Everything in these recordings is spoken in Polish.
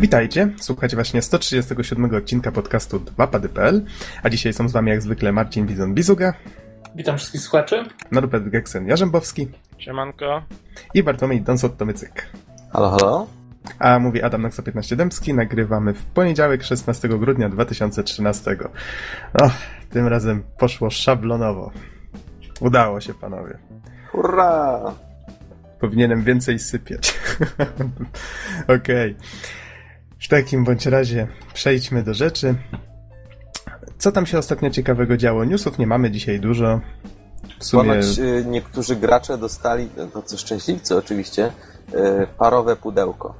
Witajcie, słuchajcie właśnie 137 odcinka podcastu DwaPady.pl, a dzisiaj są z wami jak zwykle Marcin Widzon-Bizuga. Witam wszystkich słuchaczy. Norbert Geksen-Jarzębowski. Siemanko. I Bartomiej Donsot Tomycyk. Halo, halo. A mówi Adam Naksa-Piętnaście-Dębski, nagrywamy w poniedziałek 16 grudnia 2013. No, tym razem poszło szablonowo. Udało się, panowie. Hurra! Powinienem więcej sypiać. Okej. W takim bądź razie przejdźmy do rzeczy. Co tam się ostatnio ciekawego działo? Newsów nie mamy dzisiaj dużo. W sumie... Ponoć niektórzy gracze dostali, no co szczęśliwcy oczywiście, parowe pudełko.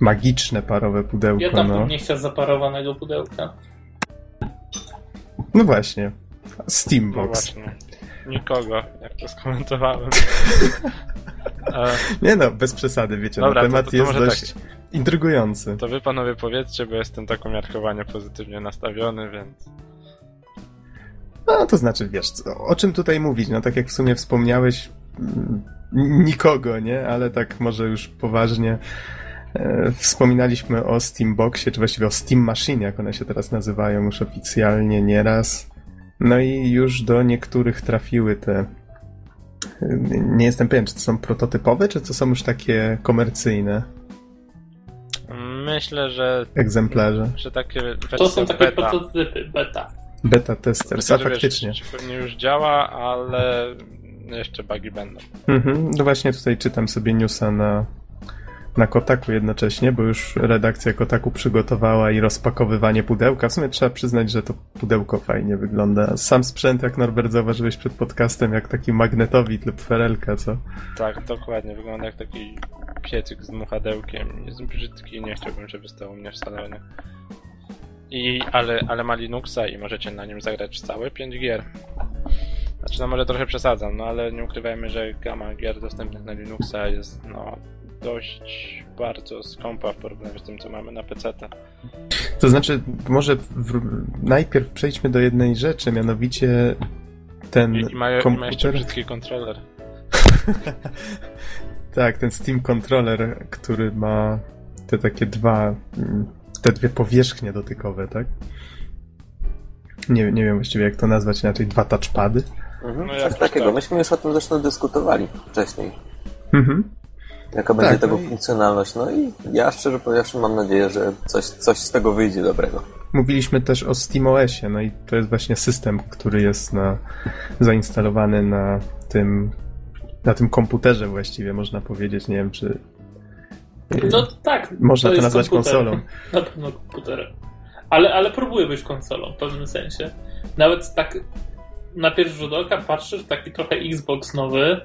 Magiczne parowe pudełko. Ja tam bym nie chciał zaparowanego pudełka. No właśnie. Steambox. No właśnie. Nikogo, jak to skomentowałem. Nie no, bez przesady, wiecie. Dobra, no, temat to jest dość tak intrygujący. To wy panowie powiedzcie, bo jestem tak umiarkowanie pozytywnie nastawiony, więc... No to znaczy, wiesz, o czym tutaj mówić? No tak jak w sumie wspomniałeś, nikogo, nie? Ale tak może już poważnie wspominaliśmy o Steamboxie, czy właściwie o Steam Machine, jak one się teraz nazywają już oficjalnie nieraz. No i już do niektórych trafiły te... Nie jestem pewien, czy to są prototypowe, czy to są już takie komercyjne? Myślę, że... Egzemplarze. Że takie to są takie beta. Prototypy, beta. Beta testers, a faktycznie. Wiesz, pewnie już działa, ale jeszcze bugi będą. Mhm, no właśnie tutaj czytam sobie newsa na Kotaku jednocześnie, bo już redakcja Kotaku przygotowała i rozpakowywanie pudełka. W sumie trzeba przyznać, że to pudełko fajnie wygląda. Sam sprzęt, jak Norbert zauważyłeś przed podcastem, jak taki magnetowid lub ferelka, co? Tak, dokładnie. Wygląda jak taki piecyk z muchadełkiem. Jest brzydki, nie chciałbym, żeby stał u mnie w salonie. Ale ma Linuxa i możecie na nim zagrać całe 5 gier. Znaczy, no może trochę przesadzam, no ale nie ukrywajmy, że gama gier dostępnych na Linuxa jest, no... dość bardzo skąpa w porównaniu z tym, co mamy na PC-ta. To znaczy, może najpierw przejdźmy do jednej rzeczy, mianowicie ten komputer... I ma jeszcze brzydki kontroler. Tak, ten Steam Controller, który ma te takie dwie powierzchnie dotykowe, tak? Nie wiem właściwie, jak to nazwać inaczej, dwa touchpady? Mhm, no coś takiego, tak. Myśmy już o tym zresztą dyskutowali wcześniej. Mhm. Jaka będzie tego funkcjonalność. No i ja szczerze powiedziawszy mam nadzieję, że coś z tego wyjdzie dobrego. Mówiliśmy też o SteamOSie, no i to jest właśnie system, który jest zainstalowany na tym komputerze właściwie, można powiedzieć. Nie wiem, czy... No tak. Można to nazwać konsolą. Na pewno komputerem. Ale próbuję być konsolą w pewnym sensie. Nawet tak na pierwszy rzut oka patrzysz, taki trochę Xbox nowy.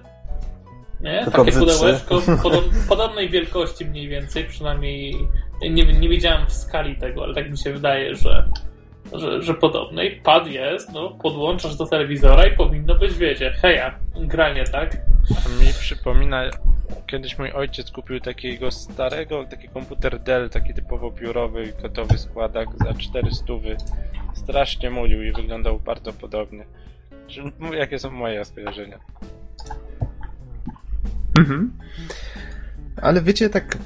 Nie? Takie pudełeczko podobnej wielkości mniej więcej, przynajmniej nie wiedziałem w skali tego, ale tak mi się wydaje, że podobnej. Pad jest, no podłączasz do telewizora i powinno być, wiecie, heja, granie, tak? A mi przypomina, kiedyś mój ojciec kupił takiego starego, taki komputer Dell, taki typowo biurowy, gotowy składak za 400. Strasznie mulił i wyglądał bardzo podobnie. Jakie są moje skojarzenia? Mhm. Ale wiecie, tak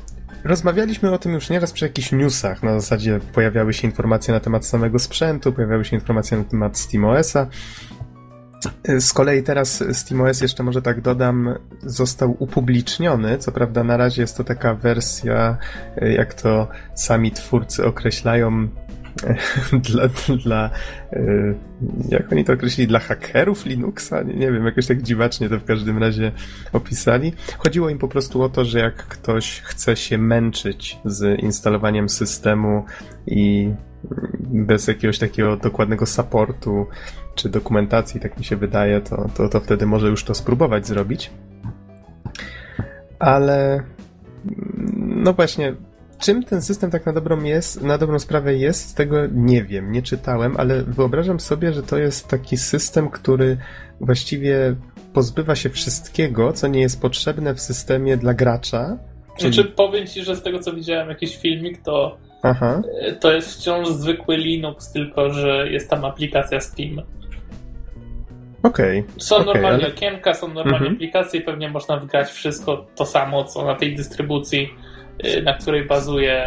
rozmawialiśmy o tym już nieraz przy jakichś newsach. Na zasadzie pojawiały się informacje na temat samego sprzętu, pojawiały się informacje na temat SteamOS-a. Z kolei teraz SteamOS, jeszcze może tak dodam, został upubliczniony. Co prawda na razie jest to taka wersja, jak to sami twórcy określają, jak oni to określili, dla hakerów Linuxa? Nie wiem, jakoś tak dziwacznie to w każdym razie opisali. Chodziło im po prostu o to, że jak ktoś chce się męczyć z instalowaniem systemu i bez jakiegoś takiego dokładnego supportu czy dokumentacji, tak mi się wydaje, to wtedy może już to spróbować zrobić. Ale no właśnie, czym ten system tak na dobrą sprawę jest, tego nie wiem, nie czytałem, ale wyobrażam sobie, że to jest taki system, który właściwie pozbywa się wszystkiego, co nie jest potrzebne w systemie dla gracza. Czyli... Znaczy, powiem ci, że z tego, co widziałem jakiś filmik, to aha, to jest wciąż zwykły Linux, tylko że jest tam aplikacja Steam. Okej. Są normalnie okienka, są normalnie aplikacje i pewnie można wgrać wszystko to samo, co na tej dystrybucji. na której bazuje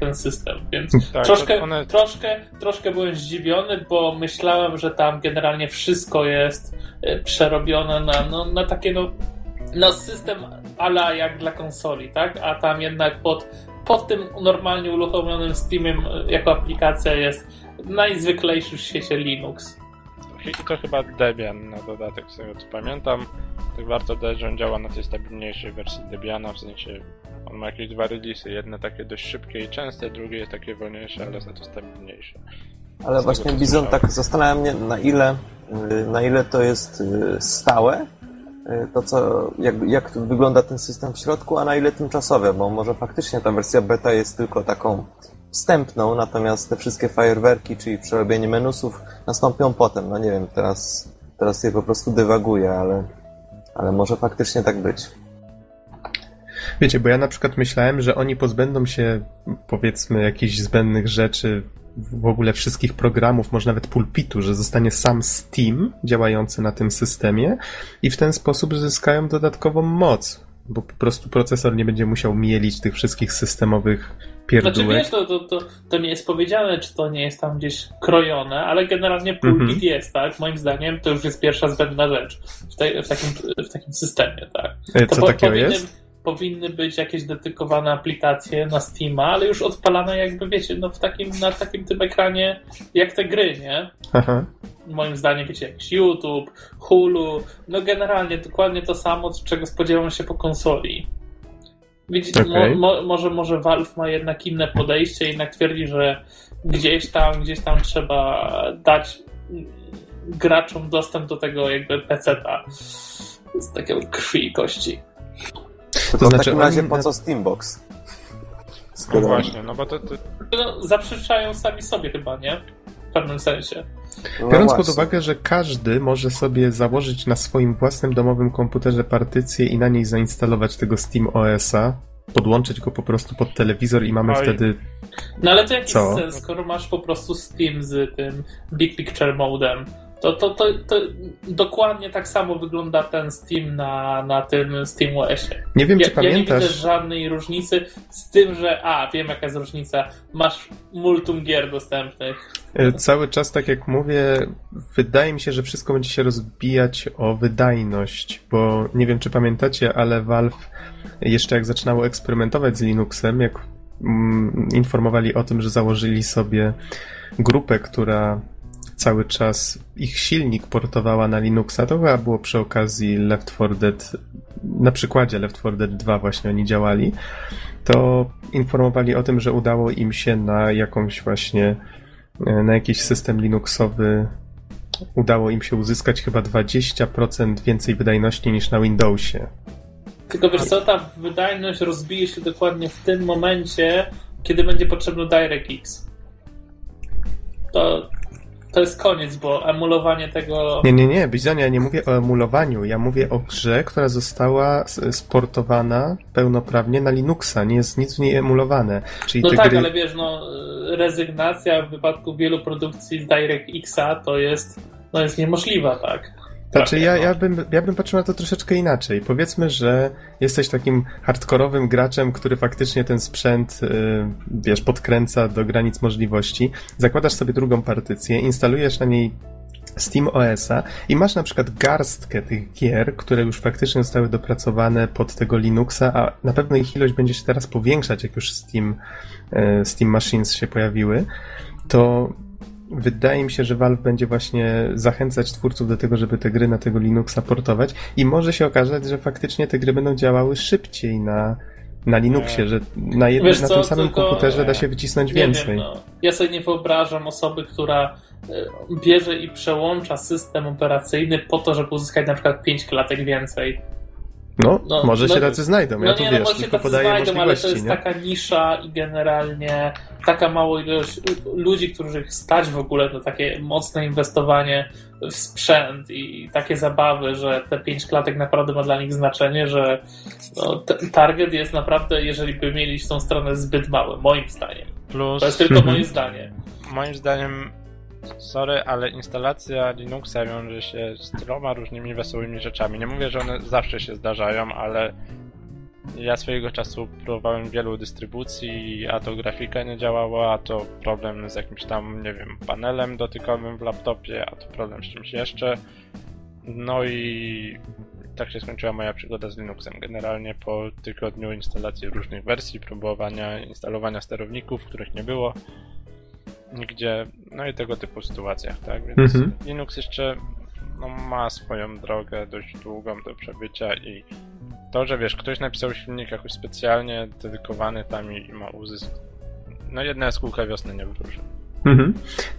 ten system, więc tak, troszkę byłem zdziwiony, bo myślałem, że tam generalnie wszystko jest przerobione na takie na system a la jak dla konsoli, tak? A tam jednak pod tym normalnie uruchomionym Steamem jako aplikacja jest najzwyklejszy w świecie Linux. To chyba Debian na dodatek, z tego co pamiętam. Tak warto dodać, że on działa na tej stabilniejszej wersji Debiana, w sensie on ma jakieś dwa release'y, jedne takie dość szybkie i częste, drugie jest takie wolniejsze, ale za to stabilniejsze. Ale z właśnie Bizon tak zastanawia mnie, na ile to jest stałe, to co, jak wygląda ten system w środku, a na ile tymczasowe, bo może faktycznie ta wersja beta jest tylko taką wstępną, natomiast te wszystkie fajerwerki, czyli przerobienie menusów, nastąpią potem. No nie wiem, teraz je po prostu dywaguję, ale może faktycznie tak być. Wiecie, bo ja na przykład myślałem, że oni pozbędą się, powiedzmy, jakichś zbędnych rzeczy, w ogóle wszystkich programów, może nawet pulpitu, że zostanie sam Steam działający na tym systemie i w ten sposób zyskają dodatkową moc, bo po prostu procesor nie będzie musiał mielić tych wszystkich systemowych pierdółek. Znaczy wiesz, to nie jest powiedziane, czy to nie jest tam gdzieś krojone, ale generalnie pulpit jest, tak? Moim zdaniem to już jest pierwsza zbędna rzecz w takim systemie, tak? To co takiego jest? Powinny być jakieś dedykowane aplikacje na Steama, ale już odpalane jakby, wiecie, na takim tym ekranie jak te gry, nie? Aha. Moim zdaniem, wiecie, jakiś YouTube, Hulu, generalnie dokładnie to samo, czego spodziewam się po konsoli. Widzicie, okay. Może Valve ma jednak inne podejście, jednak twierdzi, że gdzieś tam trzeba dać graczom dostęp do tego jakby PC-ta z takiego krwi i kości. To znaczy, w takim razie po co Steambox? No właśnie, bo to... zaprzeczają sami sobie chyba, nie? W pewnym sensie. Biorąc pod uwagę, że każdy może sobie założyć na swoim własnym domowym komputerze partycję i na niej zainstalować tego SteamOS-a, podłączyć go po prostu pod telewizor i mamy wtedy... No ale to jakiś sens, skoro masz po prostu Steam z tym Big Picture Modem. To dokładnie tak samo wygląda ten Steam na tym SteamOS-ie. Nie wiem, czy pamiętasz. Ja nie widzę żadnej różnicy z tym, że wiem jaka jest różnica. Masz multum gier dostępnych. Cały czas, tak jak mówię, wydaje mi się, że wszystko będzie się rozbijać o wydajność, bo nie wiem, czy pamiętacie, ale Valve jeszcze jak zaczynało eksperymentować z Linuxem, jak informowali o tym, że założyli sobie grupę, która cały czas ich silnik portowała na Linuxa, to chyba było przy okazji Left 4 Dead, na przykładzie Left 4 Dead 2 właśnie oni działali, to informowali o tym, że udało im się na jakiś system Linuxowy udało im się uzyskać chyba 20% więcej wydajności niż na Windowsie. Tylko wiesz co, ta wydajność rozbije się dokładnie w tym momencie, kiedy będzie potrzebny DirectX. To jest koniec, bo emulowanie tego... Nie, Bizonie, ja nie mówię o emulowaniu, ja mówię o grze, która została sportowana pełnoprawnie na Linuxa, nie jest nic w niej emulowane. Czyli gry... ale wiesz, rezygnacja w wypadku wielu produkcji z DirectX-a to jest niemożliwa, tak? Znaczy ja bym patrzył na to troszeczkę inaczej. Powiedzmy, że jesteś takim hardkorowym graczem, który faktycznie ten sprzęt podkręca do granic możliwości. Zakładasz sobie drugą partycję, instalujesz na niej SteamOS-a i masz na przykład garstkę tych gier, które już faktycznie zostały dopracowane pod tego Linuxa, a na pewno ich ilość będzie się teraz powiększać, jak już Steam Machines się pojawiły, to... Wydaje mi się, że Valve będzie właśnie zachęcać twórców do tego, żeby te gry na tego Linuxa portować i może się okazać, że faktycznie te gry będą działały szybciej na Linuxie, że na tym samym komputerze da się wycisnąć więcej. Ja sobie nie wyobrażam osoby, która bierze i przełącza system operacyjny po to, żeby uzyskać na przykład 5 klatek więcej. Może się tacy znajdą, tylko podaję możliwości. Ale to jest taka nisza i generalnie taka mała ilość ludzi, których stać w ogóle na takie mocne inwestowanie w sprzęt i takie zabawy, że te 5 klatek naprawdę ma dla nich znaczenie, że target jest naprawdę, jeżeli by mieli w tą stronę, zbyt mały, moim zdaniem. Plus, to jest tylko moje zdanie. Moim zdaniem ale instalacja Linuxa wiąże się z tyloma różnymi wesołymi rzeczami. Nie mówię, że one zawsze się zdarzają, ale Ja swojego czasu próbowałem wielu dystrybucji, a to grafika nie działała, a to problem z jakimś tam, nie wiem, panelem dotykowym w laptopie, a to problem z czymś jeszcze. No i tak się skończyła moja przygoda z Linuxem. Generalnie po tygodniu instalacji różnych wersji, próbowania instalowania sterowników, których nie było nigdzie, no i tego typu sytuacjach, tak? Więc Linux jeszcze no, ma swoją drogę dość długą do przebycia i to, że wiesz, ktoś napisał silnik jakoś specjalnie dedykowany tam i ma uzysk. No jedna jaskółka wiosny nie wyróży.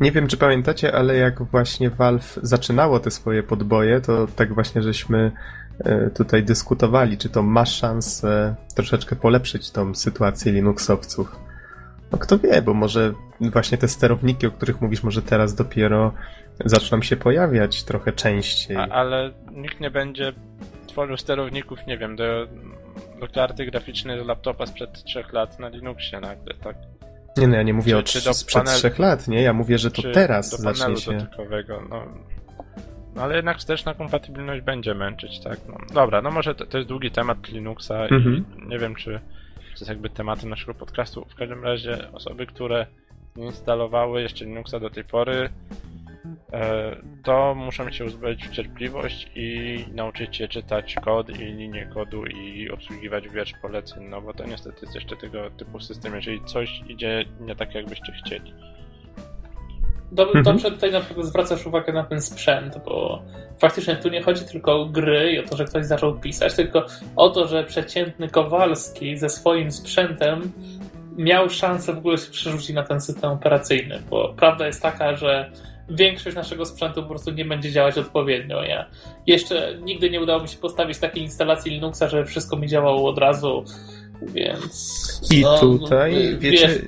Nie wiem, czy pamiętacie, ale jak właśnie Valve zaczynało te swoje podboje, to tak właśnie żeśmy tutaj dyskutowali, czy to ma szansę troszeczkę polepszyć tą sytuację Linuxowców. No kto wie, bo może właśnie te sterowniki, o których mówisz, może teraz dopiero zaczną się pojawiać trochę częściej. Ale nikt nie będzie tworzył sterowników, nie wiem, do karty graficznej z laptopa sprzed 3 lat na Linuxie nagle, tak? Nie, no ja nie mówię sprzed 3 lat, nie? Ja mówię, że to teraz do zacznie się. Dotykowego, no. Ale jednak wsteczna kompatybilność będzie męczyć, tak? No, dobra, no może to jest długi temat Linuxa i nie wiem, czy to jest jakby tematem naszego podcastu. W każdym razie osoby, które nie instalowały jeszcze Linuxa do tej pory, to muszą się uzbroić w cierpliwość i nauczyć się czytać kod i linię kodu i obsługiwać wiersz poleceń, no bo to niestety jest jeszcze tego typu system, jeżeli coś idzie nie tak, jakbyście chcieli. Dobrze tutaj na przykład zwracasz uwagę na ten sprzęt, bo faktycznie tu nie chodzi tylko o gry i o to, że ktoś zaczął pisać, tylko o to, że przeciętny Kowalski ze swoim sprzętem miał szansę w ogóle się przerzucić na ten system operacyjny, bo prawda jest taka, że większość naszego sprzętu po prostu nie będzie działać odpowiednio. Ja jeszcze nigdy nie udało mi się postawić takiej instalacji Linuxa, żeby wszystko mi działało od razu, więc... I tutaj... Wiesz,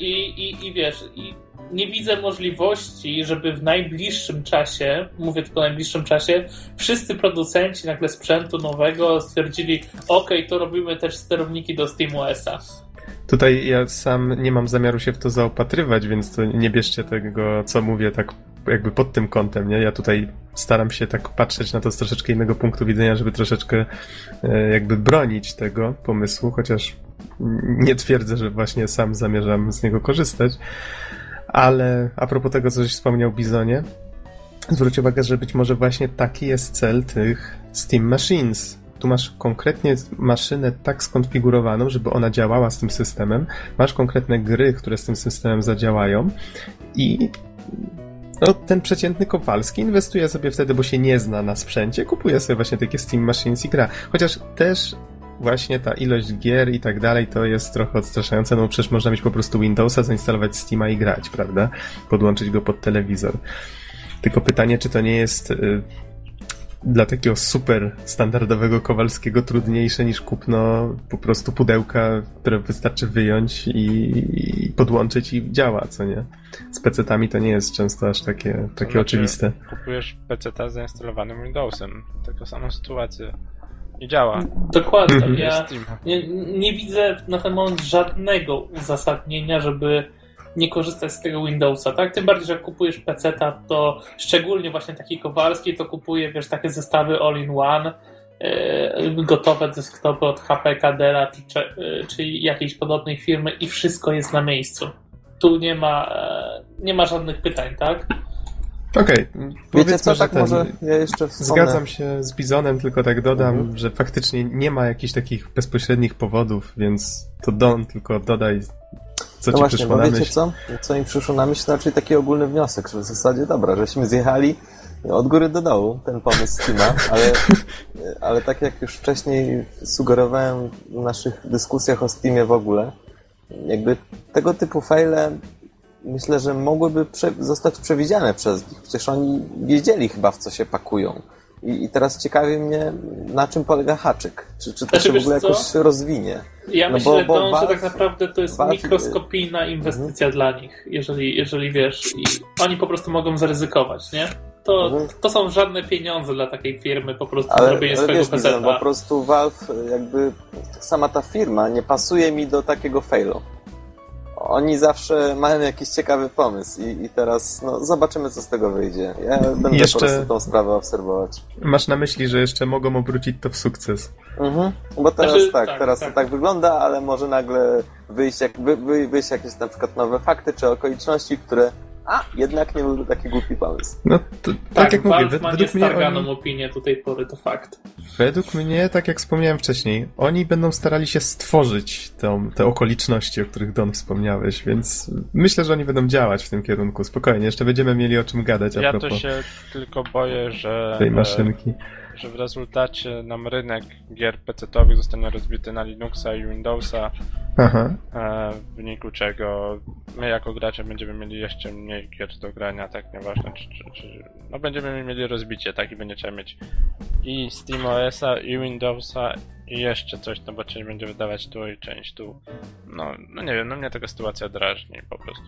nie widzę możliwości, żeby w najbliższym czasie, mówię tylko o najbliższym czasie, wszyscy producenci nagle sprzętu nowego stwierdzili, okej, to robimy też sterowniki do SteamOS-a. Tutaj ja sam nie mam zamiaru się w to zaopatrywać, więc to nie bierzcie tego, co mówię, tak jakby pod tym kątem, nie? Ja tutaj staram się tak patrzeć na to z troszeczkę innego punktu widzenia, żeby troszeczkę jakby bronić tego pomysłu, chociaż nie twierdzę, że właśnie sam zamierzam z niego korzystać. Ale a propos tego, co wspomniał Bizonie, zwróć uwagę, że być może właśnie taki jest cel tych Steam Machines. Tu masz konkretnie maszynę tak skonfigurowaną, żeby ona działała z tym systemem. Masz konkretne gry, które z tym systemem zadziałają i no, ten przeciętny Kowalski inwestuje sobie wtedy, bo się nie zna na sprzęcie, kupuje sobie właśnie takie Steam Machines i gra. Chociaż też właśnie ta ilość gier i tak dalej to jest trochę odstraszające, no bo przecież można mieć po prostu Windowsa, zainstalować Steama i grać, prawda? Podłączyć go pod telewizor. Tylko pytanie, czy to nie jest dla takiego super standardowego Kowalskiego trudniejsze niż kupno po prostu pudełka, które wystarczy wyjąć i podłączyć i działa, co nie? Z PC-tami to nie jest często aż takie znaczy, oczywiste. Kupujesz PC-ta z zainstalowanym Windowsem. Taka sama sytuacja. I działa. Dokładnie. Ja nie widzę na ten moment żadnego uzasadnienia, żeby nie korzystać z tego Windowsa, tak? Tym bardziej, że jak kupujesz peceta, to szczególnie właśnie taki Kowalski, to kupuje, wiesz, takie zestawy all-in-one, gotowe desktopy od HP, Della czy jakiejś podobnej firmy i wszystko jest na miejscu. Tu nie ma żadnych pytań, tak? Okej. Wiecie co, tak może ja jeszcze wspomnę. Zgadzam się z Bizonem, tylko tak dodam, że faktycznie nie ma jakichś takich bezpośrednich powodów, więc to Don tylko dodaj, co no ci właśnie, przyszło na myśl. Wiecie co mi przyszło na myśl, to raczej taki ogólny wniosek, że w zasadzie dobra, żeśmy zjechali od góry do dołu ten pomysł Steama, ale tak jak już wcześniej sugerowałem w naszych dyskusjach o Steamie w ogóle, jakby tego typu fejle myślę, że mogłyby zostać przewidziane przez nich. Przecież oni wiedzieli chyba, w co się pakują. I teraz ciekawi mnie, na czym polega haczyk. Czy to się w ogóle jakoś rozwinie? Ja myślę, że tak naprawdę to jest mikroskopijna inwestycja dla nich, jeżeli wiesz. I oni po prostu mogą zaryzykować, nie? To są żadne pieniądze dla takiej firmy, po prostu zrobienie swojego peceta. Po prostu Valve, jakby sama ta firma nie pasuje mi do takiego failu. Oni zawsze mają jakiś ciekawy pomysł i teraz zobaczymy, co z tego wyjdzie. Ja będę po prostu tą sprawę obserwować. Masz na myśli, że jeszcze mogą obrócić to w sukces. Mhm. Bo teraz znaczy, teraz tak wygląda, ale może nagle wyjść jakieś na przykład nowe fakty czy okoliczności, które jednak nie był taki głupi pomysł. No to, tak jak Valve mówię, według mnie oni... opinię do tej pory, to fakt. Według mnie, tak jak wspomniałem wcześniej, oni będą starali się stworzyć te okoliczności, o których Don wspomniałeś, więc myślę, że oni będą działać w tym kierunku. Spokojnie, jeszcze będziemy mieli o czym gadać a propos. Ja to się tylko boję, że... tej maszynki. Że w rezultacie nam rynek gier PC-towych zostanie rozbity na Linuxa i Windowsa, w wyniku czego my jako gracze będziemy mieli jeszcze mniej gier do grania, tak nieważne, czy będziemy mieli rozbicie, tak, i będzie trzeba mieć i SteamOS-a, i Windowsa, i jeszcze coś, no bo część będzie wydawać tu i część tu. No nie wiem, no mnie taka sytuacja drażni po prostu.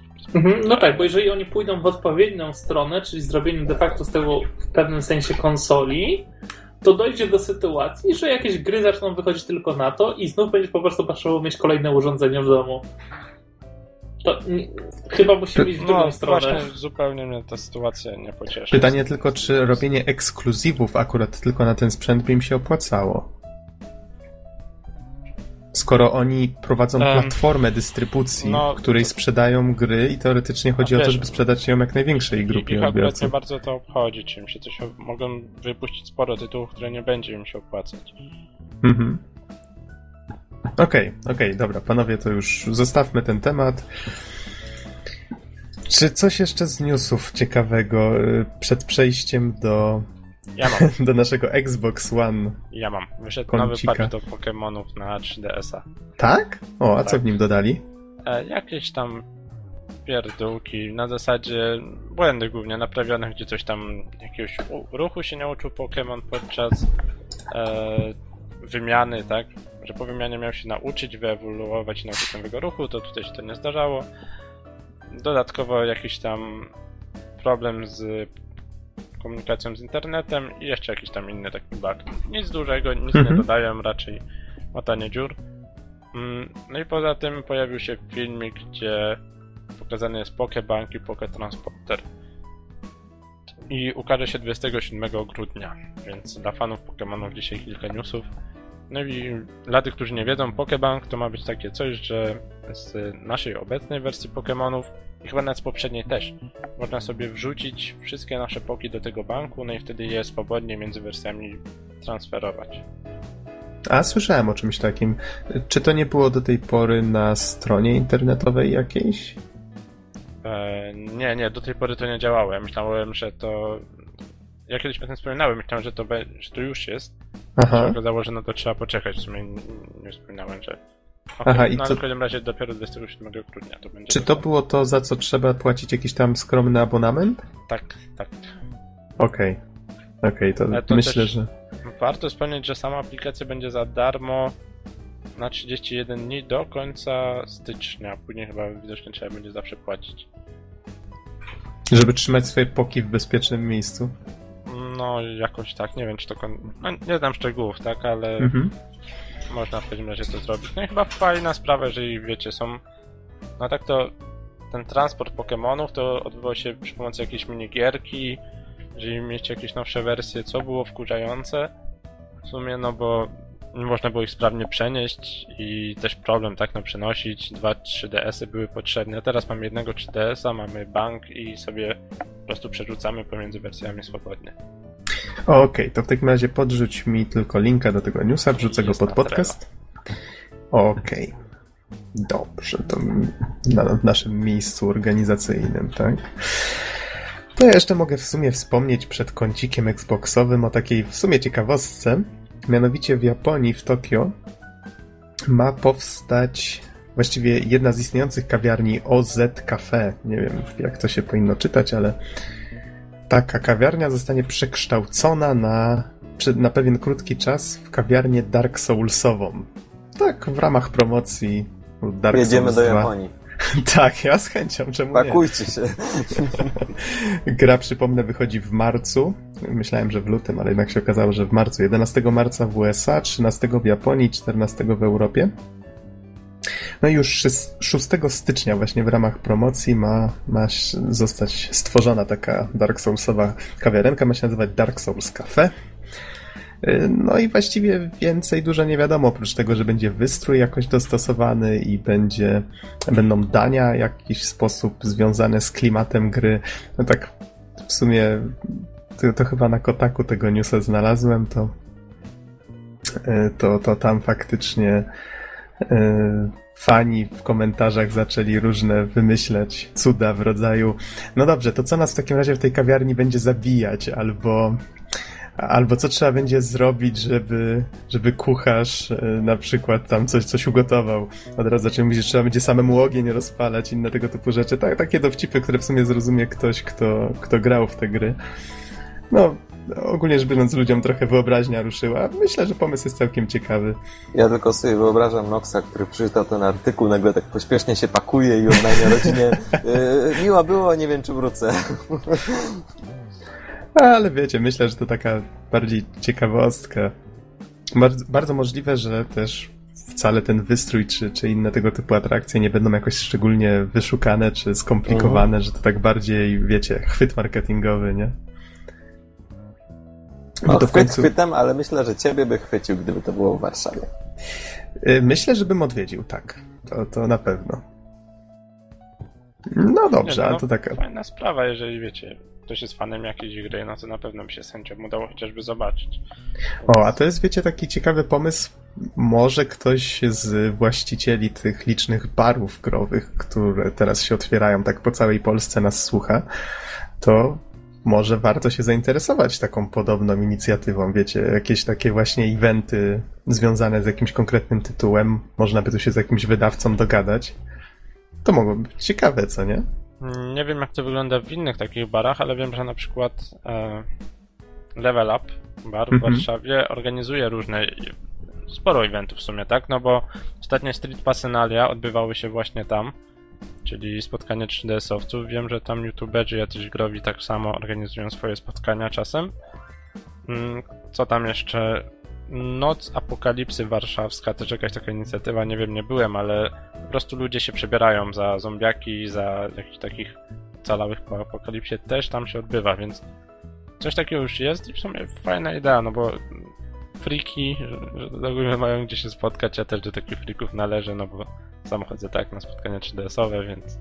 No tak, bo jeżeli oni pójdą w odpowiednią stronę, czyli zrobieniu de facto z tego w pewnym sensie konsoli, to dojdzie do sytuacji, że jakieś gry zaczną wychodzić tylko na to i znów będziesz po prostu potrzebował mieć kolejne urządzenie w domu. To chyba musi być w drugą stronę. Właśnie zupełnie mnie ta sytuacja nie pocieszy. Pytanie tylko, czy robienie ekskluzywów akurat tylko na ten sprzęt by im się opłacało? Skoro oni prowadzą platformę dystrybucji, w której sprzedają gry i teoretycznie chodzi o to, żeby sprzedać ją jak największej grupie odbiorców. Nie bardzo to obchodzi, czy im się coś... Mogą wypuścić sporo tytułów, które nie będzie im się opłacać. Mhm. Okej, dobra, panowie, to już zostawmy ten temat. Czy coś jeszcze z newsów ciekawego przed przejściem do... Ja mam. Do naszego Xbox One. Ja mam. Wyszedł kącika. Nowy patch do Pokémonów na 3DS-a. Tak? O, a tak. Co w nim dodali? Jakieś tam pierdółki, na zasadzie błędy głównie naprawione, gdzie coś tam, jakiegoś ruchu się nie uczył Pokémon podczas wymiany, tak? Że po wymianie miał się nauczyć, wyewoluować i nauczyć nowego ruchu, to tutaj się to nie zdarzało. Dodatkowo jakiś tam problem z komunikacją z internetem i jeszcze jakiś tam inny taki bug. Nic dużego, nic nie dodają, raczej łatanie dziur. No i poza tym pojawił się filmik, gdzie pokazany jest Pokébank i Pokétransporter. I ukaże się 27 grudnia, więc dla fanów Pokémonów dzisiaj kilka newsów. No i dla tych, którzy nie wiedzą, Pokébank to ma być takie coś, że z naszej obecnej wersji Pokémonów i chyba nawet z poprzedniej też można sobie wrzucić wszystkie nasze poki do tego banku, no i wtedy je swobodnie między wersjami transferować. Słyszałem o czymś takim. Czy to nie było do tej pory na stronie internetowej jakiejś? Nie, do tej pory to nie działało. Ja myślałem, że to... Ja kiedyś o tym wspominałem, myślałem, że to już jest. Się okazało, że na to trzeba poczekać. W sumie nie wspominałem, że... w każdym razie dopiero 27 grudnia to będzie. Czy to było to, za co trzeba płacić jakiś tam skromny abonament? Tak. Okej, to myślę, że... Warto wspomnieć, że sama aplikacja będzie za darmo na 31 dni do końca stycznia. Później chyba widocznie trzeba będzie zawsze płacić. Żeby trzymać swoje poki w bezpiecznym miejscu? No, jakoś tak. Nie wiem, czy to... nie znam szczegółów, tak, ale... Można w każdym razie to zrobić. No i chyba fajna sprawa, jeżeli wiecie, są... No tak to ten transport Pokémonów to odbywał się przy pomocy jakiejś minigierki, jeżeli mieliście jakieś nowsze wersje, co było wkurzające w sumie, no bo nie można było ich sprawnie przenieść i też problem, tak, no przenosić. 2 3DS-y były potrzebne, teraz mamy jednego 3DS-a, mamy bank i sobie po prostu przerzucamy pomiędzy wersjami swobodnie. Okej, to w takim razie podrzuć mi tylko linka do tego newsa, wrzucę go pod podcast. Okej. Dobrze, to w naszym miejscu organizacyjnym, tak? To ja jeszcze mogę w sumie wspomnieć przed kącikiem Xboxowym o takiej w sumie ciekawostce. Mianowicie w Japonii, w Tokio ma powstać właściwie jedna z istniejących kawiarni OZ Cafe. Nie wiem, jak to się powinno czytać, ale... Taka kawiarnia zostanie przekształcona na pewien krótki czas w kawiarnię Dark Soulsową. Tak, w ramach promocji Dark Souls 2. Jedziemy do Japonii. Tak, ja z chęcią, czemu nie? Pakujcie się. Gra, przypomnę, wychodzi w marcu. Myślałem, że w lutym, ale jednak się okazało, że w marcu. 11 marca w USA, 13 w Japonii, 14 w Europie. No i już 6 stycznia właśnie w ramach promocji ma zostać stworzona taka Dark Soulsowa kawiarenka, ma się nazywać Dark Souls Cafe. No i właściwie więcej dużo nie wiadomo, oprócz tego, że będzie wystrój jakoś dostosowany i będą dania w jakiś sposób związane z klimatem gry. No tak w sumie to chyba na Kotaku tego newsa znalazłem, to tam faktycznie fani w komentarzach zaczęli różne wymyślać cuda w rodzaju: no dobrze, to co nas w takim razie w tej kawiarni będzie zabijać, albo co trzeba będzie zrobić, żeby kucharz na przykład tam coś ugotował. Od razu zacząłem mówić, że trzeba będzie samemu ogień rozpalać, inne tego typu rzeczy. Takie dowcipy, które w sumie zrozumie ktoś, kto grał w te gry. No, ogólnie rzecz biorąc, ludziom trochę wyobraźnia ruszyła. Myślę, że pomysł jest całkiem ciekawy. Ja tylko sobie wyobrażam Noxa, który przeczytał ten artykuł, nagle tak pośpiesznie się pakuje i odnajmia rodzinie: miła było, nie wiem, czy wrócę. Ale wiecie, myślę, że to taka bardziej ciekawostka. Bardzo, bardzo możliwe, że też wcale ten wystrój czy inne tego typu atrakcje nie będą jakoś szczególnie wyszukane czy skomplikowane, że to tak bardziej, wiecie, chwyt marketingowy, nie? No to w końcu... chwytem, ale myślę, że ciebie by chwycił, gdyby to było w Warszawie. Myślę, że bym odwiedził, tak. To na pewno. No dobrze, ale to taka... Fajna sprawa, jeżeli wiecie... Ktoś jest fanem jakiejś gry, no to na pewno by się z chęcią udało chociażby zobaczyć. Więc... O, a to jest, wiecie, taki ciekawy pomysł. Może ktoś z właścicieli tych licznych barów growych, które teraz się otwierają tak po całej Polsce, nas słucha, to może warto się zainteresować taką podobną inicjatywą, wiecie, jakieś takie właśnie eventy związane z jakimś konkretnym tytułem, można by tu się z jakimś wydawcą dogadać. To mogłoby być ciekawe, co nie? Nie wiem, jak to wygląda w innych takich barach, ale wiem, że na przykład Level Up bar w Warszawie organizuje sporo eventów w sumie, tak? No bo ostatnie Street Passenalia odbywały się właśnie tam, czyli spotkanie 3DS-owców. Wiem, że tam youtuberzy jacyś growi tak samo organizują swoje spotkania czasem. Co tam jeszcze? Noc Apokalipsy Warszawska, też jakaś taka inicjatywa, nie wiem, nie byłem, ale po prostu ludzie się przebierają za zombiaki, za jakichś takich ocalałych po apokalipsie, też tam się odbywa, więc coś takiego już jest i w sumie fajna idea, no bo friki ogólnie mają gdzie się spotkać, ja też do takich frików należę, no bo sam chodzę tak na spotkania 3DS-owe, więc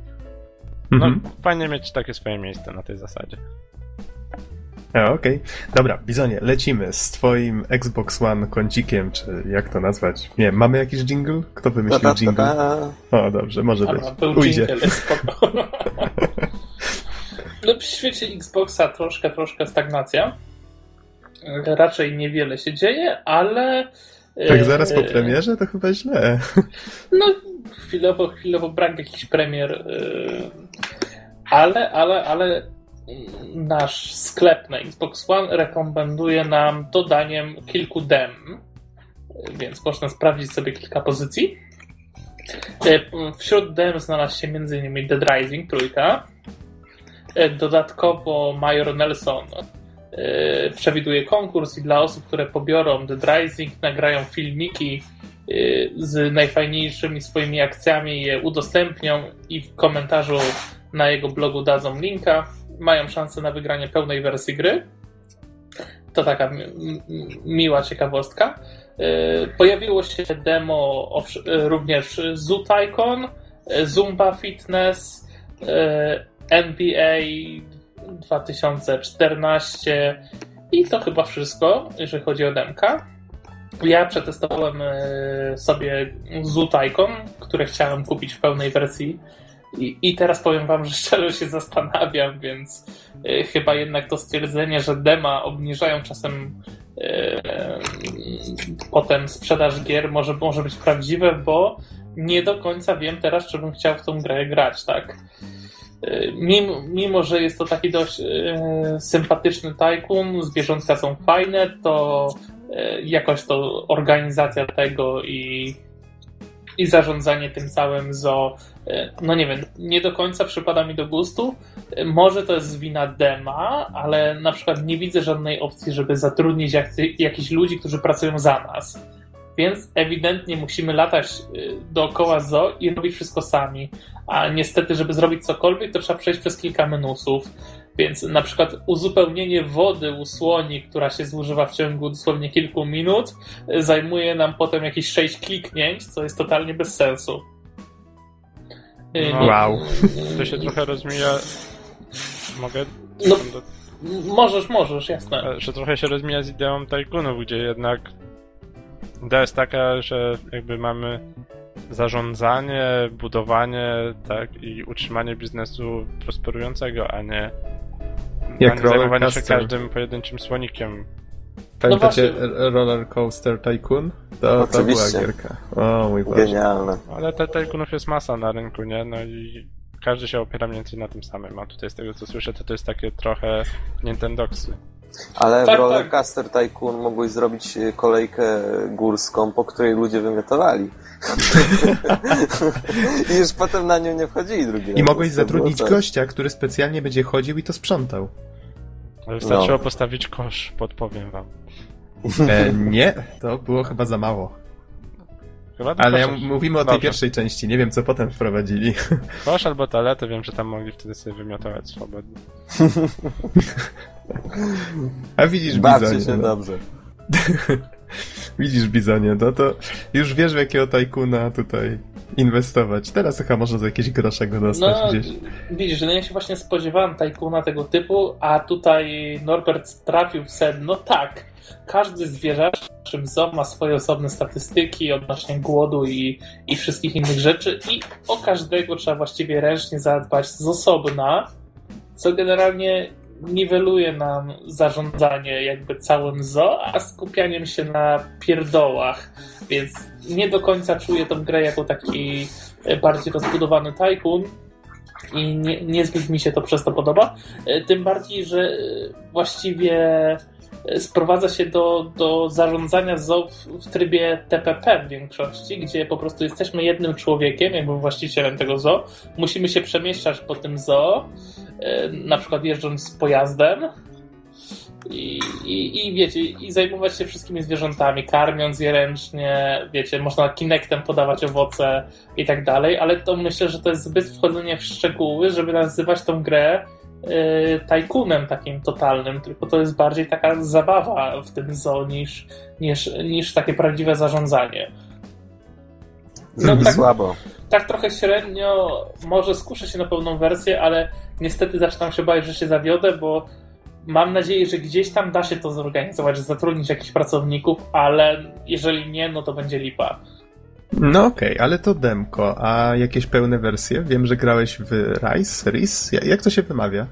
no fajnie mieć takie swoje miejsce na tej zasadzie. Okej. Dobra, Bizonie, lecimy z twoim Xbox One kącikiem, czy jak to nazwać? Nie, mamy jakiś jingle? Kto wymyślił jingle? O, dobrze, może być. Ujdzie. Jingle, spoko. No, w świecie Xboxa troszkę stagnacja. Raczej niewiele się dzieje, ale... Tak zaraz po premierze? To chyba źle. No, chwilowo brak jakichś premier. Ale... Nasz sklep na Xbox One rekomenduje nam dodaniem kilku dem, więc można sprawdzić sobie kilka pozycji. Wśród dem znalazł się m.in. Dead Rising 3. Dodatkowo Major Nelson przewiduje konkurs i dla osób, które pobiorą Dead Rising, nagrają filmiki z najfajniejszymi swoimi akcjami, je udostępnią i w komentarzu na jego blogu dadzą linka. Mają szansę na wygranie pełnej wersji gry. To taka miła ciekawostka. Pojawiło się demo również Zootycoon, Zumba Fitness, NBA 2014 i to chyba wszystko, jeżeli chodzi o demka. Ja przetestowałem sobie Zootycoon, które chciałem kupić w pełnej wersji. I teraz powiem wam, że szczerze się zastanawiam, więc chyba jednak to stwierdzenie, że dema obniżają czasem potem sprzedaż gier, może być prawdziwe, bo nie do końca wiem teraz, czy bym chciał w tą grę grać, tak? Mimo że jest to taki dość sympatyczny tajkun, zwierzątka są fajne, to jakoś to organizacja tego i zarządzanie tym całym zoo, no nie wiem, nie do końca przypada mi do gustu. Może to jest wina dema, ale na przykład nie widzę żadnej opcji, żeby zatrudnić jakichś ludzi, którzy pracują za nas. więc ewidentnie musimy latać dookoła zoo i robić wszystko sami. A niestety, żeby zrobić cokolwiek, to trzeba przejść przez kilka menusów. Więc na przykład uzupełnienie wody u słoni, która się zużywa w ciągu dosłownie kilku minut, zajmuje nam potem jakieś 6 kliknięć, co jest totalnie bez sensu. No, wow. To się trochę rozmija... Mogę? No, możesz, jasne. Że trochę się rozmija z ideą tajkunów, gdzie jednak idea jest taka, że jakby mamy zarządzanie, budowanie, tak, i utrzymanie biznesu prosperującego, a nie, zajmowanie się każdym pojedynczym słonikiem. Pamiętacie Roller Coaster Tycoon? To była gierka. O mój Boże. Genialne. Ale te tajkunów jest masa na rynku, nie? No i każdy się opiera mniej więcej na tym samym, a tutaj z tego co słyszę, to jest takie trochę Nintendoksy. Ale tak, w Roller Coaster Tycoon mogłeś zrobić kolejkę górską, po której ludzie wymiotowali. I już potem na nią nie wchodzili drugi raz. I mogłeś zatrudnić gościa, który specjalnie będzie chodził i to sprzątał. Ale wystarczyło postawić kosz, podpowiem wam. Nie, to było chyba za mało. Ale mówimy o tej pierwszej części, nie wiem co potem wprowadzili. Kosz albo toalety, wiem, że tam mogli wtedy sobie wymiotować swobodnie. A widzisz, Bizonie. Bawcie się dobrze. Widzisz, Bizonie, no to już wiesz, w jakiego tajkuna tutaj inwestować. Teraz chyba można za jakieś grosze go dostać gdzieś. Widzisz, no ja się właśnie spodziewałem tajkuna tego typu, a tutaj Norbert trafił w sedno. Tak, każdy zwierzęczym zoo ma swoje osobne statystyki odnośnie głodu i wszystkich innych rzeczy i o każdego trzeba właściwie ręcznie zadbać z osobna, co generalnie niweluje nam zarządzanie jakby całym zoo, a skupianiem się na pierdołach, więc nie do końca czuję tą grę jako taki bardziej rozbudowany tajkun i niezbyt mi się to przez to podoba, tym bardziej, że właściwie sprowadza się do zarządzania zoo w trybie TPP w większości, gdzie po prostu jesteśmy jednym człowiekiem, jakby właścicielem tego zoo, musimy się przemieszczać po tym zoo, na przykład jeżdżąc z pojazdem i wiecie, i zajmować się wszystkimi zwierzętami, karmiąc je ręcznie, wiecie, można kinektem podawać owoce i tak dalej, ale to myślę, że to jest zbyt wchodzenie w szczegóły, żeby nazywać tą grę tajkunem takim totalnym, tylko to jest bardziej taka zabawa w tym zoo niż takie prawdziwe zarządzanie. No tak, słabo. Tak trochę średnio, może skuszę się na pełną wersję, ale niestety zaczynam się bać, że się zawiodę, bo mam nadzieję, że gdzieś tam da się to zorganizować, że zatrudnić jakichś pracowników, ale jeżeli nie, no to będzie lipa. No okej, ale to demko, a jakieś pełne wersje? Wiem, że grałeś w Rise? Jak to się wymawia?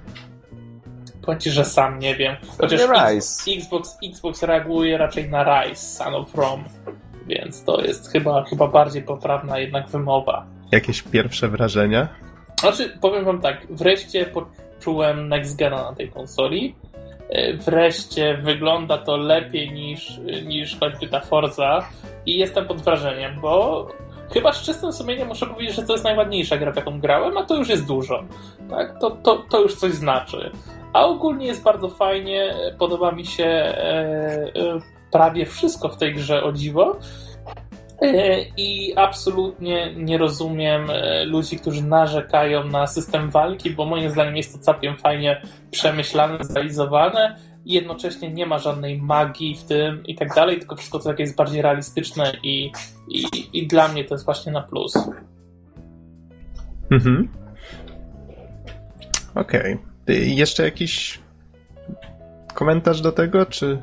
Powiem ci, że sam nie wiem. Chociaż Xbox reaguje raczej na Rise, Son of Rome, więc to jest chyba bardziej poprawna jednak wymowa. Jakieś pierwsze wrażenia? Znaczy, powiem wam tak, wreszcie poczułem Next Gena na tej konsoli, wreszcie wygląda to lepiej niż choćby ta Forza i jestem pod wrażeniem, bo chyba z czystym sumieniem muszę powiedzieć, że to jest najładniejsza gra, jaką grałem, a to już jest dużo. Tak? To już coś znaczy. A ogólnie jest bardzo fajnie, podoba mi się prawie wszystko w tej grze, o dziwo. I absolutnie nie rozumiem ludzi, którzy narzekają na system walki, bo moim zdaniem jest to całkiem fajnie przemyślane, zrealizowane i jednocześnie nie ma żadnej magii w tym i tak dalej, tylko wszystko to takie jest bardziej realistyczne i dla mnie to jest właśnie na plus. Mhm. Okej. Jeszcze jakiś komentarz do tego, czy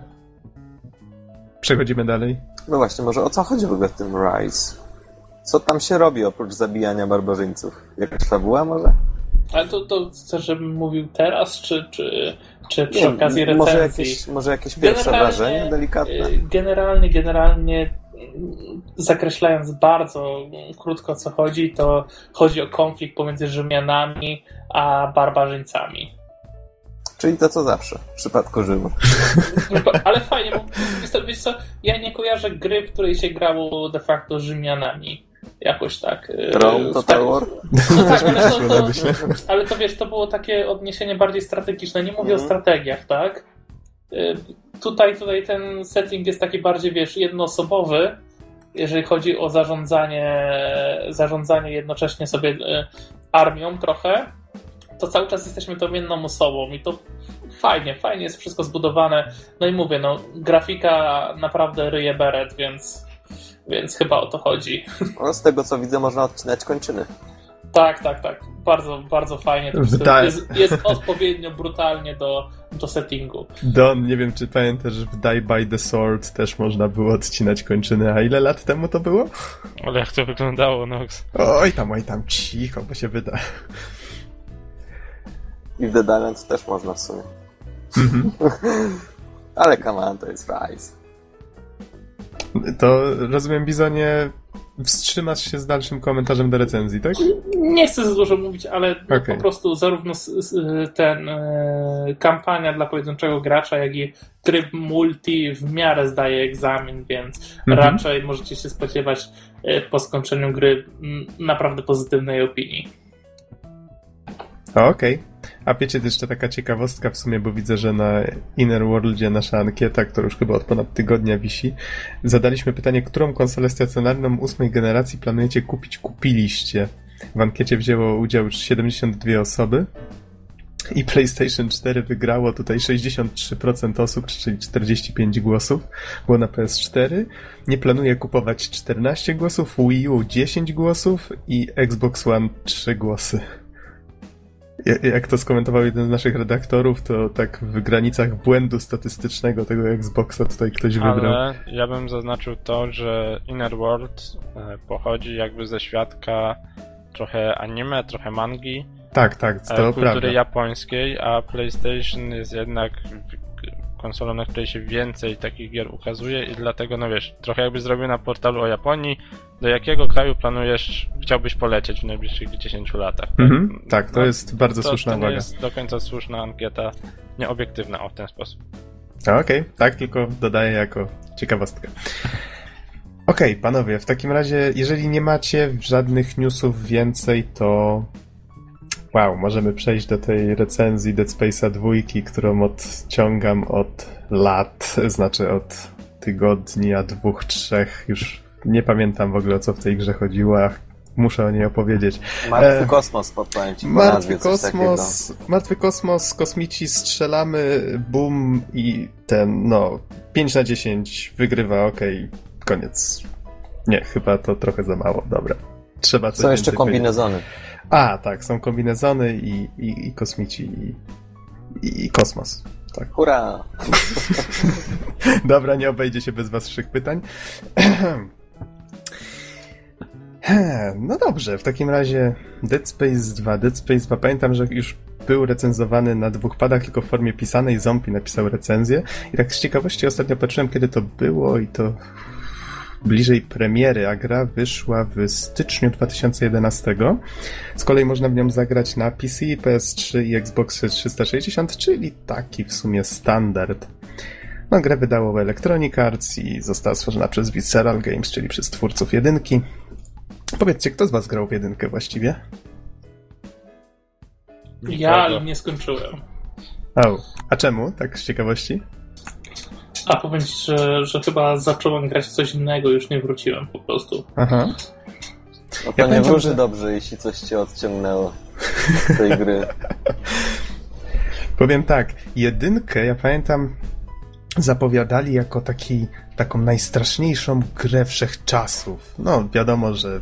przechodzimy dalej? No właśnie, może o co chodzi w ogóle w tym Rise? Co tam się robi oprócz zabijania barbarzyńców? Jakaś fabuła może? Ale to chcesz, żebym mówił teraz, czy przy okazji recenzji? Może jakieś pierwsze wrażenie delikatne? Generalnie zakreślając bardzo krótko o co chodzi, to chodzi o konflikt pomiędzy Rzymianami a barbarzyńcami. Czyli to co zawsze, w przypadku Rzymu. Ale fajnie, bo wiesz co, ja nie kojarzę gry, w której się grało de facto Rzymianami. Jakoś tak. Rome, Total War? No tak, ale to wiesz, to było takie odniesienie bardziej strategiczne. Nie mówię o strategiach, tak? Tutaj ten setting jest taki bardziej, wiesz, jednoosobowy, jeżeli chodzi o zarządzanie jednocześnie sobie armią trochę, to cały czas jesteśmy tą jedną osobą i to fajnie jest wszystko zbudowane. No i mówię, no grafika naprawdę ryje beret, więc chyba o to chodzi. No z tego co widzę, można odcinać kończyny. Tak. Bardzo fajnie. Jest odpowiednio brutalnie do settingu. Don, nie wiem czy pamiętasz, że w Die by the Sword też można było odcinać kończyny. A ile lat temu to było? Ale jak to wyglądało, Nox? Oj tam, cicho, bo się wyda. I w The Diamond też można w sumie. Ale come on, to jest Rise. To rozumiem, Bizonie, wstrzymasz się z dalszym komentarzem do recenzji, tak? Nie chcę za dużo mówić, ale okay. Po prostu zarówno kampania dla pojedynczego gracza, jak i tryb multi w miarę zdaje egzamin, więc raczej możecie się spodziewać po skończeniu gry naprawdę pozytywnej opinii. Okej. A wiecie, to jeszcze taka ciekawostka w sumie, bo widzę, że na Inner Worldzie nasza ankieta, która już chyba od ponad tygodnia wisi, zadaliśmy pytanie, którą konsolę stacjonarną 8. generacji planujecie kupiliście? W ankiecie wzięło udział już 72 osoby i PlayStation 4 wygrało tutaj 63% osób, czyli 45 głosów. Było na PS4. Nie planuję kupować 14 głosów, Wii U 10 głosów i Xbox One 3 głosy. Jak to skomentował jeden z naszych redaktorów, to tak w granicach błędu statystycznego tego Xboxa tutaj ktoś wybrał. Ale ja bym zaznaczył to, że Inner World pochodzi jakby ze świadka trochę anime, trochę mangi. Tak, to kultury prawda. Kultury japońskiej, a PlayStation jest jednak konsolą, na której się więcej takich gier ukazuje i dlatego, no wiesz, trochę jakby zrobił na portalu o Japonii, do jakiego kraju chciałbyś polecieć w najbliższych 10 latach? Tak, tak, to jest bardzo słuszna uwaga. To jest do końca słuszna ankieta, nieobiektywna w ten sposób. Okej, tak, tylko dodaję jako ciekawostkę. Okej, panowie, w takim razie, jeżeli nie macie żadnych newsów więcej, to możemy przejść do tej recenzji Dead Space'a 2, którą odciągam od lat, znaczy od tygodni, a 2-3 już nie pamiętam w ogóle o co w tej grze chodziło, a muszę o niej opowiedzieć. Martwy Kosmos, podpowiem ci. Martwy Kosmos, kosmici, strzelamy, boom i 5/10 wygrywa, koniec. Nie, chyba to trochę za mało, dobra. Trzeba coś. Są jeszcze kombinezony. A, tak, są kombinezony i kosmici i kosmos. Tak. Hurra! Dobra, nie obejdzie się bez waszych pytań. No dobrze, w takim razie Dead Space 2. Pamiętam, że już był recenzowany na DwaPadach, tylko w formie pisanej. Zombie napisał recenzję. I tak z ciekawości ostatnio patrzyłem, kiedy to było i to bliżej premiery, a gra wyszła w styczniu 2011. Z kolei można w nią zagrać na PC, PS3 i Xbox 360, czyli taki w sumie standard. No, grę wydało Electronic Arts i została stworzona przez Visceral Games, czyli przez twórców jedynki. Powiedzcie, kto z was grał w jedynkę właściwie? Ja, ale nie skończyłem. A czemu? Tak z ciekawości? A powiem ci, że chyba zacząłem grać w coś innego, już nie wróciłem po prostu. Aha. No to ja nie wróży dobrze, jeśli coś cię odciągnęło z tej gry. Powiem tak, jedynkę ja pamiętam zapowiadali jako taką najstraszniejszą grę wszechczasów. No wiadomo, że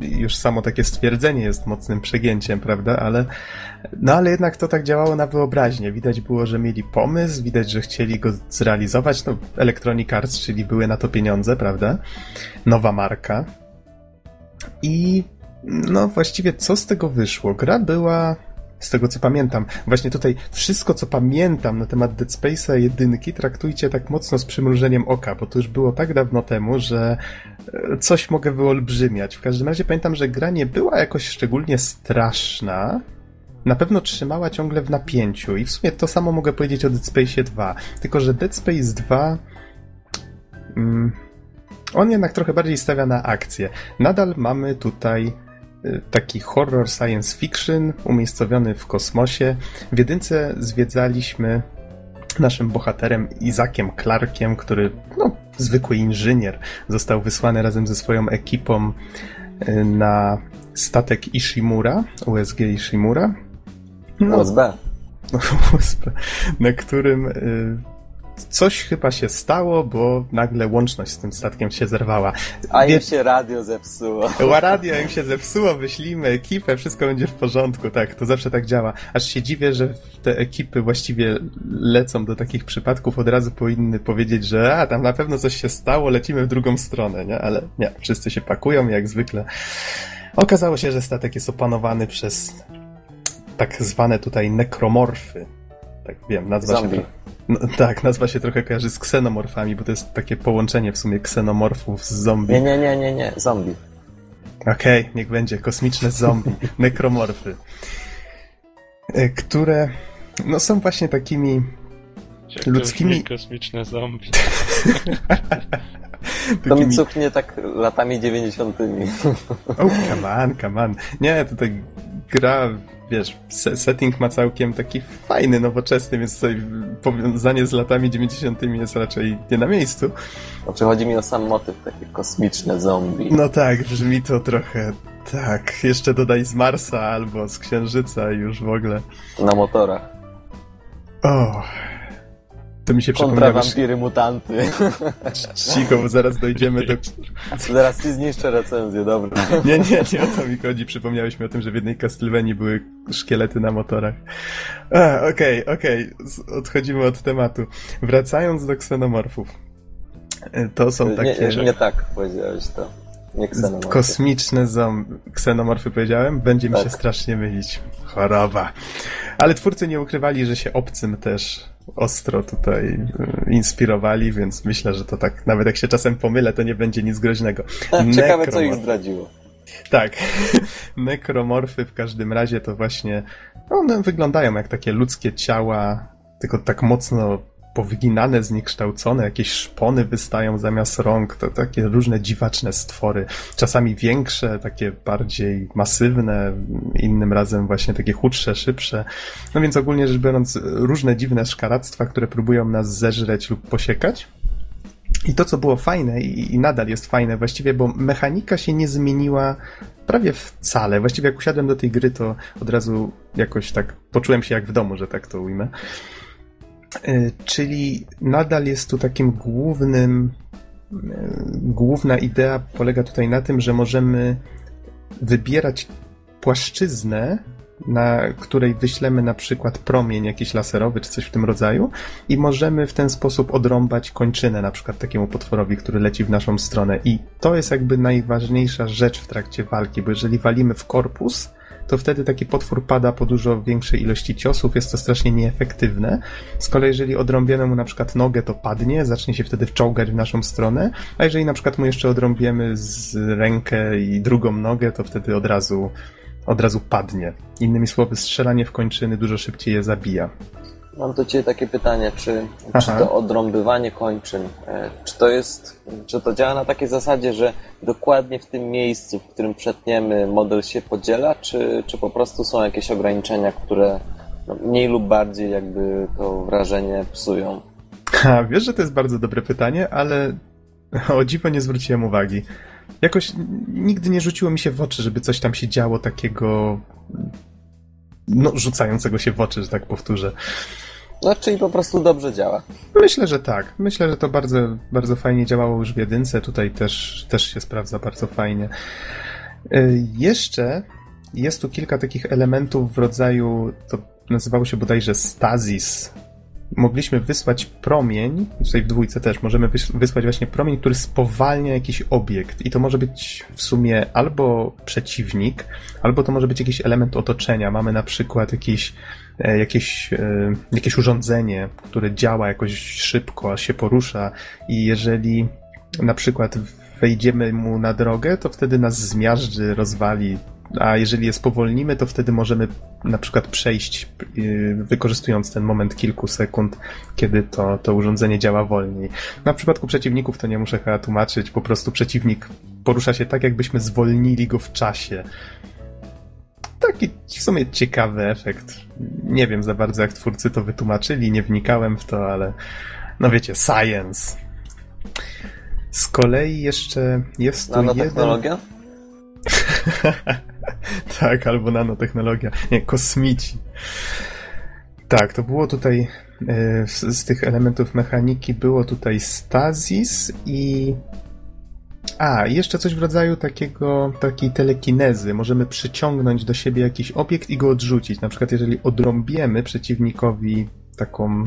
już samo takie stwierdzenie jest mocnym przegięciem, prawda, ale jednak to tak działało na wyobraźnię. Widać było, że mieli pomysł, widać, że chcieli go zrealizować. No, Electronic Arts, czyli były na to pieniądze, prawda? Nowa marka. I no właściwie co z tego wyszło? Gra była, z tego co pamiętam, właśnie tutaj wszystko co pamiętam na temat Dead Space'a jedynki traktujcie tak mocno z przymrużeniem oka, bo to już było tak dawno temu, że coś mogę wyolbrzymiać. W każdym razie pamiętam, że gra nie była jakoś szczególnie straszna, na pewno trzymała ciągle w napięciu i w sumie to samo mogę powiedzieć o Dead Space'ie 2, tylko że Dead Space 2 on jednak trochę bardziej stawia na akcję. Nadal mamy tutaj taki horror science fiction umiejscowiony w kosmosie. W jedynce zwiedzaliśmy naszym bohaterem Isaaciem Clarkiem, który zwykły inżynier, został wysłany razem ze swoją ekipą na statek Ishimura, USG Ishimura. No, USB. Na którym coś chyba się stało, bo nagle łączność z tym statkiem się zerwała. Im się radio zepsuło. Radio im się zepsuło, wyślijmy ekipę, wszystko będzie w porządku, tak, to zawsze tak działa. Aż się dziwię, że te ekipy właściwie lecą do takich przypadków, od razu powinny powiedzieć, że tam na pewno coś się stało, lecimy w drugą stronę, nie? Ale nie, wszyscy się pakują jak zwykle. Okazało się, że statek jest opanowany przez tak zwane tutaj nekromorfy. Tak wiem, nazwa zombie. No, tak, nazwa się trochę kojarzy z ksenomorfami, bo to jest takie połączenie w sumie ksenomorfów z zombie. Nie, zombie. Okej, niech będzie, kosmiczne zombie, nekromorfy, które no są właśnie takimi ludzkimi... kosmiczne zombie. To mi cuchnie tak latami 90. Come on. Nie, tutaj gra... Wiesz, setting ma całkiem taki fajny, nowoczesny, więc tutaj powiązanie z latami 90. jest raczej nie na miejscu. Znaczy chodzi mi o sam motyw, takie kosmiczne zombie. No tak, brzmi to trochę tak. Jeszcze dodaj z Marsa albo z Księżyca już w ogóle. Na motorach. O, to mi się przypomniało. Kontra wampiry, mutanty. Cicho, bo zaraz dojdziemy do... Zaraz ci zniszczę recenzję, dobra. Nie, o co mi chodzi. Przypomniałeś mi o tym, że w jednej Castlevanii były szkielety na motorach. Okej. Odchodzimy od tematu. Wracając do ksenomorfów. To są takie... Nie tak powiedziałeś to. Nie ksenomorfy. Kosmiczne ksenomorfy powiedziałem? Będzie mi się strasznie mylić. Choroba. Ale twórcy nie ukrywali, że się obcym też... ostro tutaj inspirowali, więc myślę, że to tak, nawet jak się czasem pomylę, to nie będzie nic groźnego. Ciekawe, co ich zdradziło. Tak. Nekromorfy w każdym razie to właśnie one wyglądają jak takie ludzkie ciała, tylko tak mocno powyginane, zniekształcone, jakieś szpony wystają zamiast rąk, to takie różne dziwaczne stwory. Czasami większe, takie bardziej masywne, innym razem właśnie takie chudsze, szybsze. No więc ogólnie rzecz biorąc, różne dziwne szkaractwa, które próbują nas zeżreć lub posiekać. I to, co było fajne i nadal jest fajne właściwie, bo mechanika się nie zmieniła prawie wcale. Właściwie jak usiadłem do tej gry, to od razu jakoś tak poczułem się jak w domu, że tak to ujmę. Czyli nadal jest tu takim główna idea polega tutaj na tym, że możemy wybierać płaszczyznę, na której wyślemy na przykład promień jakiś laserowy czy coś w tym rodzaju i możemy w ten sposób odrąbać kończynę na przykład takiemu potworowi, który leci w naszą stronę. I to jest jakby najważniejsza rzecz w trakcie walki, bo jeżeli walimy w korpus, to wtedy taki potwór pada po dużo większej ilości ciosów, jest to strasznie nieefektywne. Z kolei jeżeli odrąbiemy mu na przykład nogę, to padnie, zacznie się wtedy wczołgać w naszą stronę, a jeżeli na przykład mu jeszcze odrąbiemy z rękę i drugą nogę, to wtedy od razu padnie. Innymi słowy, strzelanie w kończyny dużo szybciej je zabija. Mam do ciebie takie pytanie, czy to odrąbywanie kończyn, czy to działa na takiej zasadzie, że dokładnie w tym miejscu, w którym przetniemy, model się podziela, czy po prostu są jakieś ograniczenia, które mniej lub bardziej jakby to wrażenie psują? Wiesz, że to jest bardzo dobre pytanie, ale o dziwo nie zwróciłem uwagi. Jakoś nigdy nie rzuciło mi się w oczy, żeby coś tam się działo takiego... rzucającego się w oczy, że tak powtórzę. Czyli po prostu dobrze działa. Myślę, że tak. Myślę, że to bardzo, bardzo fajnie działało już w jedynce. Tutaj też się sprawdza bardzo fajnie. Jeszcze jest tu kilka takich elementów w rodzaju, to nazywało się bodajże stasis. Mogliśmy wysłać promień, tutaj w dwójce też możemy wysłać właśnie promień, który spowalnia jakiś obiekt i to może być w sumie albo przeciwnik, albo to może być jakiś element otoczenia. Mamy na przykład jakieś urządzenie, które działa jakoś szybko, się porusza i jeżeli na przykład wejdziemy mu na drogę, to wtedy nas zmiażdży, rozwali. A jeżeli je spowolnimy, to wtedy możemy na przykład przejść, wykorzystując ten moment kilku sekund, kiedy to urządzenie działa wolniej. Na przypadku przeciwników to nie muszę chyba tłumaczyć, po prostu przeciwnik porusza się tak, jakbyśmy zwolnili go w czasie. Taki w sumie ciekawy efekt. Nie wiem za bardzo, jak twórcy to wytłumaczyli, nie wnikałem w to, ale wiecie, science. Z kolei jeszcze jest tu nanotechnologia? Tak, albo nanotechnologia. Nie, kosmici. Tak, to było tutaj z tych elementów mechaniki było tutaj stasis i jeszcze coś w rodzaju takiej telekinezy. Możemy przyciągnąć do siebie jakiś obiekt i go odrzucić. Na przykład jeżeli odrąbiemy przeciwnikowi taką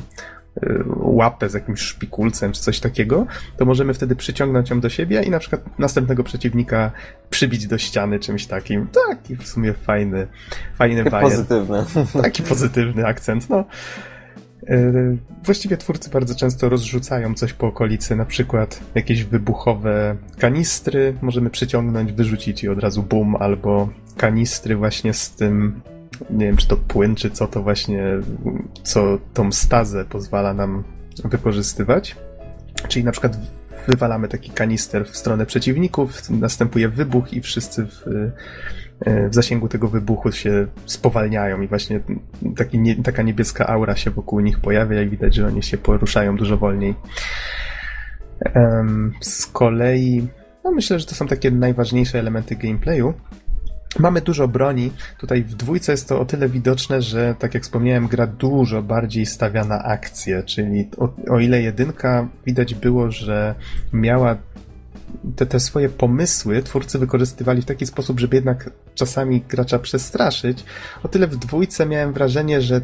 łapę z jakimś szpikulcem czy coś takiego, to możemy wtedy przyciągnąć ją do siebie i na przykład następnego przeciwnika przybić do ściany czymś takim. Taki w sumie fajny bajer. Pozytywny. Taki pozytywny akcent, no. Właściwie twórcy bardzo często rozrzucają coś po okolicy, na przykład jakieś wybuchowe kanistry możemy przyciągnąć, wyrzucić i od razu bum, albo kanistry właśnie z tym, nie wiem czy to płyn, czy co to właśnie, co tą stazę pozwala nam wykorzystywać, czyli na przykład wywalamy taki kanister w stronę przeciwników, następuje wybuch i wszyscy w zasięgu tego wybuchu się spowalniają i właśnie taka niebieska aura się wokół nich pojawia i widać, że oni się poruszają dużo wolniej. Z kolei myślę, że to są takie najważniejsze elementy gameplayu. Mamy dużo broni. Tutaj w dwójce jest to o tyle widoczne, że tak jak wspomniałem, gra dużo bardziej stawia na akcję, czyli o ile jedynka widać było, że miała te swoje pomysły twórcy wykorzystywali w taki sposób, żeby jednak czasami gracza przestraszyć, o tyle w dwójce miałem wrażenie, że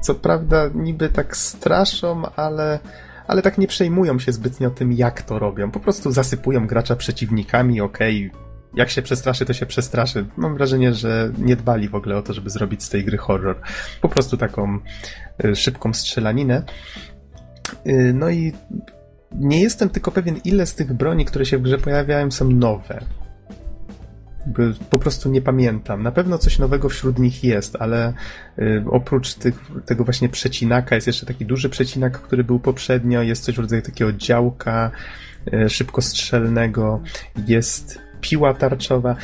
co prawda niby tak straszą, ale tak nie przejmują się zbytnio tym, jak to robią. Po prostu zasypują gracza przeciwnikami, jak się przestraszy, to się przestraszy. Mam wrażenie, że nie dbali w ogóle o to, żeby zrobić z tej gry horror. Po prostu taką szybką strzelaninę. No i nie jestem tylko pewien, ile z tych broni, które się w grze pojawiają, są nowe. Po prostu nie pamiętam. Na pewno coś nowego wśród nich jest, ale oprócz tego właśnie przecinaka jest jeszcze taki duży przecinak, który był poprzednio, jest coś w rodzaju takiego działka szybkostrzelnego, jest piła tarczowa.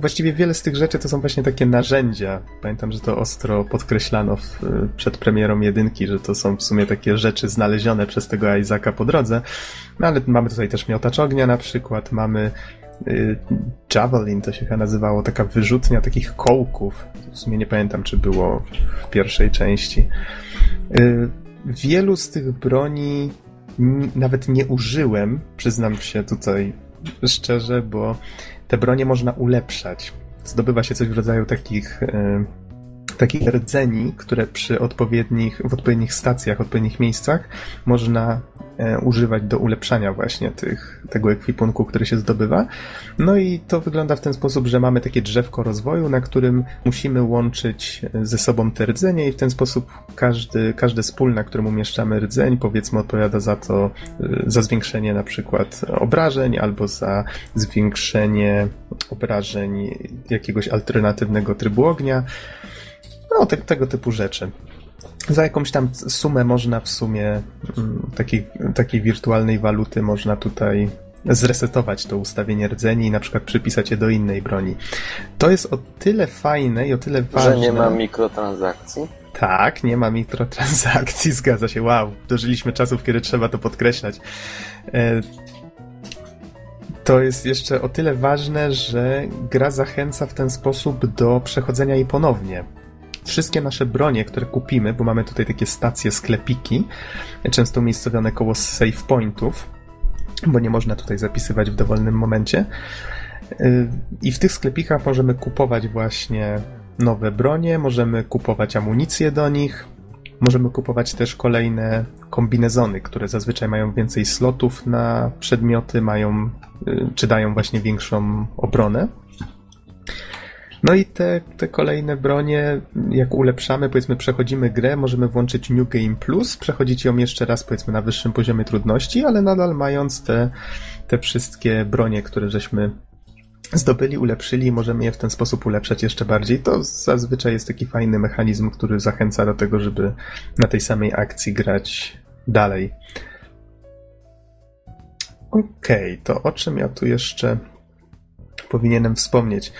Właściwie wiele z tych rzeczy to są właśnie takie narzędzia. Pamiętam, że to ostro podkreślano przed premierą jedynki, że to są w sumie takie rzeczy znalezione przez tego Isaaca po drodze. No ale mamy tutaj też miotacz ognia na przykład, mamy Javelin to się chyba nazywało, taka wyrzutnia takich kołków. W sumie nie pamiętam, czy było w pierwszej części. Wielu z tych broni nawet nie użyłem, przyznam się tutaj szczerze, bo te bronie można ulepszać. Zdobywa się coś w rodzaju takich rdzeni, które w odpowiednich stacjach, odpowiednich miejscach można używać do ulepszania właśnie tego ekwipunku, który się zdobywa. No i to wygląda w ten sposób, że mamy takie drzewko rozwoju, na którym musimy łączyć ze sobą te rdzenie i w ten sposób każdy spól, na którym umieszczamy rdzeń, powiedzmy odpowiada za to, za zwiększenie na przykład obrażeń albo za zwiększenie obrażeń jakiegoś alternatywnego trybu ognia. No, tego typu rzeczy. Za jakąś tam sumę można w sumie takiej wirtualnej waluty można tutaj zresetować to ustawienie rdzeni i na przykład przypisać je do innej broni. To jest o tyle fajne i o tyle ważne... Że nie ma mikrotransakcji? Tak, nie ma mikrotransakcji, zgadza się. Wow, dożyliśmy czasów, kiedy trzeba to podkreślać. To jest jeszcze o tyle ważne, że gra zachęca w ten sposób do przechodzenia jej ponownie. Wszystkie nasze bronie, które kupimy, bo mamy tutaj takie stacje, sklepiki, często umiejscowione koło save pointów, bo nie można tutaj zapisywać w dowolnym momencie. I w tych sklepikach możemy kupować właśnie nowe bronie, możemy kupować amunicję do nich, możemy kupować też kolejne kombinezony, które zazwyczaj mają więcej slotów na przedmioty, czy dają właśnie większą obronę. No i te kolejne bronie, jak ulepszamy, powiedzmy przechodzimy grę, możemy włączyć New Game Plus, przechodzić ją jeszcze raz powiedzmy na wyższym poziomie trudności, ale nadal mając te wszystkie bronie, które żeśmy zdobyli, ulepszyli, możemy je w ten sposób ulepszać jeszcze bardziej. To zazwyczaj jest taki fajny mechanizm, który zachęca do tego, żeby na tej samej akcji grać dalej. Okej, to o czym ja tu jeszcze powinienem wspomnieć?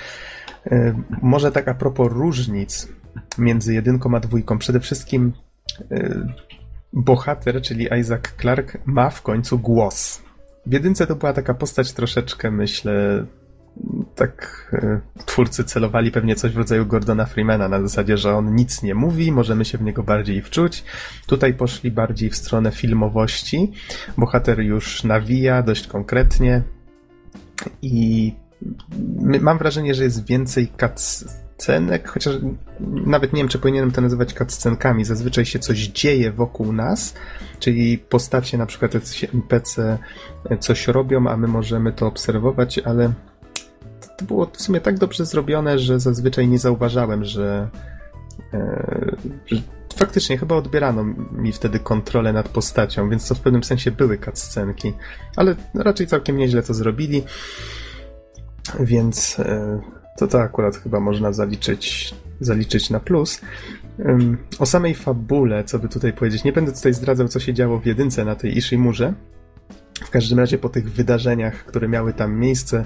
Może tak a propos różnic między jedynką a dwójką. Przede wszystkim Bohater, czyli Isaac Clarke, ma w końcu głos. W jedynce to była taka postać troszeczkę, myślę, tak twórcy celowali pewnie coś w rodzaju Gordona Freemana, na zasadzie, że on nic nie mówi, możemy się w niego bardziej wczuć. Tutaj poszli bardziej w stronę filmowości. Bohater już nawija dość konkretnie i mam wrażenie, że jest więcej cutscenek, chociaż nawet nie wiem, czy powinienem to nazywać cutscenkami. Zazwyczaj się coś dzieje wokół nas, czyli postacie, na przykład NPC coś robią, a my możemy to obserwować, ale to było w sumie tak dobrze zrobione, że zazwyczaj nie zauważałem, że faktycznie chyba odbierano mi wtedy kontrolę nad postacią, więc to w pewnym sensie były cutscenki, ale raczej całkiem nieźle to zrobili, więc to akurat chyba można zaliczyć na plus. O samej fabule, co by tutaj powiedzieć, nie będę tutaj zdradzał, co się działo w jedynce na tej Ishimurze. W każdym razie po tych wydarzeniach, które miały tam miejsce,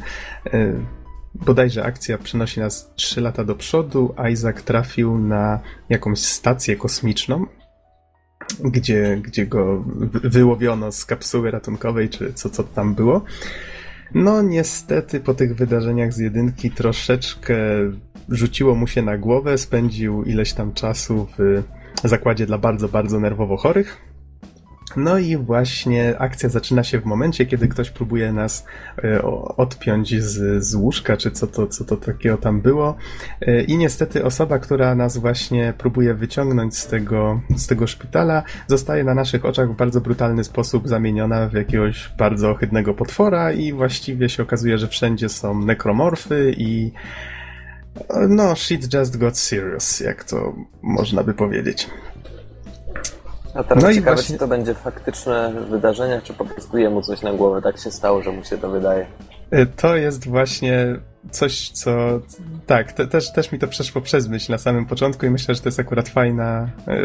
bodajże akcja przenosi nas 3 lata do przodu. Isaac trafił na jakąś stację kosmiczną, gdzie go wyłowiono z kapsuły ratunkowej, czy co tam było. No niestety po tych wydarzeniach z jedynki troszeczkę rzuciło mu się na głowę, spędził ileś tam czasu w zakładzie dla bardzo, bardzo nerwowo chorych. No i właśnie akcja zaczyna się w momencie, kiedy ktoś próbuje nas odpiąć z łóżka, czy co to takiego tam było. I niestety osoba, która nas właśnie próbuje wyciągnąć z tego szpitala, zostaje na naszych oczach w bardzo brutalny sposób zamieniona w jakiegoś bardzo ohydnego potwora i właściwie się okazuje, że wszędzie są nekromorfy i no shit just got serious, jak to można by powiedzieć. A teraz no ciekawe, właśnie, czy to będzie faktyczne wydarzenie, czy po prostu jemu coś na głowę tak się stało, że mu się to wydaje. To jest właśnie coś, co... Tak, też mi to przeszło przez myśl na samym początku i myślę, że to jest akurat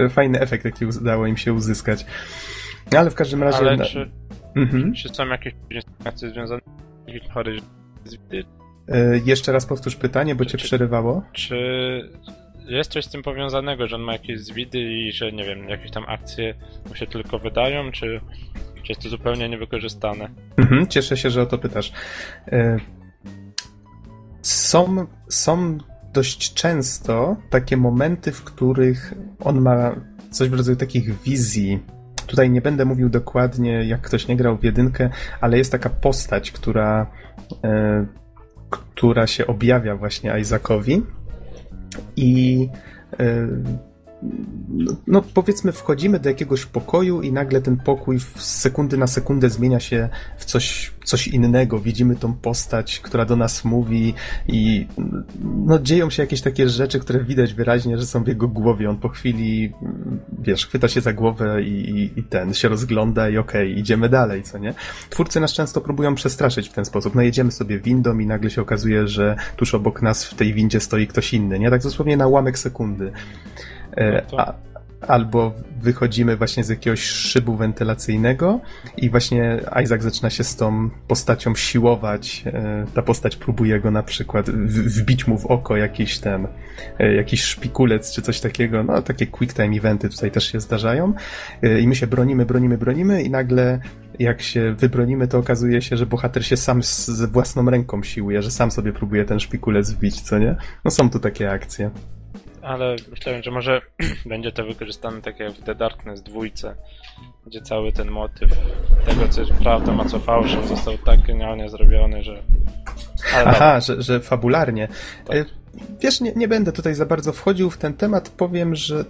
fajny efekt, jaki udało im się uzyskać. Ale w każdym razie... Ale czy są jakieś informacje związane z chory? Jeszcze raz powtórz pytanie, bo cię przerywało. Jest coś z tym powiązanego, że on ma jakieś zwidy i że, nie wiem, jakieś tam akcje mu się tylko wydają, czy jest to zupełnie niewykorzystane? Cieszę się, że o to pytasz. Są dość często takie momenty, w których on ma coś w rodzaju takich wizji. Tutaj nie będę mówił dokładnie, jak ktoś nie grał w jedynkę, ale jest taka postać, która się objawia właśnie Isaacowi. I no powiedzmy wchodzimy do jakiegoś pokoju i nagle ten pokój z sekundy na sekundę zmienia się w coś innego. Widzimy tą postać, która do nas mówi i no dzieją się jakieś takie rzeczy, które widać wyraźnie, że są w jego głowie. On po chwili, wiesz, chwyta się za głowę i ten się rozgląda i okej, idziemy dalej, co nie? Twórcy nas często próbują przestraszyć w ten sposób. No jedziemy sobie windą i nagle się okazuje, że tuż obok nas w tej windzie stoi ktoś inny, nie? Tak dosłownie na ułamek sekundy. Albo wychodzimy właśnie z jakiegoś szybu wentylacyjnego i właśnie Isaac zaczyna się z tą postacią siłować. Ta postać próbuje go na przykład wbić mu w oko jakiś szpikulec czy coś takiego. No takie quick time eventy tutaj też się zdarzają. I my się bronimy i nagle jak się wybronimy, to okazuje się, że bohater się sam z własną ręką siłuje, że sam sobie próbuje ten szpikulec wbić, co nie? No są tu takie akcje. Ale myślałem, że może będzie to wykorzystane tak jak w The Darkness 2, gdzie cały ten motyw tego, co jest prawdą, a co fałszem, został tak genialnie zrobiony, że... Ale że fabularnie. Tak. Wiesz, nie będę tutaj za bardzo wchodził w ten temat, powiem że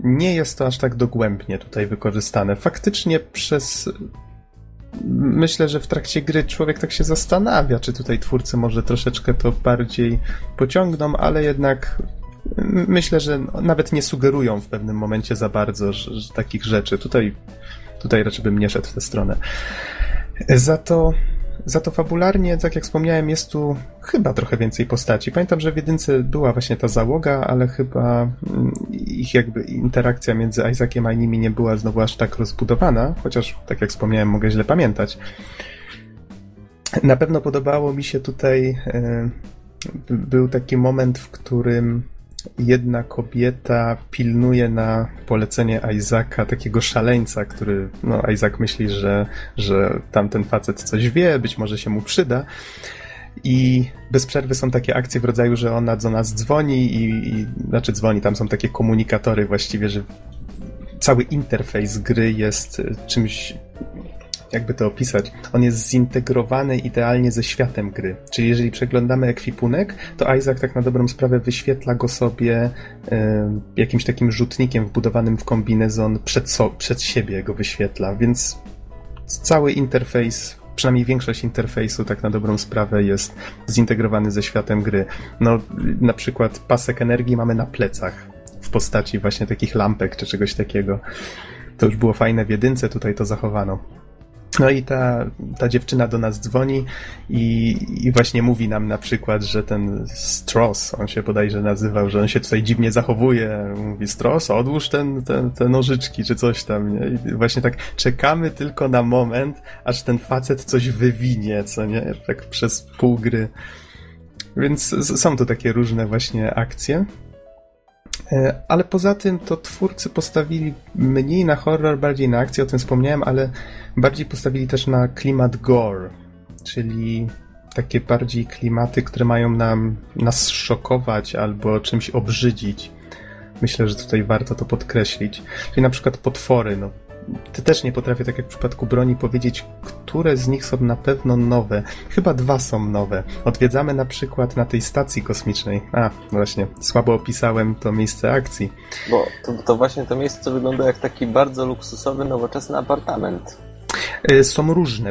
nie jest to aż tak dogłębnie tutaj wykorzystane. Faktycznie myślę, że w trakcie gry człowiek tak się zastanawia, czy tutaj twórcy może troszeczkę to bardziej pociągną, ale jednak myślę, że nawet nie sugerują w pewnym momencie za bardzo że takich rzeczy. Tutaj raczej bym nie szedł w tę stronę. Za to fabularnie, tak jak wspomniałem, jest tu chyba trochę więcej postaci. Pamiętam, że w jedynce była właśnie ta załoga, ale chyba ich jakby interakcja między Isaaciem a nimi nie była znowu aż tak rozbudowana, chociaż tak jak wspomniałem, mogę źle pamiętać. Na pewno podobało mi się tutaj był taki moment, w którym jedna kobieta pilnuje na polecenie Isaaca takiego szaleńca, który, no, Isaac myśli, że tamten facet coś wie, być może się mu przyda. I bez przerwy są takie akcje w rodzaju, że ona do nas dzwoni i znaczy dzwoni, tam są takie komunikatory właściwie, że cały interfejs gry jest czymś, jakby to opisać, on jest zintegrowany idealnie ze światem gry. Czyli jeżeli przeglądamy ekwipunek, to Isaac tak na dobrą sprawę wyświetla go sobie jakimś takim rzutnikiem wbudowanym w kombinezon przed siebie go wyświetla, więc cały interfejs, przynajmniej większość interfejsu tak na dobrą sprawę jest zintegrowany ze światem gry. No, na przykład pasek energii mamy na plecach w postaci właśnie takich lampek czy czegoś takiego. To już było fajne w jedynce, tutaj to zachowano. No i ta dziewczyna do nas dzwoni i właśnie mówi nam na przykład, że ten Stross, on się bodajże nazywał, że on się tutaj dziwnie zachowuje. Mówi: Stross, odłóż te nożyczki czy coś tam. Nie? I właśnie tak czekamy tylko na moment, aż ten facet coś wywinie, co nie? Tak przez pół gry. Więc są to takie różne właśnie akcje. Ale poza tym to twórcy postawili mniej na horror, bardziej na akcję, o tym wspomniałem, ale bardziej postawili też na klimat gore, czyli takie bardziej klimaty, które mają nas szokować albo czymś obrzydzić. Myślę, że tutaj warto to podkreślić. Czyli na przykład potwory, no. Też nie potrafię, tak jak w przypadku broni, powiedzieć, które z nich są na pewno nowe. Chyba dwa są nowe. Odwiedzamy na przykład na tej stacji kosmicznej. A, właśnie, słabo opisałem to miejsce akcji. Bo to właśnie to miejsce wygląda jak taki bardzo luksusowy, nowoczesny apartament.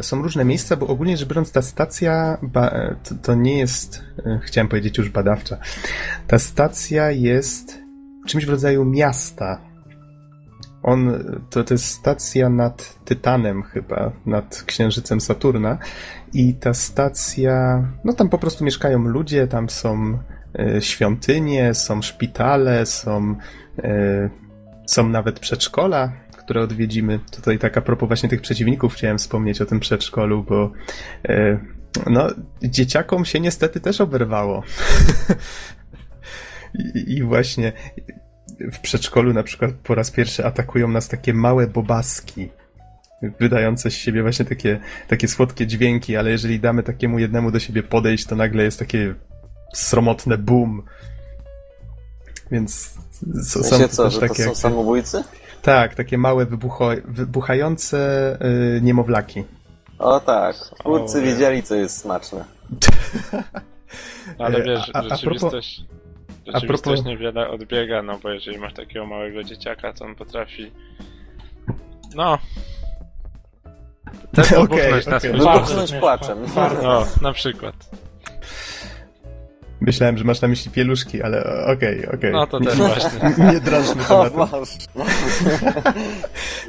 Są różne miejsca, bo ogólnie rzecz biorąc ta stacja to nie jest, chciałem powiedzieć już badawcza, ta stacja jest czymś w rodzaju miasta. To jest stacja nad Tytanem chyba, nad księżycem Saturna i ta stacja, no tam po prostu mieszkają ludzie, tam są świątynie, są szpitale, są nawet przedszkola, które odwiedzimy. Tutaj tak a propos właśnie tych przeciwników chciałem wspomnieć o tym przedszkolu, bo no dzieciakom się niestety też oberwało. I właśnie w przedszkolu na przykład po raz pierwszy atakują nas takie małe bobaski, wydające z siebie właśnie takie słodkie dźwięki, ale jeżeli damy takiemu jednemu do siebie podejść, to nagle jest takie sromotne boom. Więc to są samobójcy? Tak, takie małe wybuchające niemowlaki. O tak, twórcy wiedzieli, co jest smaczne. Ale wiesz, rzeczywistość niewiele odbiega, no bo jeżeli masz takiego małego dzieciaka, to on potrafi... No... Wybuchnąć płaczem. No, na przykład. Myślałem, że masz na myśli pieluszki, ale okej. No to też właśnie. Nie drażmy tematem.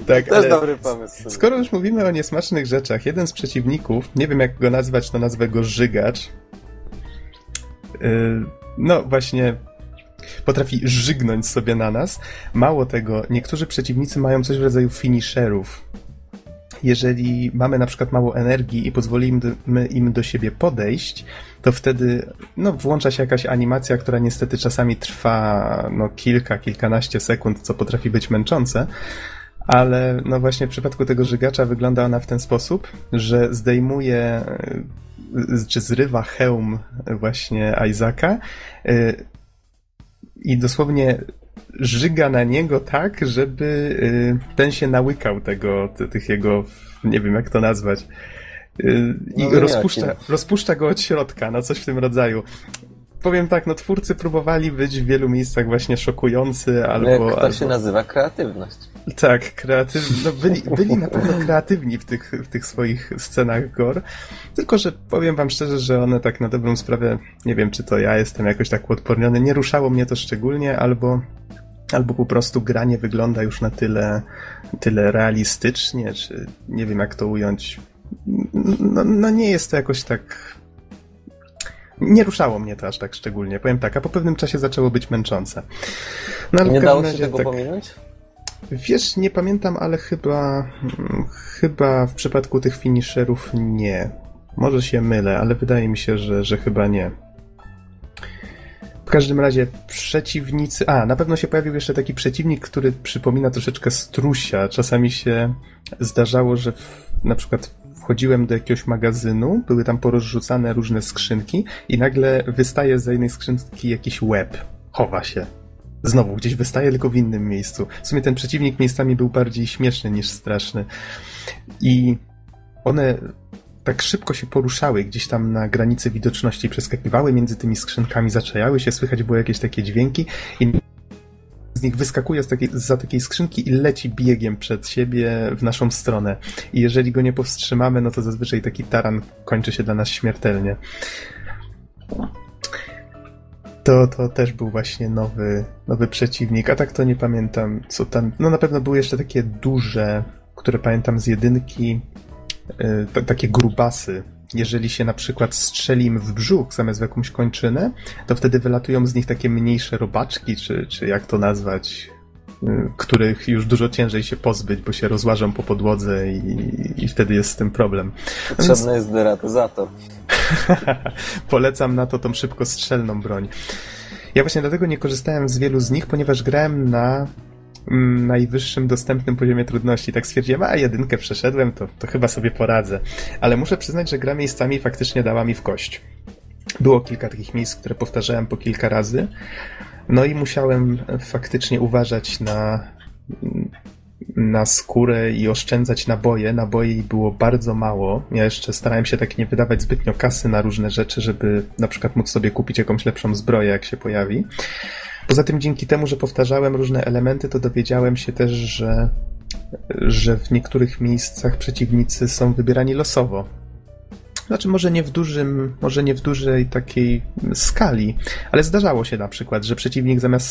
Tak, też dobry pomysł. Skoro już mówimy o niesmacznych rzeczach, jeden z przeciwników, nie wiem jak go nazwać, to nazwę go Żygacz. No właśnie, potrafi żygnąć sobie na nas. Mało tego, niektórzy przeciwnicy mają coś w rodzaju finisherów. Jeżeli mamy na przykład mało energii i pozwolimy im do siebie podejść, to wtedy no, włącza się jakaś animacja, która niestety czasami trwa no, kilkanaście sekund, co potrafi być męczące. Ale no właśnie w przypadku tego Żygacza wygląda ona w ten sposób, że zdejmuje... czy zrywa hełm właśnie Isaaca i dosłownie żyga na niego tak, żeby ten się nałykał tych jego, nie wiem jak to nazwać, i no rozpuszcza go od środka, no coś w tym rodzaju. Powiem tak, no twórcy próbowali być w wielu miejscach właśnie szokujący albo... To się nazywa kreatywność. Tak, kreatywni. No byli na pewno kreatywni w tych swoich scenach gore, tylko że powiem wam szczerze, że one tak na dobrą sprawę, nie wiem czy to ja jestem jakoś tak uodporniony, nie ruszało mnie to szczególnie, albo po prostu gra nie wygląda już na tyle realistycznie, czy nie wiem jak to ująć. No nie jest to jakoś tak... Nie ruszało mnie to aż tak szczególnie, powiem tak, a po pewnym czasie zaczęło być męczące. No, nie dało się tego pominąć? Wiesz, nie pamiętam, ale chyba w przypadku tych finisherów nie. Może się mylę, ale wydaje mi się, że chyba nie. W każdym razie przeciwnicy... na pewno się pojawił jeszcze taki przeciwnik, który przypomina troszeczkę strusia. Czasami się zdarzało, że na przykład wchodziłem do jakiegoś magazynu, były tam porozrzucane różne skrzynki i nagle wystaje z jednej skrzynki jakiś łeb. Chowa się. Znowu gdzieś wystaje, tylko w innym miejscu. W sumie ten przeciwnik miejscami był bardziej śmieszny niż straszny. I one... tak szybko się poruszały, gdzieś tam na granicy widoczności przeskakiwały między tymi skrzynkami, zaczajały się, słychać były jakieś takie dźwięki i z nich wyskakuje zza takiej skrzynki i leci biegiem przed siebie w naszą stronę. I jeżeli go nie powstrzymamy, no to zazwyczaj taki taran kończy się dla nas śmiertelnie. To też był właśnie nowy przeciwnik, a tak to nie pamiętam, co tam... No na pewno były jeszcze takie duże, które pamiętam z jedynki, takie grubasy. Jeżeli się na przykład strzeli im w brzuch zamiast w jakąś kończynę, to wtedy wylatują z nich takie mniejsze robaczki, czy jak to nazwać, których już dużo ciężej się pozbyć, bo się rozłażą po podłodze i wtedy jest z tym problem. Potrzebny jest deratyzator. Polecam na to tą szybkostrzelną broń. Ja właśnie dlatego nie korzystałem z wielu z nich, ponieważ grałem na najwyższym dostępnym poziomie trudności. Tak stwierdziłem, a jedynkę przeszedłem, to chyba sobie poradzę. Ale muszę przyznać, że gra miejscami faktycznie dała mi w kość. Było kilka takich miejsc, które powtarzałem po kilka razy. No i musiałem faktycznie uważać na skórę i oszczędzać naboje. Naboi było bardzo mało. Ja jeszcze starałem się tak nie wydawać zbytnio kasy na różne rzeczy, żeby na przykład móc sobie kupić jakąś lepszą zbroję, jak się pojawi. Poza tym dzięki temu, że powtarzałem różne elementy, to dowiedziałem się też, że w niektórych miejscach przeciwnicy są wybierani losowo. Znaczy może nie w dużej takiej skali, ale zdarzało się na przykład, że przeciwnik zamiast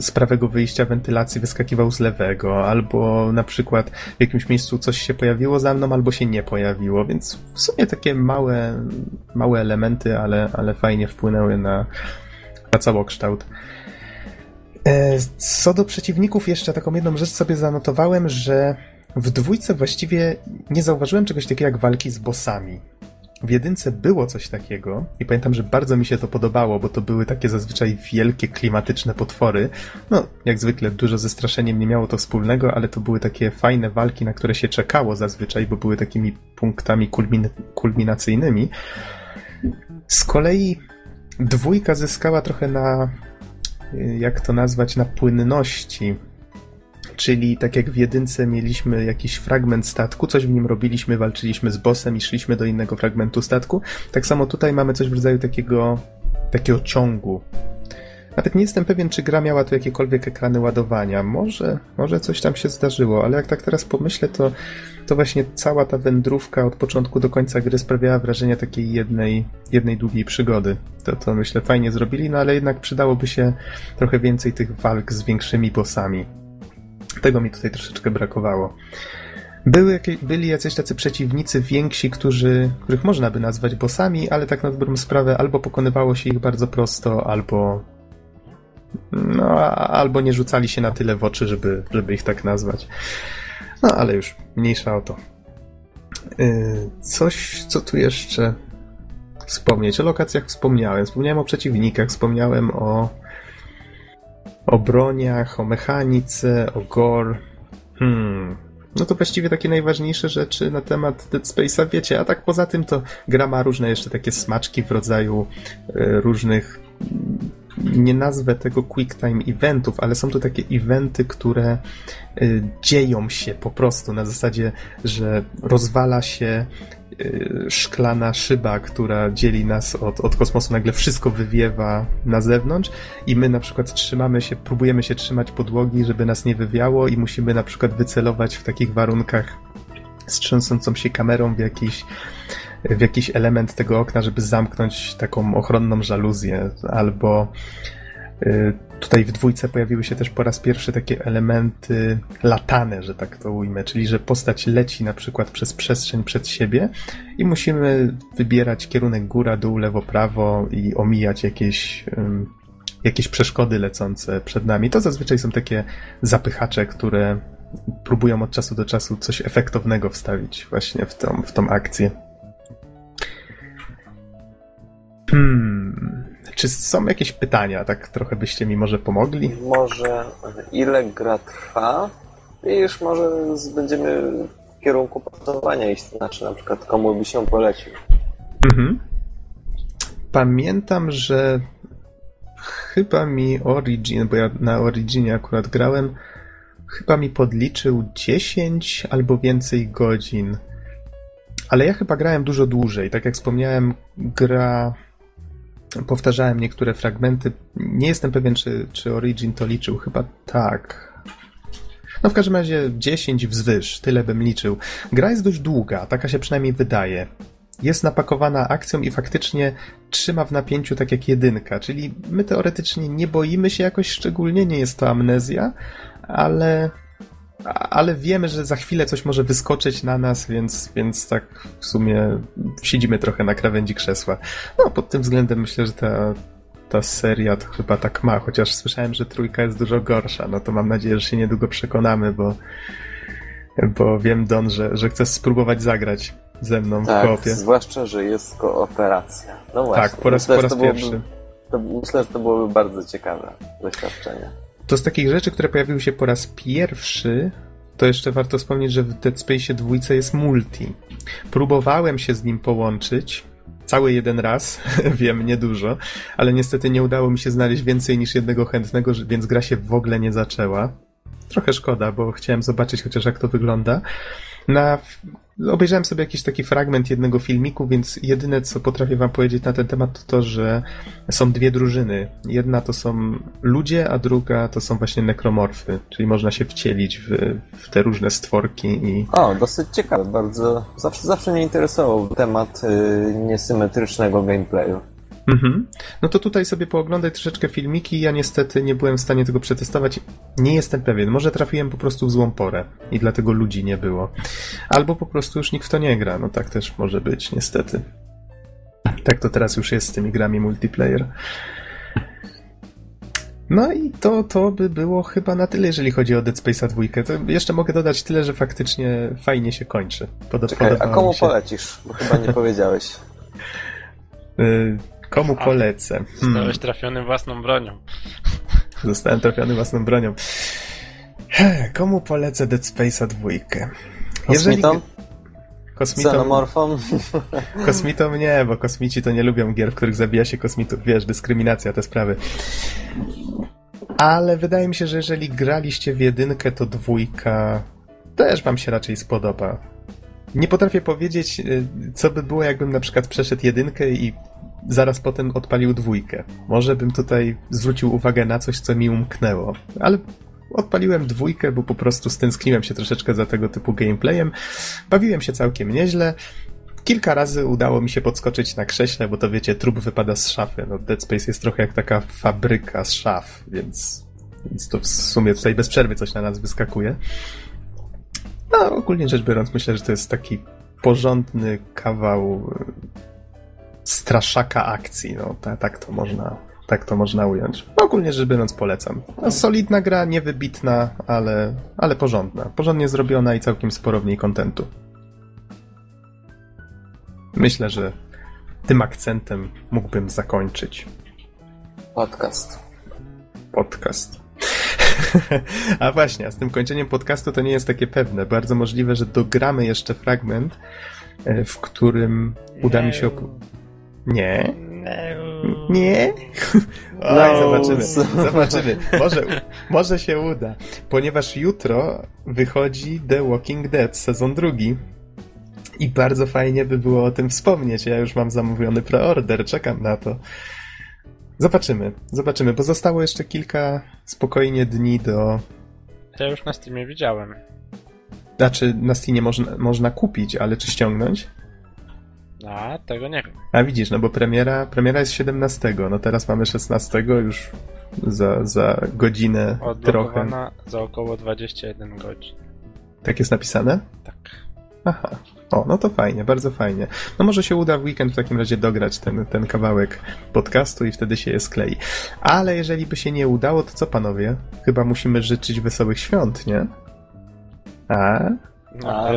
z prawego wyjścia wentylacji wyskakiwał z lewego, albo na przykład w jakimś miejscu coś się pojawiło za mną, albo się nie pojawiło, więc w sumie takie małe elementy, ale fajnie wpłynęły na całokształt. Co do przeciwników, jeszcze taką jedną rzecz sobie zanotowałem, że w dwójce właściwie nie zauważyłem czegoś takiego jak walki z bossami. W jedynce było coś takiego i pamiętam, że bardzo mi się to podobało, bo to były takie zazwyczaj wielkie, klimatyczne potwory. No, jak zwykle dużo ze straszeniem nie miało to wspólnego, ale to były takie fajne walki, na które się czekało zazwyczaj, bo były takimi punktami kulminacyjnymi. Z kolei dwójka zyskała trochę na, jak to nazwać, na płynności. Czyli tak jak w jedynce mieliśmy jakiś fragment statku, coś w nim robiliśmy, walczyliśmy z bossem i szliśmy do innego fragmentu statku. Tak samo tutaj mamy coś w rodzaju takiego ciągu. Nawet nie jestem pewien, czy gra miała tu jakiekolwiek ekrany ładowania. Może coś tam się zdarzyło, ale jak tak teraz pomyślę, to właśnie cała ta wędrówka od początku do końca gry sprawiała wrażenie takiej jednej długiej przygody. To myślę fajnie zrobili, no ale jednak przydałoby się trochę więcej tych walk z większymi bossami. Tego mi tutaj troszeczkę brakowało. Byli jacyś tacy przeciwnicy więksi, których można by nazwać bossami, ale tak na dobrą sprawę albo pokonywało się ich bardzo prosto, albo nie rzucali się na tyle w oczy, żeby ich tak nazwać. No ale już mniejsza o to. Coś, co tu jeszcze wspomnieć. O lokacjach wspomniałem o przeciwnikach, wspomniałem o broniach, o mechanice, o gore. No to właściwie takie najważniejsze rzeczy na temat Dead Space'a wiecie, a tak poza tym to gra ma różne jeszcze takie smaczki w rodzaju różnych, nie nazwę tego quick time eventów, ale są to takie eventy, które dzieją się po prostu na zasadzie, że rozwala się szklana szyba, która dzieli nas od kosmosu, nagle wszystko wywiewa na zewnątrz i my na przykład próbujemy się trzymać podłogi, żeby nas nie wywiało i musimy na przykład wycelować w takich warunkach z trząsącą się kamerą w jakiś element tego okna, żeby zamknąć taką ochronną żaluzję, albo tutaj w dwójce pojawiły się też po raz pierwszy takie elementy latane, że tak to ujmę, czyli że postać leci na przykład przez przestrzeń przed siebie i musimy wybierać kierunek góra, dół, lewo, prawo i omijać jakieś przeszkody lecące przed nami. To zazwyczaj są takie zapychacze, które próbują od czasu do czasu coś efektownego wstawić właśnie w tą akcję. Czy są jakieś pytania? Tak trochę byście mi może pomogli? Może ile gra trwa? I już może będziemy w kierunku podsumowania iść, znaczy na przykład komu by się polecił. Mhm. Pamiętam, że chyba mi Origin, bo ja na Originie akurat grałem, chyba mi podliczył 10 albo więcej godzin. Ale ja chyba grałem dużo dłużej. Tak jak wspomniałem, gra... Powtarzałem niektóre fragmenty. Nie jestem pewien, czy Origin to liczył. Chyba tak. No w każdym razie 10 wzwyż. Tyle bym liczył. Gra jest dość długa. Taka się przynajmniej wydaje. Jest napakowana akcją i faktycznie trzyma w napięciu tak jak jedynka. Czyli my teoretycznie nie boimy się jakoś szczególnie. Nie jest to amnezja, ale wiemy, że za chwilę coś może wyskoczyć na nas, więc tak w sumie siedzimy trochę na krawędzi krzesła. No, pod tym względem myślę, że ta seria to chyba tak ma, chociaż słyszałem, że trójka jest dużo gorsza. No to mam nadzieję, że się niedługo przekonamy, bo wiem, Don, że chcesz spróbować zagrać ze mną tak, w koopie. Tak, zwłaszcza, że jest kooperacja. No właśnie. Tak, po raz pierwszy. Myślę, że to byłoby bardzo ciekawe doświadczenie. To z takich rzeczy, które pojawiły się po raz pierwszy, to jeszcze warto wspomnieć, że w Dead Space 2 jest multi. Próbowałem się z nim połączyć, cały jeden raz, wiem, niedużo, ale niestety nie udało mi się znaleźć więcej niż jednego chętnego, więc gra się w ogóle nie zaczęła. Trochę szkoda, bo chciałem zobaczyć chociaż jak to wygląda. Obejrzałem sobie jakiś taki fragment jednego filmiku, więc jedyne co potrafię wam powiedzieć na ten temat to to, że są dwie drużyny. Jedna to są ludzie, a druga to są właśnie nekromorfy, czyli można się wcielić w te różne stworki. Dosyć ciekawe, bardzo. Zawsze mnie interesował temat niesymetrycznego gameplayu. Mhm. No to tutaj sobie pooglądaj troszeczkę filmiki. Ja niestety nie byłem w stanie tego przetestować. Nie jestem pewien. Może trafiłem po prostu w złą porę i dlatego ludzi nie było. Albo po prostu już nikt w to nie gra. No tak też może być, niestety. Tak to teraz już jest z tymi grami multiplayer. No i to by było chyba na tyle, jeżeli chodzi o Dead Space'a 2. To jeszcze mogę dodać tyle, że faktycznie fajnie się kończy. Czekaj, a komu polecisz? Bo chyba nie powiedziałeś. Komu polecę? Zostałeś trafiony własną bronią. Zostałem trafiony własną bronią. Komu polecę Dead Space'a 2? Kosmitom? Xenomorfom? Kosmitom nie, bo kosmici to nie lubią gier, w których zabija się kosmitów. Wiesz, dyskryminacja, te sprawy. Ale wydaje mi się, że jeżeli graliście w jedynkę, to 2 też wam się raczej spodoba. Nie potrafię powiedzieć, co by było, jakbym na przykład przeszedł jedynkę i zaraz potem odpalił 2. Może bym tutaj zwrócił uwagę na coś, co mi umknęło. Ale odpaliłem 2, bo po prostu stęskniłem się troszeczkę za tego typu gameplayem. Bawiłem się całkiem nieźle. Kilka razy udało mi się podskoczyć na krześle, bo to wiecie, trup wypada z szafy. No, Dead Space jest trochę jak taka fabryka z szaf, więc to w sumie tutaj bez przerwy coś na nas wyskakuje. No, ogólnie rzecz biorąc, myślę, że to jest taki porządny kawał straszaka akcji. No, tak to można ująć. No, ogólnie rzecz biorąc, polecam. No, solidna gra, niewybitna, ale porządna. Porządnie zrobiona i całkiem sporo w niej kontentu. Myślę, że tym akcentem mógłbym zakończyć. Podcast. A właśnie, z tym kończeniem podcastu to nie jest takie pewne. Bardzo możliwe, że dogramy jeszcze fragment, w którym uda mi się... Nie? Nie? Oj, zobaczymy. Może się uda, ponieważ jutro wychodzi The Walking Dead sezon 2. I bardzo fajnie by było o tym wspomnieć. Ja już mam zamówiony preorder, czekam na to. Zobaczymy, bo zostało jeszcze kilka spokojnie dni do... Ja już na Steamie widziałem. Znaczy, na Steamie można kupić, ale czy ściągnąć? A, tego nie wiem. A widzisz, no bo premiera jest 17, no teraz mamy 16, już za godzinę trochę. Za około 21 godzin. Tak jest napisane? Tak. Aha, no to fajnie, bardzo fajnie. No może się uda w weekend w takim razie dograć ten kawałek podcastu i wtedy się je sklei. Ale jeżeli by się nie udało, to co panowie? Chyba musimy życzyć wesołych świąt, nie?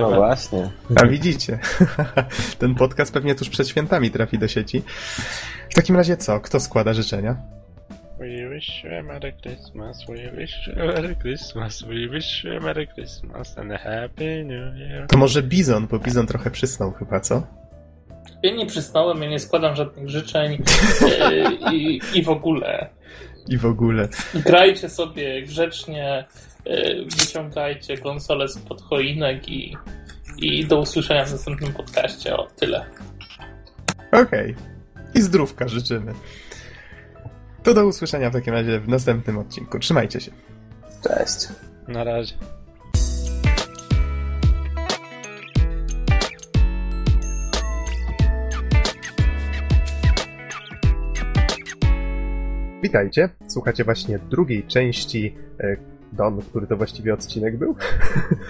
No właśnie. A widzicie. Ten podcast pewnie tuż przed świętami trafi do sieci. W takim razie co? Kto składa życzenia? We wish you a Merry Christmas, we wish you a Merry Christmas, we wish you a Merry Christmas and a Happy New Year. To może Bizon, bo Bizon trochę przysnął chyba, co? Ja nie przysnąłem, ja nie składam żadnych życzeń i w ogóle. I w ogóle. Grajcie sobie grzecznie, wyciągajcie konsolę spod choinek i do usłyszenia w następnym podcaście. O, tyle. Okej. I zdrówka życzymy. To do usłyszenia w takim razie w następnym odcinku. Trzymajcie się. Cześć. Na razie. Witajcie. Słuchacie właśnie drugiej części... Don, który to właściwie odcinek był?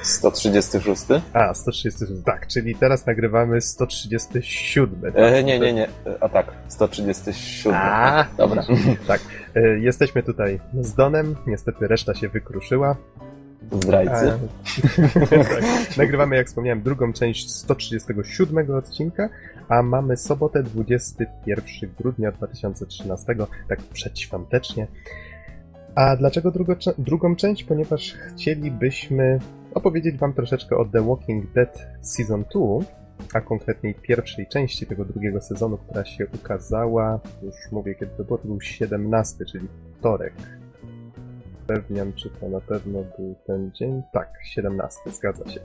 136? A, 136, tak, czyli teraz nagrywamy 137. Tak? Nie. A tak, 137. A, dobra. Tak, jesteśmy tutaj z Donem, niestety reszta się wykruszyła. Zdrajcy. Tak. Nagrywamy, jak wspomniałem, drugą część 137 odcinka, a mamy sobotę 21 grudnia 2013, tak przedświątecznie. A dlaczego drugą część? Ponieważ chcielibyśmy opowiedzieć wam troszeczkę o The Walking Dead Season 2, a konkretniej pierwszej części tego drugiego sezonu, która się ukazała, już mówię kiedy to było, to był 17, czyli wtorek. Pewniam, czy to na pewno był ten dzień? Tak, 17, zgadza się.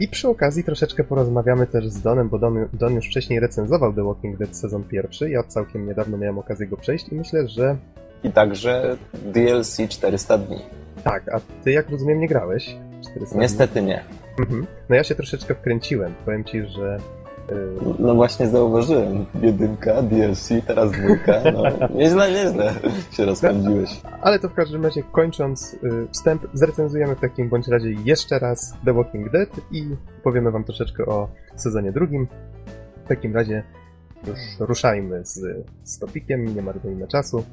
I przy okazji troszeczkę porozmawiamy też z Donem, bo Don już wcześniej recenzował The Walking Dead sezon pierwszy, ja całkiem niedawno miałem okazję go przejść i myślę, że... I także DLC 400 dni. Tak, a ty, jak rozumiem, nie grałeś 400 Niestety dni? Nie. No ja się troszeczkę wkręciłem. Powiem ci, że... No właśnie zauważyłem. Jedynka, DLC, teraz dwójka. No, nieźle się rozpędziłeś. Ale to w każdym razie, kończąc wstęp, zrecenzujemy w takim bądź razie jeszcze raz The Walking Dead i powiemy wam troszeczkę o sezonie drugim. W takim razie już ruszajmy z topikiem, nie marnujmy czasu.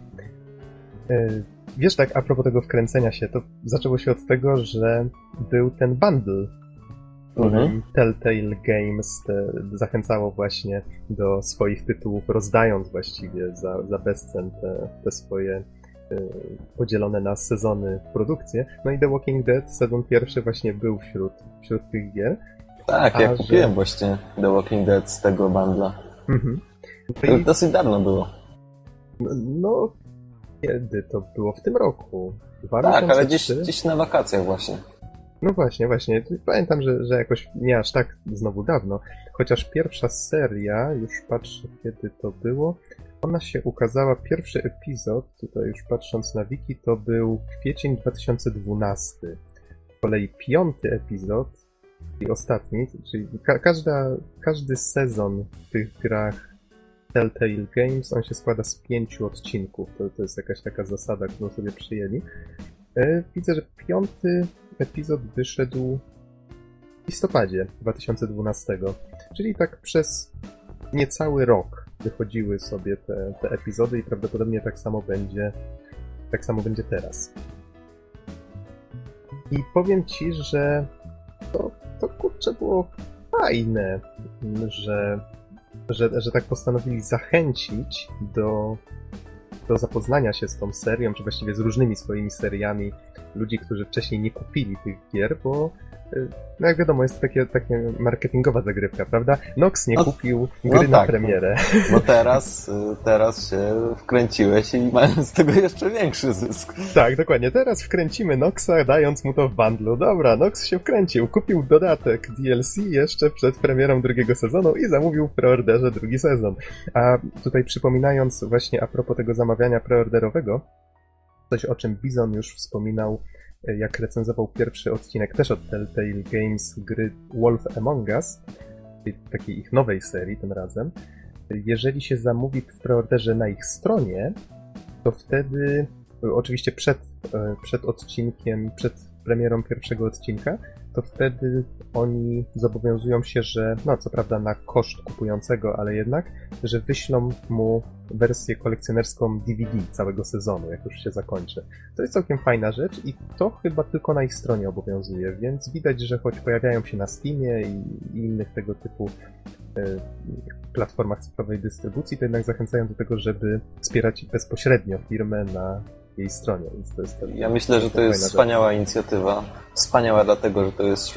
Wiesz, tak a propos tego wkręcenia się, to zaczęło się od tego, że był ten bundle, którym Telltale Games zachęcało właśnie do swoich tytułów, rozdając właściwie za bezcen te swoje podzielone na sezony produkcje. No i The Walking Dead sezon pierwszy właśnie był wśród tych gier. Tak, ja kupiłem właśnie The Walking Dead z tego bundla. To dosyć dawno było. No... Kiedy to było? W tym roku. Tak, ale gdzieś na wakacjach właśnie. No właśnie. Pamiętam, że jakoś nie aż tak znowu dawno. Chociaż pierwsza seria, już patrzę kiedy to było, ona się ukazała, pierwszy epizod, tutaj już patrząc na wiki, to był kwiecień 2012. Z kolei piąty epizod i ostatni, czyli każdy sezon w tych grach Telltale Games, on się składa z 5 odcinków, to jest jakaś taka zasada, którą sobie przyjęli. Widzę, że piąty epizod wyszedł w listopadzie 2012, czyli tak przez niecały rok wychodziły sobie te epizody i prawdopodobnie tak samo będzie teraz. I powiem ci, że to kurczę było fajne, że tak postanowili zachęcić do zapoznania się z tą serią, czy właściwie z różnymi swoimi seriami ludzi, którzy wcześniej nie kupili tych gier, bo no jak wiadomo, jest to takie marketingowa zagrywka, prawda? Nox nie kupił gry na premierę. Bo teraz się wkręciłeś i mają z tego jeszcze większy zysk. Tak, dokładnie. Teraz wkręcimy Noxa, dając mu to w bundlu. Dobra, Nox się wkręcił, kupił dodatek DLC jeszcze przed premierą drugiego sezonu i zamówił w preorderze drugi sezon. A tutaj przypominając właśnie a propos tego zamawiania preorderowego, coś o czym Bizon już wspominał, jak recenzował pierwszy odcinek też od Telltale Games gry Wolf Among Us, takiej ich nowej serii tym razem. Jeżeli się zamówi w preorderze na ich stronie, to wtedy, oczywiście przed odcinkiem, przed premierą pierwszego odcinka, to wtedy oni zobowiązują się, że, no co prawda na koszt kupującego, ale jednak, że wyślą mu wersję kolekcjonerską DVD całego sezonu, jak już się zakończy. To jest całkiem fajna rzecz i to chyba tylko na ich stronie obowiązuje, więc widać, że choć pojawiają się na Steamie i innych tego typu platformach cyfrowej dystrybucji, to jednak zachęcają do tego, żeby wspierać bezpośrednio firmę na jej stronie. Więc to jest ja myślę, że to jest wspaniała inicjatywa. Wspaniała dlatego, że to jest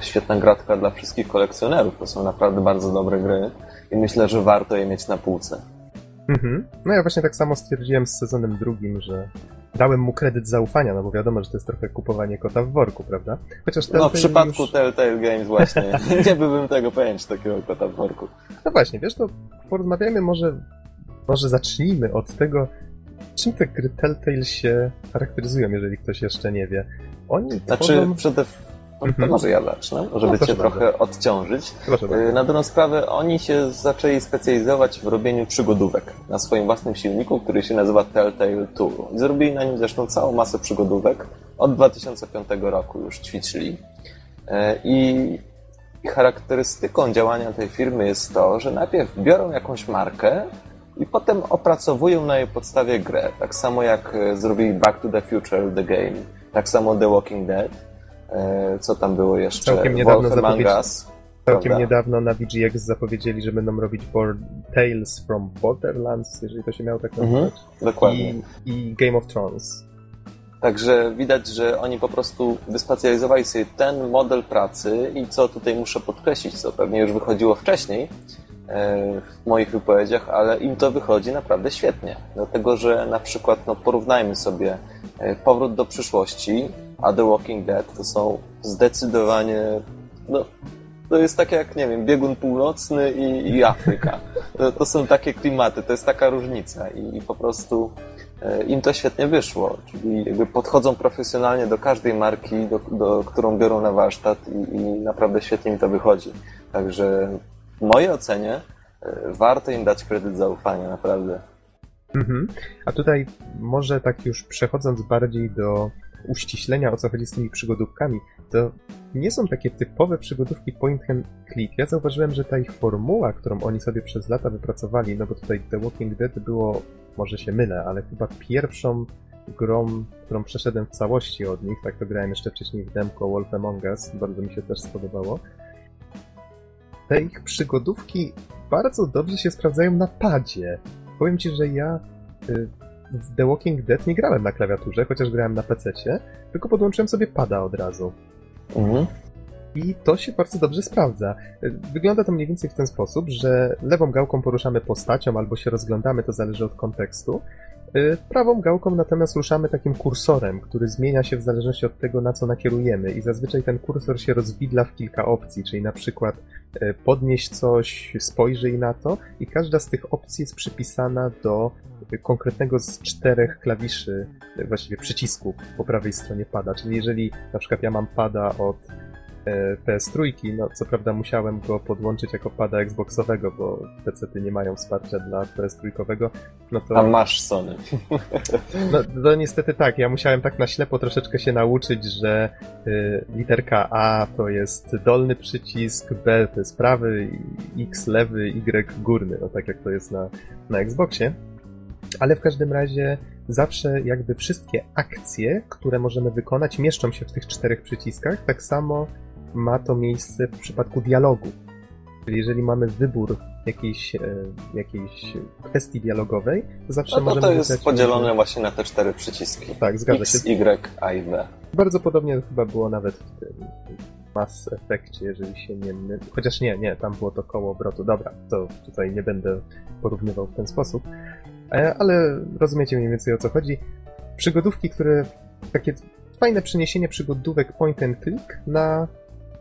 świetna gratka dla wszystkich kolekcjonerów. To są naprawdę bardzo dobre gry i myślę, że warto je mieć na półce. Mhm. No ja właśnie tak samo stwierdziłem z sezonem drugim, że dałem mu kredyt zaufania, no bo wiadomo, że to jest trochę kupowanie kota w worku, prawda? Chociaż no w przypadku już... Telltale Games właśnie nie byłbym tego pewien, czy takiego kota w worku. No właśnie, wiesz, to porozmawiajmy może zacznijmy od tego, czym te gry Telltale się charakteryzują, jeżeli ktoś jeszcze nie wie. Oni To może ja zacznę, żeby cię trochę odciążyć. Na dobrą sprawę, oni się zaczęli specjalizować w robieniu przygodówek na swoim własnym silniku, który się nazywa Telltale 2. I zrobili na nim zresztą całą masę przygodówek. Od 2005 roku już ćwiczyli. I charakterystyką działania tej firmy jest to, że najpierw biorą jakąś markę i potem opracowują na jej podstawie grę. Tak samo jak zrobili Back to the Future The Game, tak samo The Walking Dead. Co tam było jeszcze? Całkiem niedawno na VGX zapowiedzieli, że będą robić Tales from Borderlands, jeżeli to się miało tak nazywać. Dokładnie. I Game of Thrones. Także widać, że oni po prostu wyspecjalizowali sobie ten model pracy i co tutaj muszę podkreślić, co pewnie już wychodziło wcześniej w moich wypowiedziach, ale im to wychodzi naprawdę świetnie. Dlatego, że na przykład porównajmy sobie Powrót do przyszłości, a The Walking Dead to są zdecydowanie... No, to jest takie jak, nie wiem, Biegun Północny i Afryka. To są takie klimaty, to jest taka różnica i po prostu im to świetnie wyszło. Czyli jakby podchodzą profesjonalnie do każdej marki, do którą biorą na warsztat i naprawdę świetnie im to wychodzi. Także w mojej ocenie warto im dać kredyt zaufania, naprawdę. Mhm. A tutaj może tak już przechodząc bardziej do uściślenia, o co chodzi z tymi przygodówkami, to nie są takie typowe przygodówki point and click. Ja zauważyłem, że ta ich formuła, którą oni sobie przez lata wypracowali, no bo tutaj The Walking Dead było, może się mylę, ale chyba pierwszą grą, którą przeszedłem w całości od nich, tak to grałem jeszcze wcześniej w demko Wolf Among Us, bardzo mi się też spodobało. Te ich przygodówki bardzo dobrze się sprawdzają na padzie. Powiem ci, że ja w The Walking Dead nie grałem na klawiaturze, chociaż grałem na PC-cie, tylko podłączyłem sobie pada od razu. Mhm. I to się bardzo dobrze sprawdza. Wygląda to mniej więcej w ten sposób, że lewą gałką poruszamy postacią albo się rozglądamy, to zależy od kontekstu. Prawą gałką natomiast ruszamy takim kursorem, który zmienia się w zależności od tego, na co nakierujemy i zazwyczaj ten kursor się rozwidla w kilka opcji, czyli na przykład podnieś coś, spojrzyj na to i każda z tych opcji jest przypisana do konkretnego z 4 klawiszy, właściwie przycisków po prawej stronie pada, czyli jeżeli na przykład ja mam pada od PS3, no co prawda musiałem go podłączyć jako pada Xboxowego, bo PC-ty nie mają wsparcia dla PS3-kowego, no to... A masz Sony. No to niestety tak, ja musiałem tak na ślepo troszeczkę się nauczyć, że literka A to jest dolny przycisk, B to jest prawy, X lewy, Y górny, no tak jak to jest na Xboxie. Ale w każdym razie zawsze jakby wszystkie akcje, które możemy wykonać, mieszczą się w tych 4 przyciskach, tak samo ma to miejsce w przypadku dialogu. Czyli jeżeli mamy wybór jakiejś kwestii dialogowej, to zawsze możemy... No to jest podzielone właśnie na te 4 przyciski. Tak, zgadza się. X, Y, A i B. Bardzo podobnie chyba było nawet w tym Mass Effectcie, jeżeli się nie mylę. Chociaż nie, tam było to koło obrotu. Dobra, to tutaj nie będę porównywał w ten sposób. Ale rozumiecie mniej więcej, o co chodzi. Przygodówki, które... Takie fajne przeniesienie przygodówek point and click na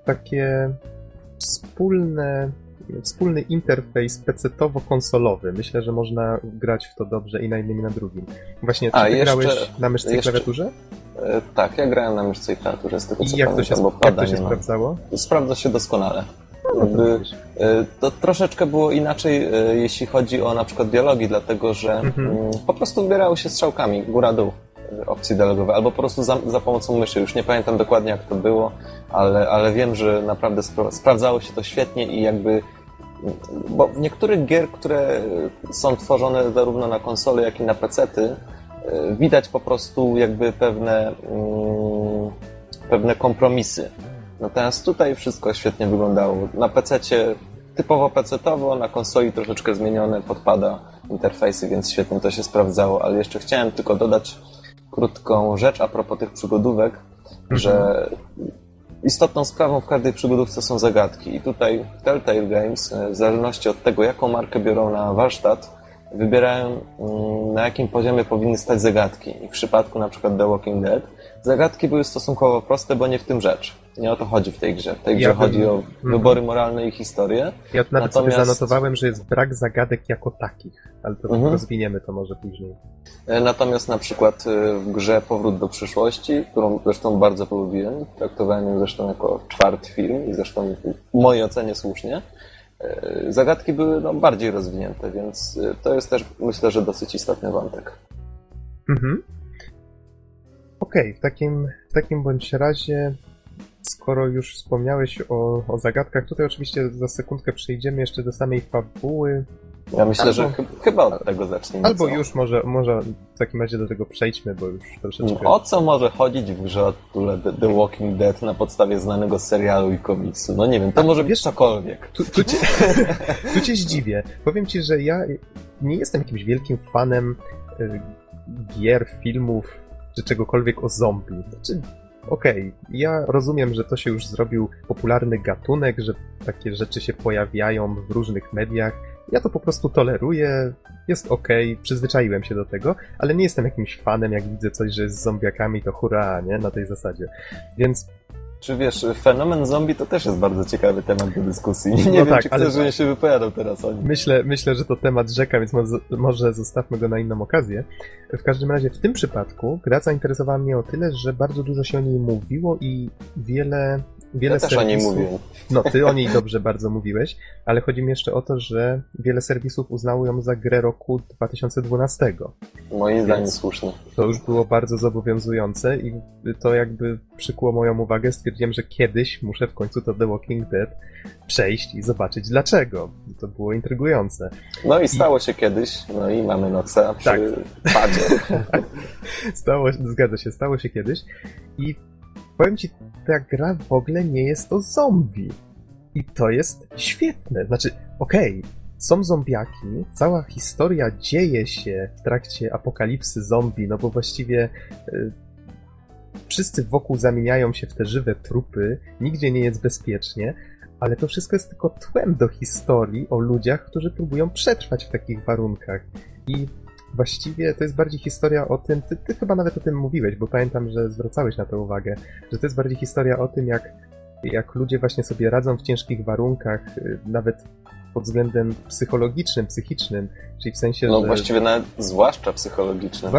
takie wspólny interfejs PC-towo-konsolowy. Myślę, że można grać w to dobrze i na jednym, i na drugim. Właśnie, ty grałeś na myszce i klawiaturze? Tak, ja grałem na myszce i klawiaturze. Z tego, co jak to się sprawdzało? Sprawdza się doskonale. To troszeczkę było inaczej, jeśli chodzi o na przykład dialogi, dlatego że po prostu wybierały się strzałkami góra-dół. opcje dialogowe, albo po prostu za pomocą myszy. Już nie pamiętam dokładnie, jak to było, ale wiem, że naprawdę sprawdzało się to świetnie i jakby... Bo niektórych gier, które są tworzone zarówno na konsole, jak i na pecety, widać po prostu jakby pewne kompromisy. Natomiast tutaj wszystko świetnie wyglądało. Na pececie typowo pecetowo, na konsoli troszeczkę zmienione, podpada interfejsy, więc świetnie to się sprawdzało. Ale jeszcze chciałem tylko dodać krótką rzecz a propos tych przygodówek, że istotną sprawą w każdej przygodówce są zagadki. I tutaj Telltale Games, w zależności od tego, jaką markę biorą na warsztat, wybierają, na jakim poziomie powinny stać zagadki. I w przypadku na przykład The Walking Dead zagadki były stosunkowo proste, bo nie w tym rzecz. Nie o to chodzi w tej grze. W tej grze chodzi o wybory moralne i historię. Ja nawet sobie zanotowałem, że jest brak zagadek jako takich, ale to rozwiniemy to może później. Natomiast na przykład w grze Powrót do przyszłości, którą zresztą bardzo polubiłem, traktowałem ją zresztą jako czwarty film i zresztą w mojej ocenie słusznie, zagadki były bardziej rozwinięte, więc to jest też, myślę, że dosyć istotny wątek. Okej, w takim bądź razie, skoro już wspomniałeś o zagadkach, tutaj oczywiście za sekundkę przejdziemy jeszcze do samej fabuły. Ja myślę, że chyba od tego zaczniemy. Albo już może w takim razie do tego przejdźmy, bo już troszeczkę... O co może chodzić w grze The Walking Dead na podstawie znanego serialu i komiksu? No nie wiem, to może być cokolwiek. Tu cię zdziwię. Powiem ci, że ja nie jestem jakimś wielkim fanem gier, filmów czy czegokolwiek o zombie. Znaczy, ja rozumiem, że to się już zrobił popularny gatunek, że takie rzeczy się pojawiają w różnych mediach. Ja to po prostu toleruję, jest przyzwyczaiłem się do tego, ale nie jestem jakimś fanem, jak widzę coś, że jest z zombiakami, to hurra, nie? Na tej zasadzie. Więc... Czy wiesz, fenomen zombie to też jest bardzo ciekawy temat do dyskusji. Nie wiem, czy chcesz, żebym się wypowiadał teraz o nim. Myślę, że to temat rzeka, więc może zostawmy go na inną okazję. W każdym razie w tym przypadku gra zainteresowała mnie o tyle, że bardzo dużo się o niej mówiło i wiele serwisów... też o niej mówiłem. No, ty o niej dobrze bardzo mówiłeś, ale chodzi mi jeszcze o to, że wiele serwisów uznało ją za grę roku 2012. Moim zdaniem słusznie. To już było bardzo zobowiązujące i to jakby przykuło moją uwagę. Stwierdziłem, że kiedyś muszę w końcu to The Walking Dead przejść i zobaczyć dlaczego. To było intrygujące. No i stało się kiedyś, no i mamy Naksa przy padzie. Stało się kiedyś i powiem ci, ta gra w ogóle nie jest o zombie. I to jest świetne. Znaczy, są zombiaki, cała historia dzieje się w trakcie apokalipsy zombie, no bo właściwie... wszyscy wokół zamieniają się w te żywe trupy, nigdzie nie jest bezpiecznie, ale to wszystko jest tylko tłem do historii o ludziach, którzy próbują przetrwać w takich warunkach. I właściwie to jest bardziej historia o tym, ty chyba nawet o tym mówiłeś, bo pamiętam, że zwracałeś na to uwagę, że to jest bardziej historia o tym, jak ludzie właśnie sobie radzą w ciężkich warunkach, nawet pod względem psychologicznym, psychicznym, czyli w sensie, że... No właściwie nawet zwłaszcza psychologicznym.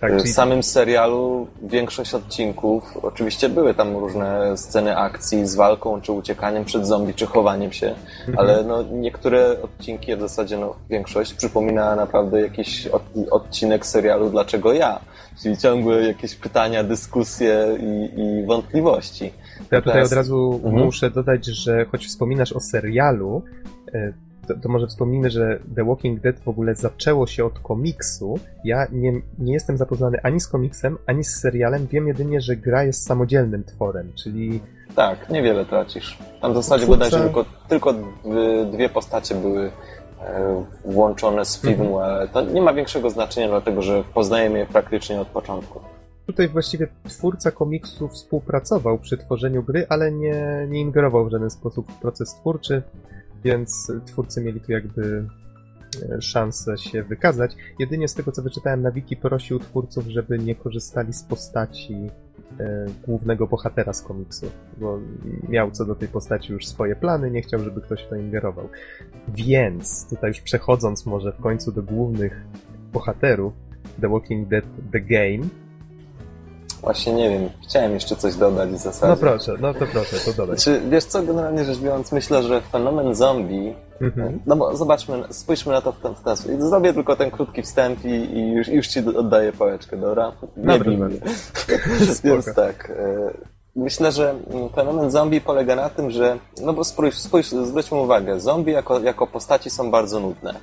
Tak, w samym serialu większość odcinków, oczywiście były tam różne sceny akcji z walką, czy uciekaniem przed zombie, czy chowaniem się, ale niektóre odcinki, a w zasadzie większość, przypomina naprawdę jakiś odcinek serialu Dlaczego ja? Czyli ciągłe jakieś pytania, dyskusje i wątpliwości. Ja tutaj od razu muszę dodać, że choć wspominasz o serialu, to może wspomnimy, że The Walking Dead w ogóle zaczęło się od komiksu. Ja nie jestem zapoznany ani z komiksem, ani z serialem. Wiem jedynie, że gra jest samodzielnym tworem, czyli... Tak, niewiele tracisz. Tam w zasadzie bodajże tylko dwie postacie były włączone z filmu, ale to nie ma większego znaczenia, dlatego że poznajemy je praktycznie od początku. Tutaj właściwie twórca komiksu współpracował przy tworzeniu gry, ale nie ingerował w żaden sposób w proces twórczy, więc twórcy mieli tu jakby szansę się wykazać. Jedynie z tego, co wyczytałem na wiki, prosił twórców, żeby nie korzystali z postaci głównego bohatera z komiksu, bo miał co do tej postaci już swoje plany, nie chciał, żeby ktoś w to ingerował. Więc tutaj już przechodząc może w końcu do głównych bohaterów The Walking Dead The Game. Właśnie nie wiem, chciałem jeszcze coś dodać w zasadzie. No proszę, to dodaj. Wiesz co, generalnie rzecz biorąc, myślę, że fenomen zombie No bo zobaczmy, spójrzmy na to w ten sposób. Zrobię tylko ten krótki wstęp i już ci oddaję pałeczkę, dobra? Nie. Więc tak. Myślę, że fenomen zombie polega na tym, że... No bo zwróćmy uwagę, zombie jako postaci są bardzo nudne.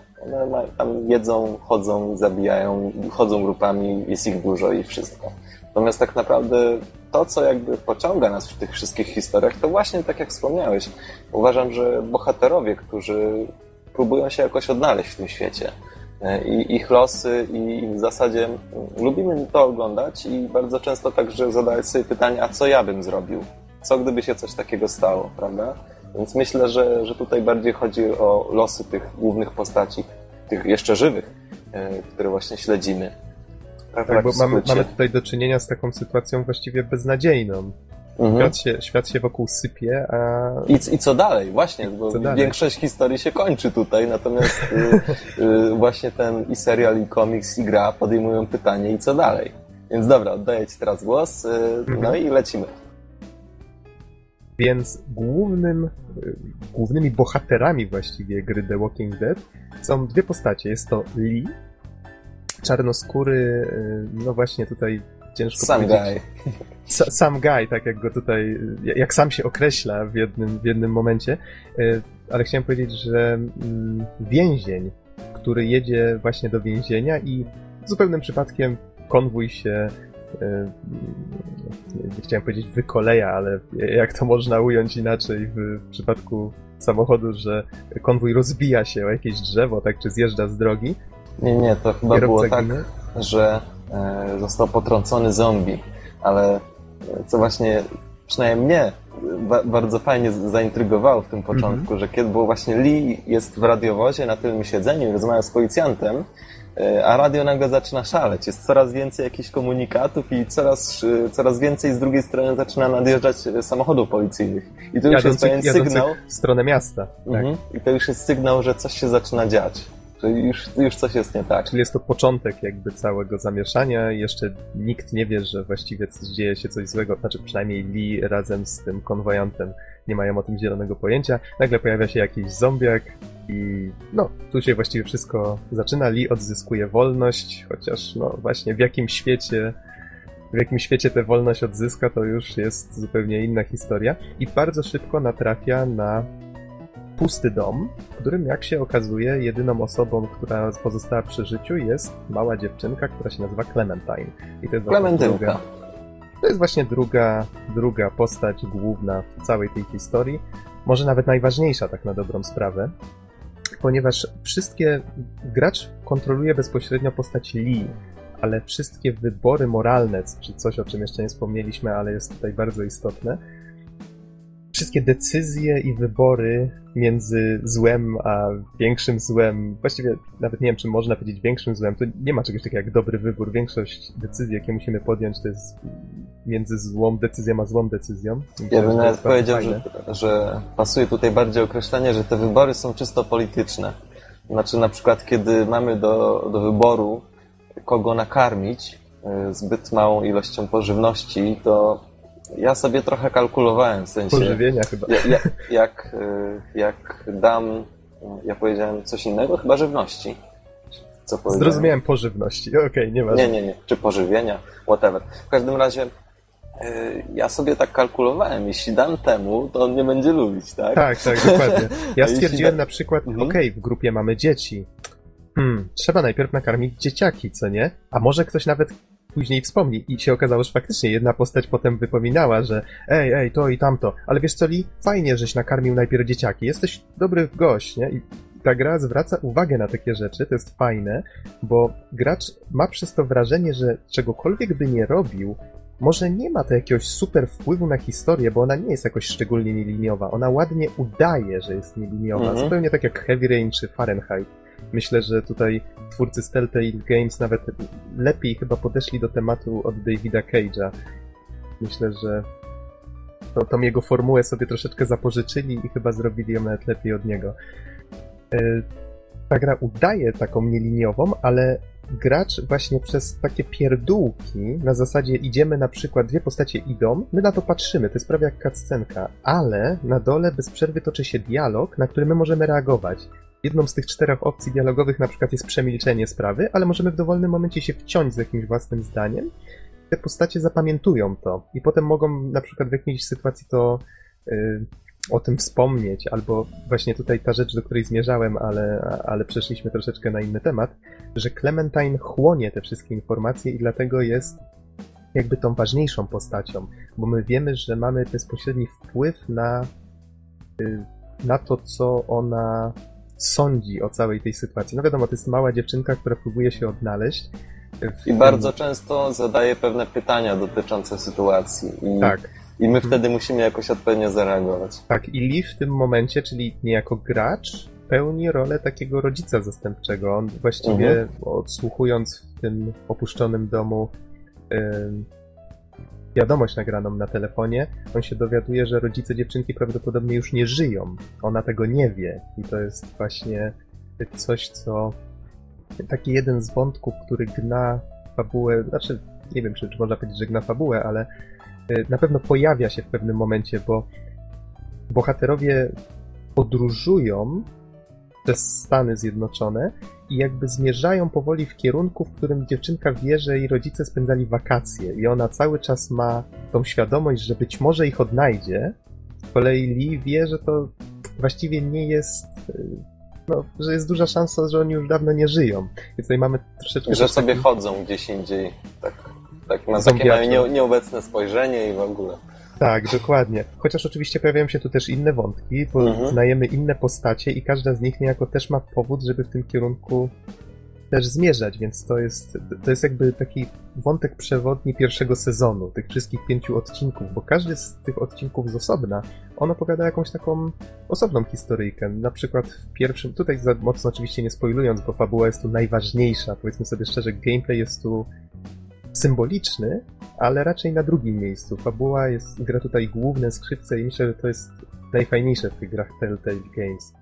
One tam jedzą, chodzą, zabijają, chodzą grupami, jest ich dużo i wszystko. Natomiast tak naprawdę to, co jakby pociąga nas w tych wszystkich historiach, to właśnie tak jak wspomniałeś. Uważam, że bohaterowie, którzy próbują się jakoś odnaleźć w tym świecie. I ich losy i w zasadzie lubimy to oglądać i bardzo często także zadawać sobie pytanie, a co ja bym zrobił? Co gdyby się coś takiego stało, prawda? Więc myślę, że tutaj bardziej chodzi o losy tych głównych postaci, tych jeszcze żywych, które właśnie śledzimy. Tak, bo mamy tutaj do czynienia z taką sytuacją właściwie beznadziejną. Świat się wokół sypie, a... I co dalej? Właśnie, bo większość historii się kończy tutaj, natomiast właśnie ten i serial, i komiks, i gra podejmują pytanie, i co dalej? Więc dobra, oddaję ci teraz głos, no i lecimy. Więc głównymi bohaterami właściwie gry The Walking Dead są dwie postacie. Jest to Lee, czarnoskóry, no właśnie tutaj ciężko powiedzieć. Sam guy, tak jak go tutaj, jak sam się określa w jednym momencie, ale chciałem powiedzieć, że więzień, który jedzie właśnie do więzienia i zupełnym przypadkiem konwój się, nie chciałem powiedzieć wykoleja, ale jak to można ująć inaczej w przypadku samochodu, że konwój rozbija się o jakieś drzewo, tak, czy zjeżdża z drogi. Nie, to chyba było tak, że został potrącony zombie, ale co właśnie przynajmniej mnie bardzo fajnie zaintrygowało w tym początku, że kiedy było właśnie Lee jest w radiowozie na tylnym siedzeniu i rozmawia z policjantem, a radio nagle zaczyna szaleć. Jest coraz więcej jakichś komunikatów i coraz więcej z drugiej strony zaczyna nadjeżdżać samochodów policyjnych. I to już jest pewien sygnał... w stronę miasta. Tak. I to już jest sygnał, że coś się zaczyna dziać. Czyli już coś jest nie tak. Czyli jest to początek jakby całego zamieszania. Jeszcze nikt nie wie, że właściwie dzieje się coś złego. Znaczy przynajmniej Lee razem z tym konwojantem nie mają o tym zielonego pojęcia. Nagle pojawia się jakiś zombiak i no, tu się właściwie wszystko zaczyna. Lee odzyskuje wolność, chociaż no właśnie w jakim świecie tę wolność odzyska, to już jest zupełnie inna historia. I bardzo szybko natrafia na pusty dom, w którym, jak się okazuje, jedyną osobą, która pozostała przy życiu, jest mała dziewczynka, która się nazywa Clementine. I to jest właśnie druga postać główna w całej tej historii. Może nawet najważniejsza, tak na dobrą sprawę, ponieważ gracz kontroluje bezpośrednio postać Lee, ale wszystkie wybory moralne, czy coś, o czym jeszcze nie wspomnieliśmy, ale jest tutaj bardzo istotne, wszystkie decyzje i wybory między złem a większym złem, właściwie nawet nie wiem, czy można powiedzieć większym złem, to nie ma czegoś takiego jak dobry wybór. Większość decyzji, jakie musimy podjąć, to jest między złą decyzją a złą decyzją. Ja bym nawet powiedział, że pasuje tutaj bardziej określenie, że te wybory są czysto polityczne. Znaczy na przykład, kiedy mamy do wyboru, kogo nakarmić zbyt małą ilością pożywności, to ja sobie trochę kalkulowałem, w sensie... Pożywienia chyba. Jak dam... Ja powiedziałem coś innego? Chyba żywności. Co powiedziałem? Zrozumiałem pożywności. Okej, nie ma... Nie. Czy pożywienia, whatever. W każdym razie ja sobie tak kalkulowałem. Jeśli dam temu, to on nie będzie lubić, tak? Tak, dokładnie. Ja stwierdziłem na przykład, okej, w grupie mamy dzieci. Trzeba najpierw nakarmić dzieciaki, co nie? A może ktoś nawet... później wspomni. I się okazało, że faktycznie jedna postać potem wypominała, że ej, to i tamto. Ale wiesz co, Lee? Fajnie, żeś nakarmił najpierw dzieciaki. Jesteś dobry gość, nie? I ta gra zwraca uwagę na takie rzeczy. To jest fajne, bo gracz ma przez to wrażenie, że czegokolwiek by nie robił, może nie ma to jakiegoś super wpływu na historię, bo ona nie jest jakoś szczególnie nieliniowa. Ona ładnie udaje, że jest nieliniowa. Zupełnie tak jak Heavy Rain czy Fahrenheit. Myślę, że tutaj twórcy z Telltale Games nawet lepiej chyba podeszli do tematu od Davida Cage'a. Myślę, że tą jego formułę sobie troszeczkę zapożyczyli i chyba zrobili ją nawet lepiej od niego. Ta gra udaje taką nieliniową, ale gracz właśnie przez takie pierdółki na zasadzie idziemy, na przykład dwie postacie idą, my na to patrzymy, to jest prawie jak cutscenka, ale na dole bez przerwy toczy się dialog, na który my możemy reagować. Jedną z tych czterech opcji dialogowych na przykład jest przemilczenie sprawy, ale możemy w dowolnym momencie się wciąć z jakimś własnym zdaniem. Te postacie zapamiętują to i potem mogą na przykład w jakiejś sytuacji to o tym wspomnieć, albo właśnie tutaj ta rzecz, do której zmierzałem, ale przeszliśmy troszeczkę na inny temat, że Clementine chłonie te wszystkie informacje i dlatego jest jakby tą ważniejszą postacią, bo my wiemy, że mamy bezpośredni wpływ na to, co ona sądzi o całej tej sytuacji. No wiadomo, to jest mała dziewczynka, która próbuje się odnaleźć. I bardzo często zadaje pewne pytania dotyczące sytuacji. I my wtedy musimy jakoś odpowiednio zareagować. Tak, i Lee w tym momencie, czyli niejako gracz, pełni rolę takiego rodzica zastępczego. On właściwie odsłuchując w tym opuszczonym domu wiadomość nagraną na telefonie, on się dowiaduje, że rodzice dziewczynki prawdopodobnie już nie żyją. Ona tego nie wie. I to jest właśnie coś, co... Taki jeden z wątków, który gna fabułę, znaczy nie wiem, czy można powiedzieć, że gna fabułę, ale na pewno pojawia się w pewnym momencie, bo bohaterowie podróżują przez Stany Zjednoczone i jakby zmierzają powoli w kierunku, w którym dziewczynka wie, że jej rodzice spędzali wakacje i ona cały czas ma tą świadomość, że być może ich odnajdzie. Z kolei Lee wie, że to właściwie nie jest... No, że jest duża szansa, że oni już dawno nie żyją. Więc tutaj mamy troszeczkę... Że sobie taki... chodzą gdzieś indziej. Tak na takie mają nieobecne spojrzenie i w ogóle. Tak, dokładnie. Chociaż oczywiście pojawiają się tu też inne wątki, bo znajemy inne postacie i każda z nich niejako też ma powód, żeby w tym kierunku też zmierzać. Więc to jest jakby taki wątek przewodni pierwszego sezonu, tych wszystkich 5 odcinków, bo każdy z tych odcinków z osobna, on opowiada jakąś taką osobną historyjkę. Na przykład w pierwszym, tutaj za mocno oczywiście nie spoilując, bo fabuła jest tu najważniejsza, powiedzmy sobie szczerze, gameplay jest tu symboliczny, ale raczej na drugim miejscu. Fabuła jest, gra tutaj główne skrzypce i myślę, że to jest najfajniejsze w tych grach Telltale Games.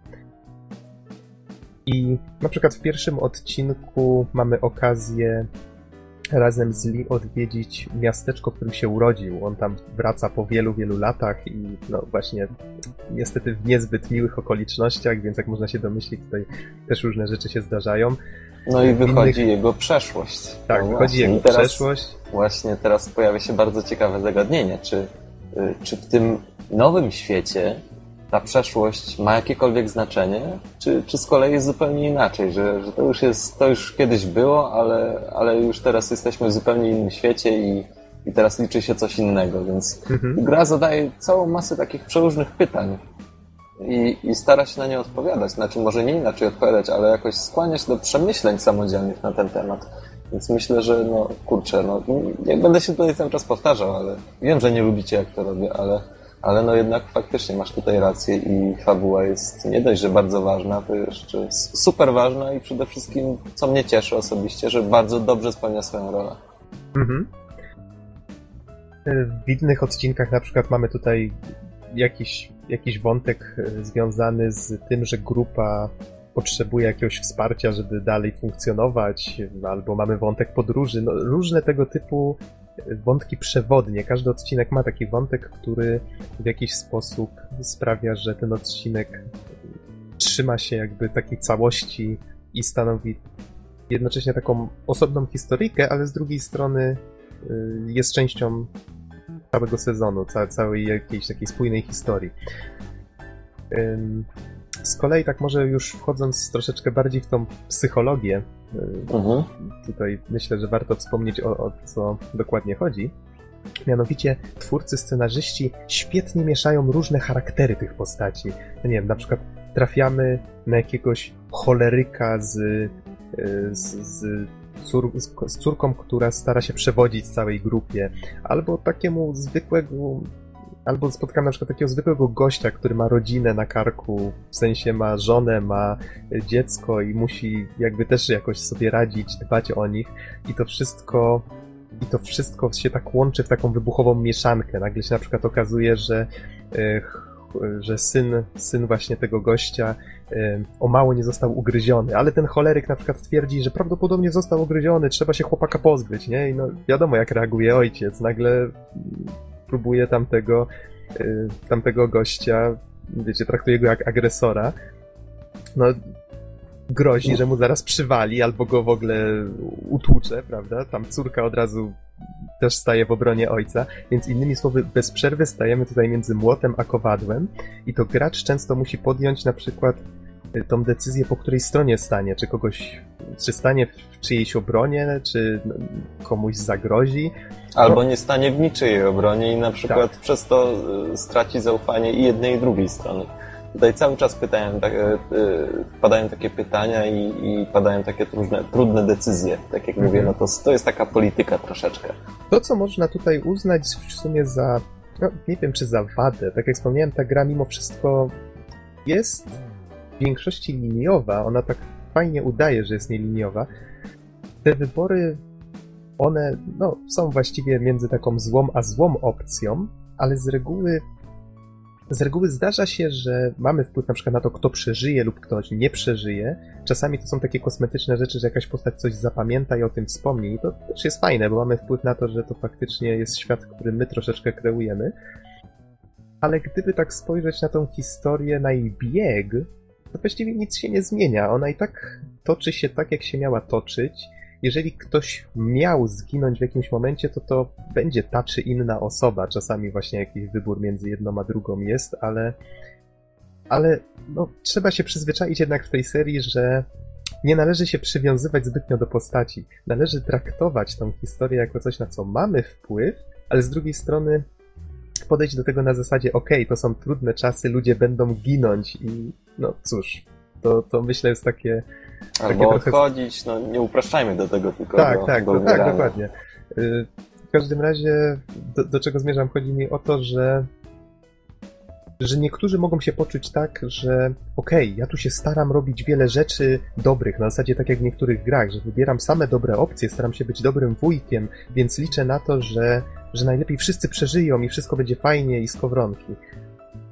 I na przykład w pierwszym odcinku mamy okazję razem z Lee odwiedzić miasteczko, w którym się urodził. On tam wraca po wielu, wielu latach i no właśnie niestety w niezbyt miłych okolicznościach, więc jak można się domyślić, tutaj też różne rzeczy się zdarzają. No i wychodzi jego przeszłość. Tak, no wychodzi jego przeszłość. Właśnie teraz pojawia się bardzo ciekawe zagadnienie. Czy w tym nowym świecie ta przeszłość ma jakiekolwiek znaczenie, czy z kolei jest zupełnie inaczej, że to już kiedyś było, ale już teraz jesteśmy w zupełnie innym świecie i teraz liczy się coś innego, więc gra zadaje całą masę takich przeróżnych pytań i stara się na nie odpowiadać, znaczy może nie inaczej odpowiadać, ale jakoś skłaniać do przemyśleń samodzielnych na ten temat. Więc myślę, że no kurczę, no nie będę się tutaj cały czas powtarzał, ale wiem, że nie lubicie jak to robię, ale no jednak faktycznie masz tutaj rację i fabuła jest nie dość, że bardzo ważna, to jeszcze super ważna i przede wszystkim, co mnie cieszy osobiście, że bardzo dobrze spełnia swoją rolę. W innych odcinkach na przykład mamy tutaj jakiś wątek związany z tym, że grupa potrzebuje jakiegoś wsparcia, żeby dalej funkcjonować, albo mamy wątek podróży, no, różne tego typu wątki przewodnie. Każdy odcinek ma taki wątek, który w jakiś sposób sprawia, że ten odcinek trzyma się jakby takiej całości i stanowi jednocześnie taką osobną historyjkę, ale z drugiej strony jest częścią całego sezonu, całej jakiejś takiej spójnej historii. Z kolei tak może już wchodząc troszeczkę bardziej w tą psychologię, tutaj myślę, że warto wspomnieć o co dokładnie chodzi. Mianowicie twórcy, scenarzyści świetnie mieszają różne charaktery tych postaci. No nie wiem, na przykład trafiamy na jakiegoś choleryka z córką, która stara się przewodzić całej grupie, albo takiemu zwykłego... Albo spotkam na przykład takiego zwykłego gościa, który ma rodzinę na karku, w sensie ma żonę, ma dziecko i musi jakby też jakoś sobie radzić, dbać o nich. I to wszystko się tak łączy w taką wybuchową mieszankę. Nagle się na przykład okazuje, że że syn właśnie tego gościa o mało nie został ugryziony, ale ten choleryk na przykład twierdzi, że prawdopodobnie został ugryziony, trzeba się chłopaka pozbyć, nie? I no wiadomo jak reaguje ojciec, nagle próbuje tamtego gościa, wiecie, traktuje go jak agresora, no grozi, że mu zaraz przywali albo go w ogóle utłucze, prawda? Tam córka od razu też staje w obronie ojca, więc innymi słowy bez przerwy stajemy tutaj między młotem a kowadłem i to gracz często musi podjąć na przykład tą decyzję, po której stronie stanie, czy stanie w czyjejś obronie, czy komuś zagrozi. Albo nie stanie w niczyjej obronie i na przykład tak. Przez to straci zaufanie i jednej i drugiej strony. Tutaj cały czas padają takie pytania i padają takie trudne decyzje. Tak jak mówię, no to jest taka polityka troszeczkę. To, co można tutaj uznać w sumie za, no nie wiem, czy za wadę. Tak jak wspomniałem, ta gra mimo wszystko jest w większości liniowa. Ona tak fajnie udaje, że jest nieliniowa. Te wybory, one no, są właściwie między taką złą a złą opcją, ale z reguły zdarza się, że mamy wpływ na przykład na to, kto przeżyje lub ktoś nie przeżyje. Czasami to są takie kosmetyczne rzeczy, że jakaś postać coś zapamięta i o tym wspomni. I to też jest fajne, bo mamy wpływ na to, że to faktycznie jest świat, który my troszeczkę kreujemy. Ale gdyby tak spojrzeć na tą historię, na jej bieg, to właściwie nic się nie zmienia. Ona i tak toczy się tak, jak się miała toczyć. Jeżeli ktoś miał zginąć w jakimś momencie, to będzie ta czy inna osoba. Czasami właśnie jakiś wybór między jedną a drugą jest, ale no, trzeba się przyzwyczaić jednak w tej serii, że nie należy się przywiązywać zbytnio do postaci. Należy traktować tą historię jako coś, na co mamy wpływ, ale z drugiej strony podejść do tego na zasadzie to są trudne czasy, ludzie będą ginąć i no cóż, to myślę jest takie... Albo odchodzić, trochę... no nie upraszczajmy do tego tylko. Tak, dokładnie. W każdym razie do czego zmierzam, chodzi mi o to, że niektórzy mogą się poczuć tak, że ja tu się staram robić wiele rzeczy dobrych, na zasadzie tak jak w niektórych grach, że wybieram same dobre opcje, staram się być dobrym wujkiem, więc liczę na to, że najlepiej wszyscy przeżyją i wszystko będzie fajnie i skowronki.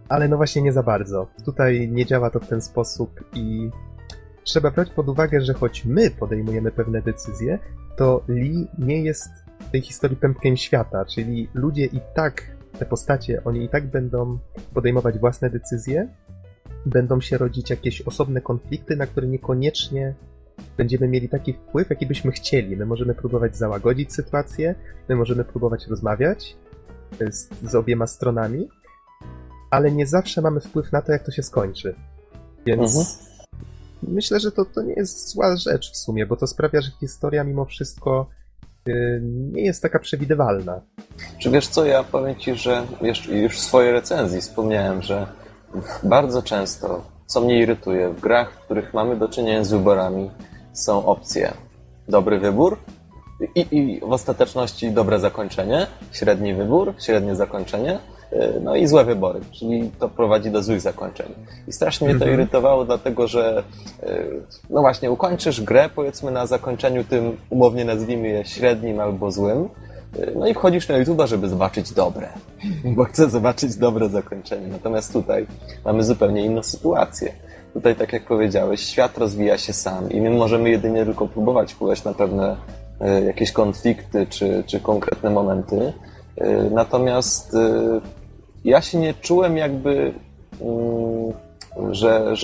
Ale no właśnie nie za bardzo. Tutaj nie działa to w ten sposób i trzeba brać pod uwagę, że choć my podejmujemy pewne decyzje, to Lee nie jest w tej historii pępkiem świata, czyli ludzie i tak, te postacie, oni i tak będą podejmować własne decyzje, będą się rodzić jakieś osobne konflikty, na które niekoniecznie będziemy mieli taki wpływ, jaki byśmy chcieli. My możemy próbować załagodzić sytuację, my możemy próbować rozmawiać z obiema stronami, ale nie zawsze mamy wpływ na to, jak to się skończy. Więc myślę, że to nie jest zła rzecz w sumie, bo to sprawia, że historia mimo wszystko nie jest taka przewidywalna. Czy wiesz co, ja powiem ci, że już w swojej recenzji wspomniałem, że bardzo często, co mnie irytuje, w grach, w których mamy do czynienia z wyborami, są opcje dobry wybór i w ostateczności dobre zakończenie, średni wybór, średnie zakończenie, no i złe wybory, czyli to prowadzi do złych zakończeń. I strasznie mnie to irytowało, dlatego że no właśnie ukończysz grę, powiedzmy na zakończeniu tym, umownie nazwijmy je średnim albo złym, no i wchodzisz na YouTube'a, żeby zobaczyć dobre, bo chcę zobaczyć dobre zakończenie. Natomiast tutaj mamy zupełnie inną sytuację. Tutaj, tak jak powiedziałeś, świat rozwija się sam i my możemy jedynie tylko próbować wpływać na pewne jakieś konflikty czy konkretne momenty. Natomiast ja się nie czułem jakby, że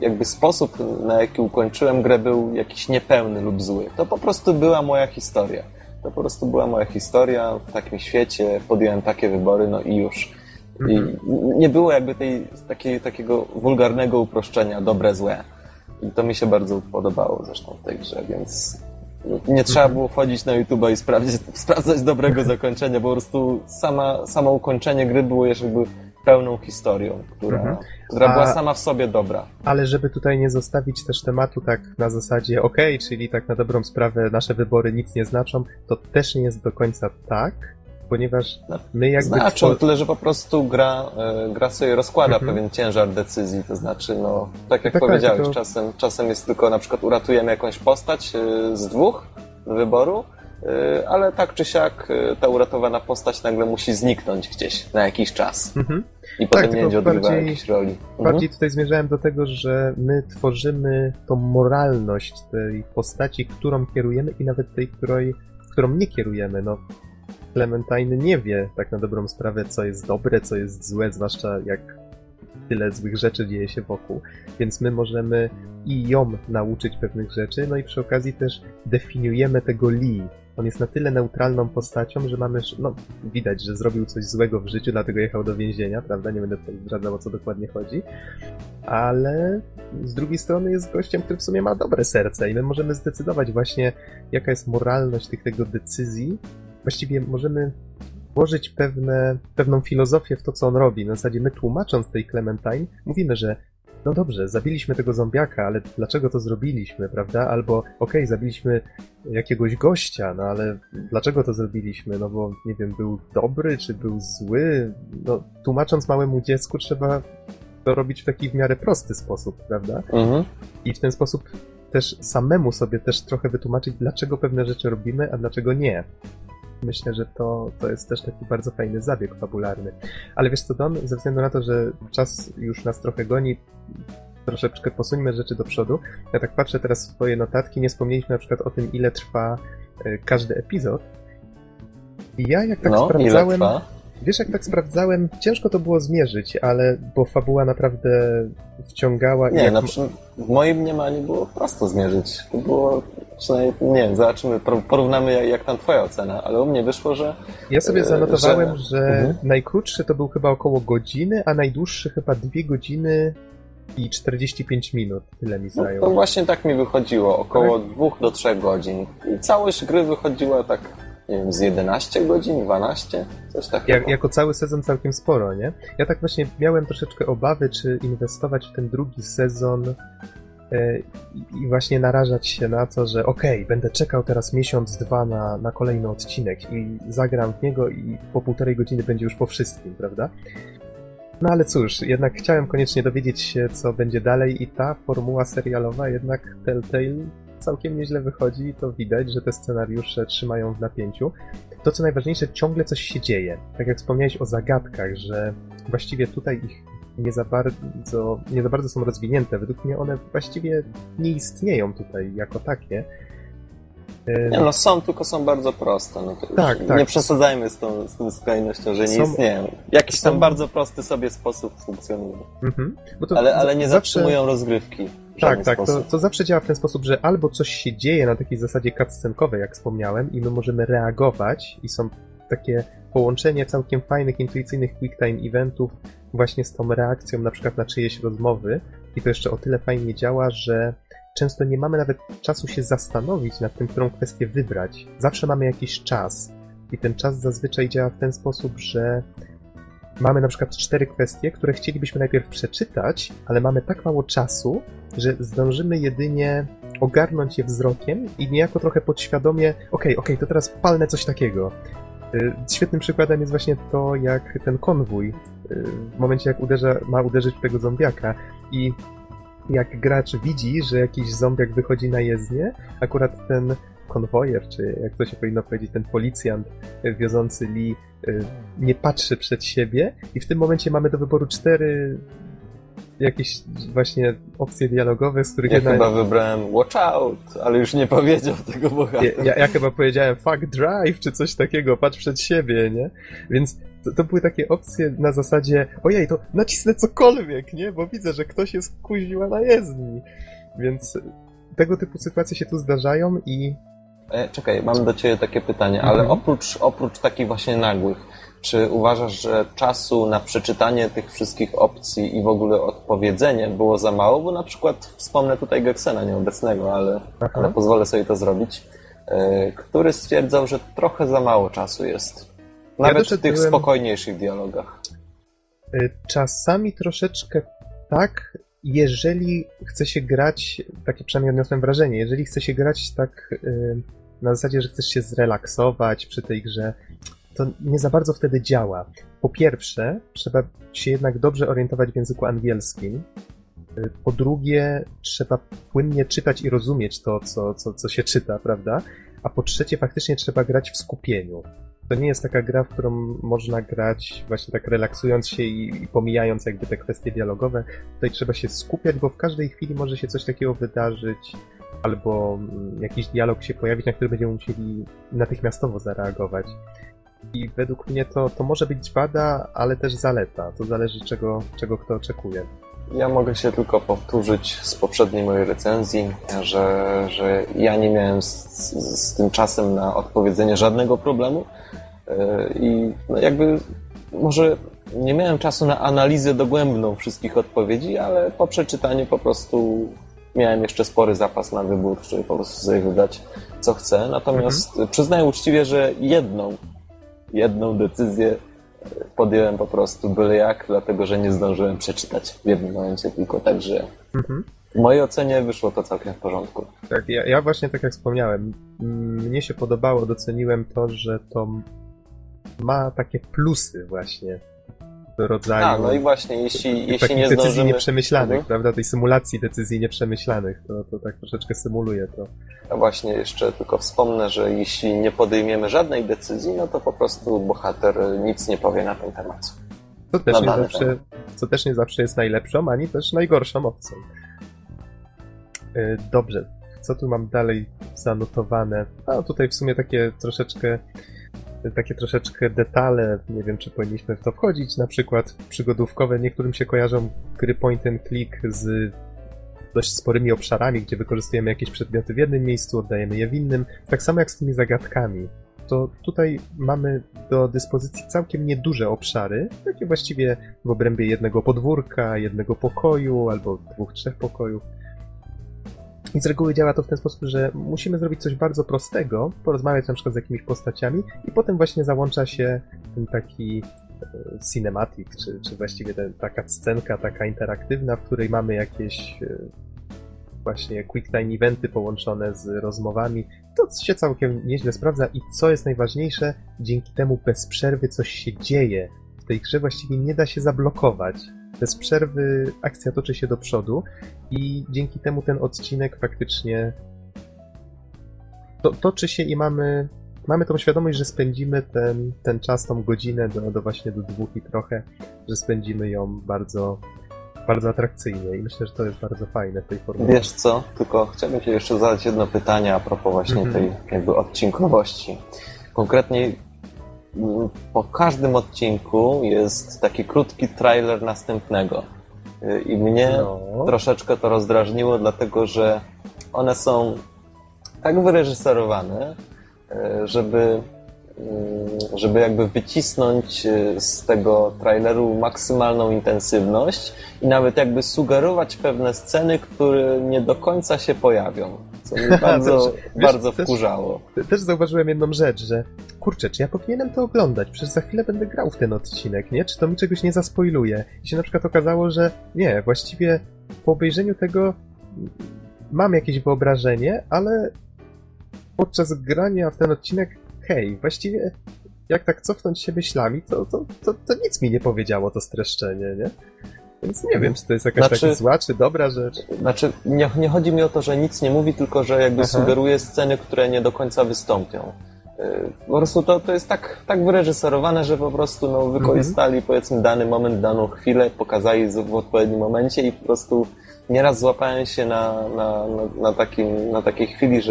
jakby sposób, na jaki ukończyłem grę, był jakiś niepełny lub zły. To po prostu była moja historia. W takim świecie, podjąłem takie wybory, no i już. I nie było jakby takiego wulgarnego uproszczenia dobre, złe. I to mi się bardzo podobało zresztą w tej grze, więc... Nie trzeba było wchodzić na YouTube'a i sprawdzać dobrego zakończenia, bo po prostu samo ukończenie gry było jeszcze pełną historią, która była sama w sobie dobra. Ale żeby tutaj nie zostawić też tematu tak na zasadzie czyli tak na dobrą sprawę nasze wybory nic nie znaczą, to też nie jest do końca tak, ponieważ my jakby... Znaczą, tyle że po prostu gra sobie rozkłada pewien ciężar decyzji, to znaczy, no, tak jak powiedziałeś, czasem jest tylko na przykład uratujemy jakąś postać z dwóch do wyboru, ale tak czy siak ta uratowana postać nagle musi zniknąć gdzieś na jakiś czas. Mhm. I potem tak, nie będzie odgrywała jakiejś roli. Bardziej tutaj zmierzałem do tego, że my tworzymy tą moralność tej postaci, którą kierujemy i nawet tej, którą nie kierujemy. No, Clementine nie wie tak na dobrą sprawę, co jest dobre, co jest złe, zwłaszcza jak tyle złych rzeczy dzieje się wokół. Więc my możemy i ją nauczyć pewnych rzeczy, no i przy okazji też definiujemy tego Lee. On jest na tyle neutralną postacią, że mamy, no widać, że zrobił coś złego w życiu, dlatego jechał do więzienia, prawda? Nie będę tutaj zdradzał, o co dokładnie chodzi. Ale z drugiej strony jest gościem, który w sumie ma dobre serce i my możemy zdecydować właśnie, jaka jest moralność tych tego decyzji. Właściwie możemy włożyć pewną filozofię w to, co on robi. Na zasadzie my tłumacząc tej Clementine mówimy, że no dobrze, zabiliśmy tego zombiaka, ale dlaczego to zrobiliśmy, prawda? Albo okej, zabiliśmy jakiegoś gościa, no ale dlaczego to zrobiliśmy? No bo, nie wiem, był dobry, czy był zły? No, tłumacząc małemu dziecku trzeba to robić w taki w miarę prosty sposób, prawda? Mhm. I w ten sposób też samemu sobie też trochę wytłumaczyć, dlaczego pewne rzeczy robimy, a dlaczego nie. Myślę, że to jest też taki bardzo fajny zabieg fabularny. Ale wiesz co, Don, ze względu na to, że czas już nas trochę goni, troszeczkę posuńmy rzeczy do przodu. Ja tak patrzę teraz w swoje notatki, nie wspomnieliśmy na przykład o tym, ile trwa każdy epizod. I ja jak tak sprawdzałem... Wiesz, jak tak sprawdzałem, ciężko to było zmierzyć, ale bo fabuła naprawdę wciągała... Nie, w moim mniemaniu było prosto zmierzyć. To było przynajmniej, nie wiem, zobaczymy, porównamy jak tam twoja ocena, ale u mnie wyszło, że... Ja sobie zanotowałem, że najkrótszy to był chyba około godziny, a najdłuższy chyba 2 godziny i 45 minut, tyle mi zajęło. No, to właśnie tak mi wychodziło, około 2 do 3 godzin. I całość gry wychodziła tak... nie wiem, z 11 godzin, 12, coś takiego. Jako cały sezon całkiem sporo, nie? Ja tak właśnie miałem troszeczkę obawy, czy inwestować w ten drugi sezon i właśnie narażać się na to, że okej, będę czekał teraz miesiąc, dwa na kolejny odcinek i zagram w niego i po 1,5 godziny będzie już po wszystkim, prawda? No ale cóż, jednak chciałem koniecznie dowiedzieć się, co będzie dalej i ta formuła serialowa jednak Telltale całkiem nieźle wychodzi i to widać, że te scenariusze trzymają w napięciu. To, co najważniejsze, ciągle coś się dzieje. Tak jak wspomniałeś o zagadkach, że właściwie tutaj ich nie za bardzo są rozwinięte. Według mnie one właściwie nie istnieją tutaj jako takie. Nie, no są, tylko są bardzo proste. No to tak, tak. Nie przesadzajmy z tą skrajnością, że nie istnieją. Jakiś tam bardzo prosty sobie sposób funkcjonuje. Mhm. Ale nie zatrzymują zawsze... rozgrywki. Tak, to zawsze działa w ten sposób, że albo coś się dzieje na takiej zasadzie cutscenkowej, jak wspomniałem, i my możemy reagować i są takie połączenie całkiem fajnych, intuicyjnych quick time eventów właśnie z tą reakcją na przykład na czyjeś rozmowy i to jeszcze o tyle fajnie działa, że często nie mamy nawet czasu się zastanowić nad tym, którą kwestię wybrać. Zawsze mamy jakiś czas i ten czas zazwyczaj działa w ten sposób, że mamy na przykład 4 kwestie, które chcielibyśmy najpierw przeczytać, ale mamy tak mało czasu, że zdążymy jedynie ogarnąć je wzrokiem i niejako trochę podświadomie okej, to teraz palnę coś takiego. Świetnym przykładem jest właśnie to, jak ten konwój w momencie jak ma uderzyć w tego zombiaka i jak gracz widzi, że jakiś zombiak wychodzi na jezdnię, akurat ten konwojer, czy jak to się powinno powiedzieć, ten policjant wiozący Lee nie patrzy przed siebie i w tym momencie mamy do wyboru 4 jakieś właśnie opcje dialogowe, z których... Ja chyba wybrałem watch out, ale już nie powiedział tego bohatera. Ja chyba powiedziałem fuck drive, czy coś takiego, patrz przed siebie, nie? Więc to były takie opcje na zasadzie ojej, to nacisnę cokolwiek, nie? Bo widzę, że ktoś jest kuźniła na jezdni. Więc tego typu sytuacje się tu zdarzają i... Czekaj, mam do ciebie takie pytanie, ale oprócz takich właśnie nagłych, czy uważasz, że czasu na przeczytanie tych wszystkich opcji i w ogóle odpowiedzenie było za mało? Bo na przykład wspomnę tutaj Geksena nieobecnego, ale pozwolę sobie to zrobić, który stwierdzał, że trochę za mało czasu jest. Nawet w tych spokojniejszych dialogach. Czasami troszeczkę tak, jeżeli chce się grać, takie przynajmniej odniosłem wrażenie, jeżeli chce się grać tak na zasadzie, że chcesz się zrelaksować przy tej grze, to nie za bardzo wtedy działa. Po pierwsze, trzeba się jednak dobrze orientować w języku angielskim. Po drugie, trzeba płynnie czytać i rozumieć to, co się czyta, prawda? a po trzecie faktycznie trzeba grać w skupieniu. To nie jest taka gra, w którą można grać właśnie tak relaksując się i pomijając jakby te kwestie dialogowe. Tutaj trzeba się skupiać, bo w każdej chwili może się coś takiego wydarzyć albo jakiś dialog się pojawić, na który będziemy musieli natychmiastowo zareagować. I według mnie to może być wada, ale też zaleta. To zależy czego kto oczekuje. Ja mogę się tylko powtórzyć z poprzedniej mojej recenzji, że ja nie miałem z tym czasem na odpowiedzenie żadnego problemu i jakby może nie miałem czasu na analizę dogłębną wszystkich odpowiedzi, ale po przeczytaniu po prostu miałem jeszcze spory zapas na wybór, żeby po prostu sobie wybrać co chcę. Natomiast przyznaję uczciwie, że jedną decyzję podjąłem po prostu byle jak, dlatego że nie zdążyłem przeczytać w jednym momencie tylko, także w mojej ocenie wyszło to całkiem w porządku. Tak, ja właśnie tak jak wspomniałem, mnie się podobało, doceniłem to, że to ma takie plusy właśnie do rodzaju... A, no i właśnie, jeśli nie zdążymy... decyzji nieprzemyślanych, prawda, tej symulacji decyzji nieprzemyślanych, to tak troszeczkę symuluje to. No właśnie, jeszcze tylko wspomnę, że jeśli nie podejmiemy żadnej decyzji, no to po prostu bohater nic nie powie na ten temat. Co też nie zawsze jest najlepszą, ani też najgorszą opcją. Dobrze, co tu mam dalej zanotowane? No tutaj w sumie takie troszeczkę detale, nie wiem czy powinniśmy w to wchodzić, na przykład przygodówkowe, niektórym się kojarzą gry point and click z dość sporymi obszarami, gdzie wykorzystujemy jakieś przedmioty w jednym miejscu, oddajemy je w innym, tak samo jak z tymi zagadkami. To tutaj mamy do dyspozycji całkiem nieduże obszary, takie właściwie w obrębie jednego podwórka, jednego pokoju albo dwóch, trzech pokojów. I z reguły działa to w ten sposób, że musimy zrobić coś bardzo prostego, porozmawiać na przykład z jakimiś postaciami i potem właśnie załącza się ten taki cinematic, czy właściwie taka scenka, taka interaktywna, w której mamy jakieś właśnie quick time eventy połączone z rozmowami. To się całkiem nieźle sprawdza i co jest najważniejsze, dzięki temu bez przerwy coś się dzieje. W tej grze właściwie nie da się zablokować. Bez przerwy akcja toczy się do przodu i dzięki temu ten odcinek faktycznie toczy się i mamy tą świadomość, że spędzimy ten czas, tą godzinę do dwóch i trochę, że spędzimy ją bardzo, bardzo atrakcyjnie i myślę, że to jest bardzo fajne w tej formie. Wiesz co, tylko chciałbym ci jeszcze zadać jedno pytanie a propos właśnie tej jakby odcinkowości. Konkretnie po każdym odcinku jest taki krótki trailer następnego i mnie troszeczkę to rozdrażniło, dlatego że one są tak wyreżyserowane, żeby jakby wycisnąć z tego traileru maksymalną intensywność i nawet jakby sugerować pewne sceny, które nie do końca się pojawią, co mnie bardzo wkurzało. Też zauważyłem jedną rzecz, że kurczę, czy ja powinienem to oglądać? Przecież za chwilę będę grał w ten odcinek, nie? Czy to mi czegoś nie zaspoiluje? I się na przykład okazało, że nie, właściwie po obejrzeniu tego mam jakieś wyobrażenie, ale podczas grania w ten odcinek hej, właściwie jak tak cofnąć się myślami, to nic mi nie powiedziało to streszczenie, nie? Więc nie wiem, czy to jest jakaś taka zła, czy dobra rzecz. Znaczy, nie chodzi mi o to, że nic nie mówi, tylko że jakby sugeruje sceny, które nie do końca wystąpią. Po prostu to jest tak wyreżyserowane, że po prostu wykorzystali powiedzmy dany moment, daną chwilę, pokazali w odpowiednim momencie i po prostu nieraz złapałem się na takiej chwili,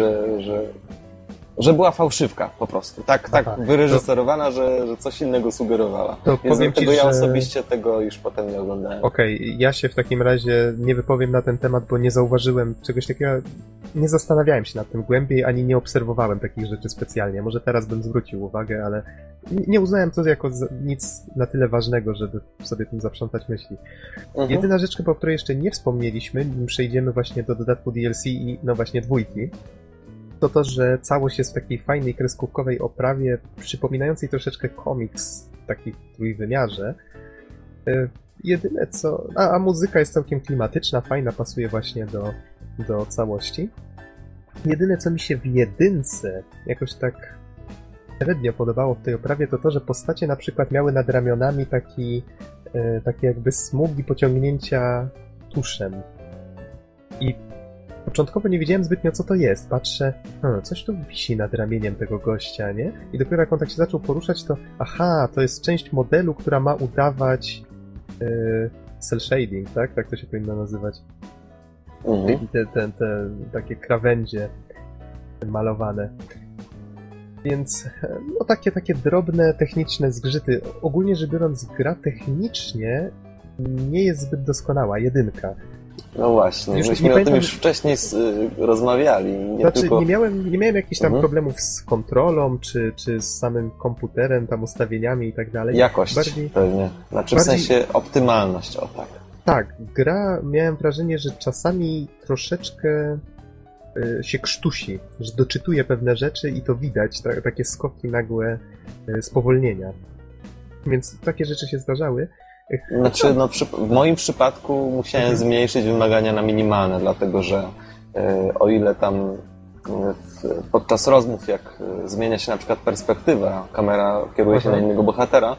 że była fałszywka po prostu. Tak wyreżyserowana, że coś innego sugerowała. To powiem ci, ja osobiście tego już potem nie oglądałem. Okej, ja się w takim razie nie wypowiem na ten temat, bo nie zauważyłem czegoś takiego, nie zastanawiałem się nad tym głębiej, ani nie obserwowałem takich rzeczy specjalnie. Może teraz bym zwrócił uwagę, ale nie uznałem to jako nic na tyle ważnego, żeby sobie tym zaprzątać myśli. Jedyna rzecz, o której jeszcze nie wspomnieliśmy, nim przejdziemy właśnie do dodatku DLC i no właśnie dwójki, to, że całość jest w takiej fajnej kreskówkowej oprawie, przypominającej troszeczkę komiks, taki w trójwymiarze. Jedyne co... A muzyka jest całkiem klimatyczna, fajna, pasuje właśnie do całości. Jedyne co mi się w jedynce jakoś tak średnio podobało w tej oprawie, to, że postacie na przykład miały nad ramionami takie jakby smugi pociągnięcia tuszem. I Początkowo nie wiedziałem zbytnio, co to jest. Patrzę, coś tu wisi nad ramieniem tego gościa, nie? I dopiero jak on tak się zaczął poruszać, to aha, to jest część modelu, która ma udawać cel shading, tak? Tak to się powinno nazywać. Mhm. Te takie krawędzie malowane. Więc no takie drobne techniczne zgrzyty. Ogólnie rzecz biorąc, gra technicznie nie jest zbyt doskonała, jedynka. No właśnie, myśmy o tym już wcześniej rozmawiali. Nie miałem jakichś tam problemów z kontrolą, czy z samym komputerem, tam ustawieniami i tak dalej. Jakość bardziej, pewnie. W sensie optymalność, o tak. Tak, gra, miałem wrażenie, że czasami troszeczkę się krztusi, że doczytuje pewne rzeczy i to widać, takie skoki nagłe spowolnienia. Więc takie rzeczy się zdarzały. Znaczy, w moim przypadku musiałem zmniejszyć wymagania na minimalne, dlatego że o ile tam podczas rozmów, jak zmienia się na przykład perspektywa, kamera kieruje się na innego bohatera,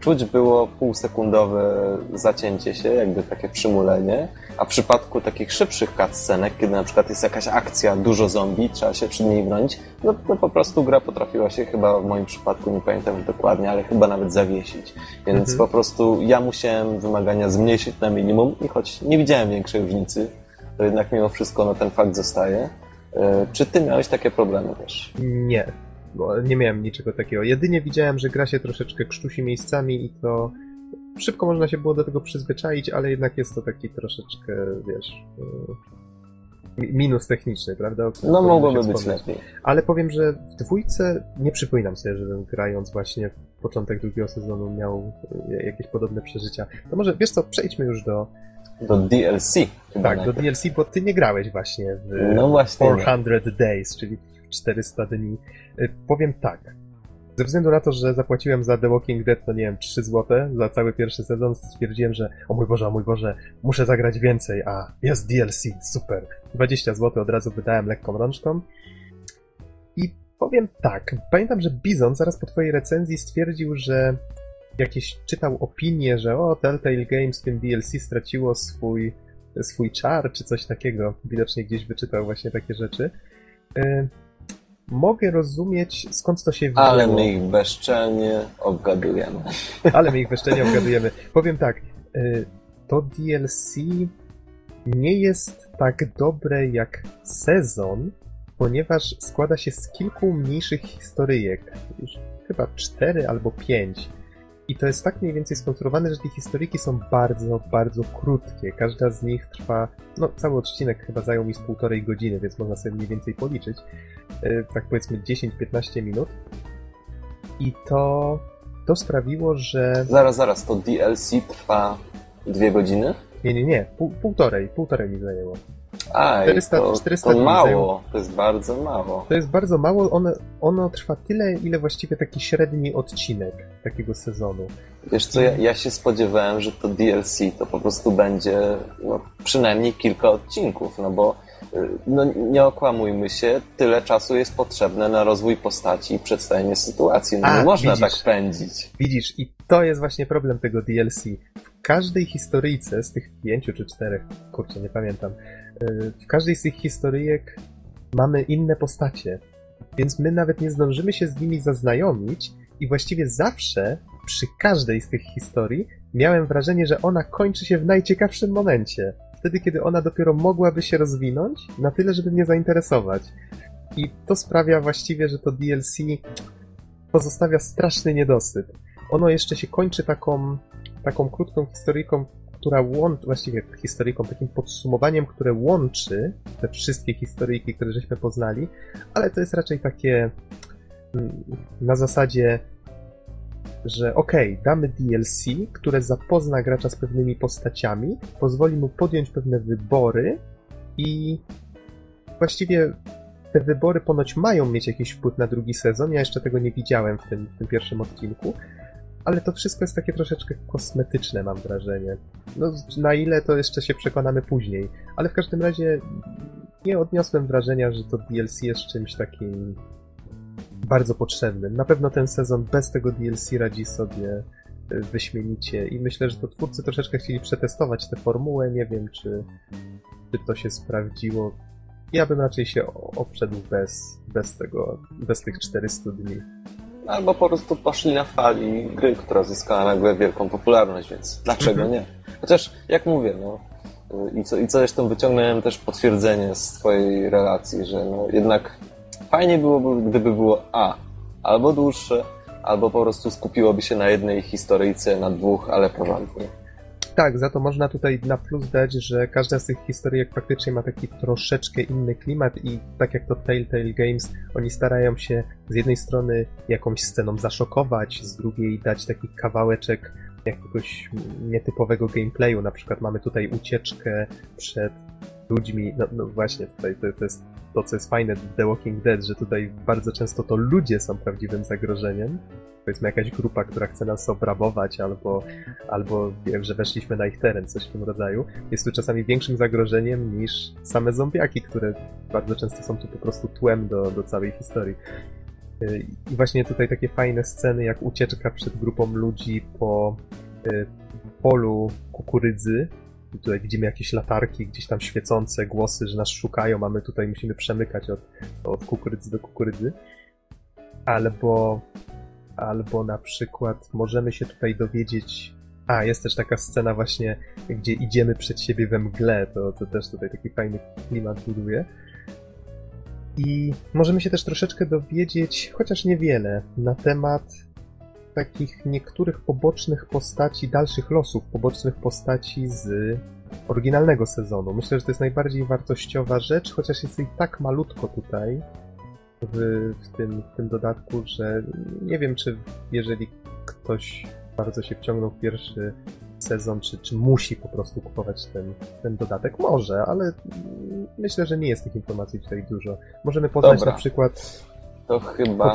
czuć było półsekundowe zacięcie się, jakby takie przymulenie, a w przypadku takich szybszych cutscenek, kiedy na przykład jest jakaś akcja, dużo zombie, trzeba się przed nimi bronić, no po prostu gra potrafiła się chyba, w moim przypadku nie pamiętam dokładnie, ale chyba nawet zawiesić. Więc po prostu ja musiałem wymagania zmniejszyć na minimum i choć nie widziałem większej różnicy, to jednak mimo wszystko ten fakt zostaje. Czy ty miałeś takie problemy też? Nie. Bo nie miałem niczego takiego. Jedynie widziałem, że gra się troszeczkę krztusi miejscami i to szybko można się było do tego przyzwyczaić, ale jednak jest to taki troszeczkę, wiesz, minus techniczny, prawda? No mogłoby być lepiej. Ale powiem, że w dwójce nie przypominam sobie, żebym grając właśnie w początek drugiego sezonu miał jakieś podobne przeżycia. To może, wiesz co, przejdźmy już do DLC. Tak, do DLC, bo ty nie grałeś właśnie w 400 Days, czyli 400 dni. Powiem tak, ze względu na to, że zapłaciłem za The Walking Dead, no nie wiem, 3 zł za cały pierwszy sezon, stwierdziłem, że o mój Boże, muszę zagrać więcej, a jest DLC, super. 20 zł od razu wydałem lekką rączką. I powiem tak, pamiętam, że Bizon zaraz po twojej recenzji stwierdził, że jakieś czytał opinię, że Telltale Games w tym DLC straciło swój czar, czy coś takiego. Widocznie gdzieś wyczytał właśnie takie rzeczy. Mogę rozumieć, skąd to się wzięło. Ale my ich bezczelnie obgadujemy. Powiem tak, to DLC nie jest tak dobre jak sezon, ponieważ składa się z kilku mniejszych historyjek. Już chyba 4 albo 5. I to jest tak mniej więcej skonstruowane, że te historyjki są bardzo, bardzo krótkie. Każda z nich trwa... cały odcinek chyba zajął mi z 1,5 godziny, więc można sobie mniej więcej policzyć. Tak powiedzmy 10-15 minut. I to sprawiło, że... Zaraz, to DLC trwa 2 godziny? Nie, półtorej mi zajęło. 400 to mało, to jest bardzo mało. Ono trwa tyle, ile właściwie taki średni odcinek takiego sezonu. Wiesz co, ja się spodziewałem, że to DLC to po prostu będzie przynajmniej kilka odcinków, bo nie okłamujmy się, tyle czasu jest potrzebne na rozwój postaci i przedstawienie sytuacji. Nie można tak pędzić. Widzisz, i to jest właśnie problem tego DLC. W każdej historyjce z tych 5 czy 4, kurczę, nie pamiętam, w każdej z tych historyjek mamy inne postacie, więc my nawet nie zdążymy się z nimi zaznajomić i właściwie zawsze przy każdej z tych historii miałem wrażenie, że ona kończy się w najciekawszym momencie. Wtedy, kiedy ona dopiero mogłaby się rozwinąć na tyle, żeby mnie zainteresować. I to sprawia właściwie, że to DLC pozostawia straszny niedosyt. Ono jeszcze się kończy taką krótką historyjką, która łączy, właściwie historyjką, takim podsumowaniem, które łączy te wszystkie historyjki, które żeśmy poznali, ale to jest raczej takie na zasadzie, że damy DLC, które zapozna gracza z pewnymi postaciami, pozwoli mu podjąć pewne wybory i właściwie te wybory ponoć mają mieć jakiś wpływ na drugi sezon, ja jeszcze tego nie widziałem w tym pierwszym odcinku, ale to wszystko jest takie troszeczkę kosmetyczne, mam wrażenie. Na ile to jeszcze się przekonamy później, ale w każdym razie nie odniosłem wrażenia, że to DLC jest czymś takim bardzo potrzebnym. Na pewno ten sezon bez tego DLC radzi sobie wyśmienicie i myślę, że to twórcy troszeczkę chcieli przetestować tę formułę, nie wiem, czy czy to się sprawdziło. Ja bym raczej się obszedł bez tych 400 dni. Albo po prostu poszli na fali gry, która zyskała nagle wielką popularność, więc dlaczego nie? Chociaż, jak mówię, no i co zresztą wyciągnąłem też potwierdzenie z twojej relacji, że no jednak fajnie byłoby, gdyby było albo dłuższe, albo po prostu skupiłoby się na jednej historyjce, na dwóch, ale porządnie. Tak, za to można tutaj na plus dać, że każda z tych historyjek faktycznie ma taki troszeczkę inny klimat i tak jak to Telltale Games, oni starają się z jednej strony jakąś sceną zaszokować, z drugiej dać taki kawałeczek jakiegoś nietypowego gameplayu. Na przykład mamy tutaj ucieczkę przed ludźmi, no właśnie tutaj to jest to, co jest fajne w The Walking Dead, że tutaj bardzo często to ludzie są prawdziwym zagrożeniem. Powiedzmy jakaś grupa, która chce nas obrabować albo wiem, że weszliśmy na ich teren, coś w tym rodzaju. Jest tu czasami większym zagrożeniem niż same zombiaki, które bardzo często są tu po prostu tłem do całej historii. I właśnie tutaj takie fajne sceny jak ucieczka przed grupą ludzi po polu kukurydzy. I tutaj widzimy jakieś latarki, gdzieś tam świecące, głosy, że nas szukają, a my tutaj musimy przemykać od kukurydzy do kukurydzy. Albo na przykład możemy się tutaj dowiedzieć... jest też taka scena właśnie, gdzie idziemy przed siebie we mgle, to też tutaj taki fajny klimat buduje. I możemy się też troszeczkę dowiedzieć, chociaż niewiele, na temat takich niektórych pobocznych postaci, dalszych losów, pobocznych postaci z oryginalnego sezonu. Myślę, że to jest najbardziej wartościowa rzecz, chociaż jest jej tak malutko tutaj w tym dodatku, że nie wiem, czy jeżeli ktoś bardzo się wciągnął w pierwszy sezon, czy musi po prostu kupować ten dodatek. Może, ale myślę, że nie jest tych informacji tutaj dużo. Możemy poznać na przykład... To chyba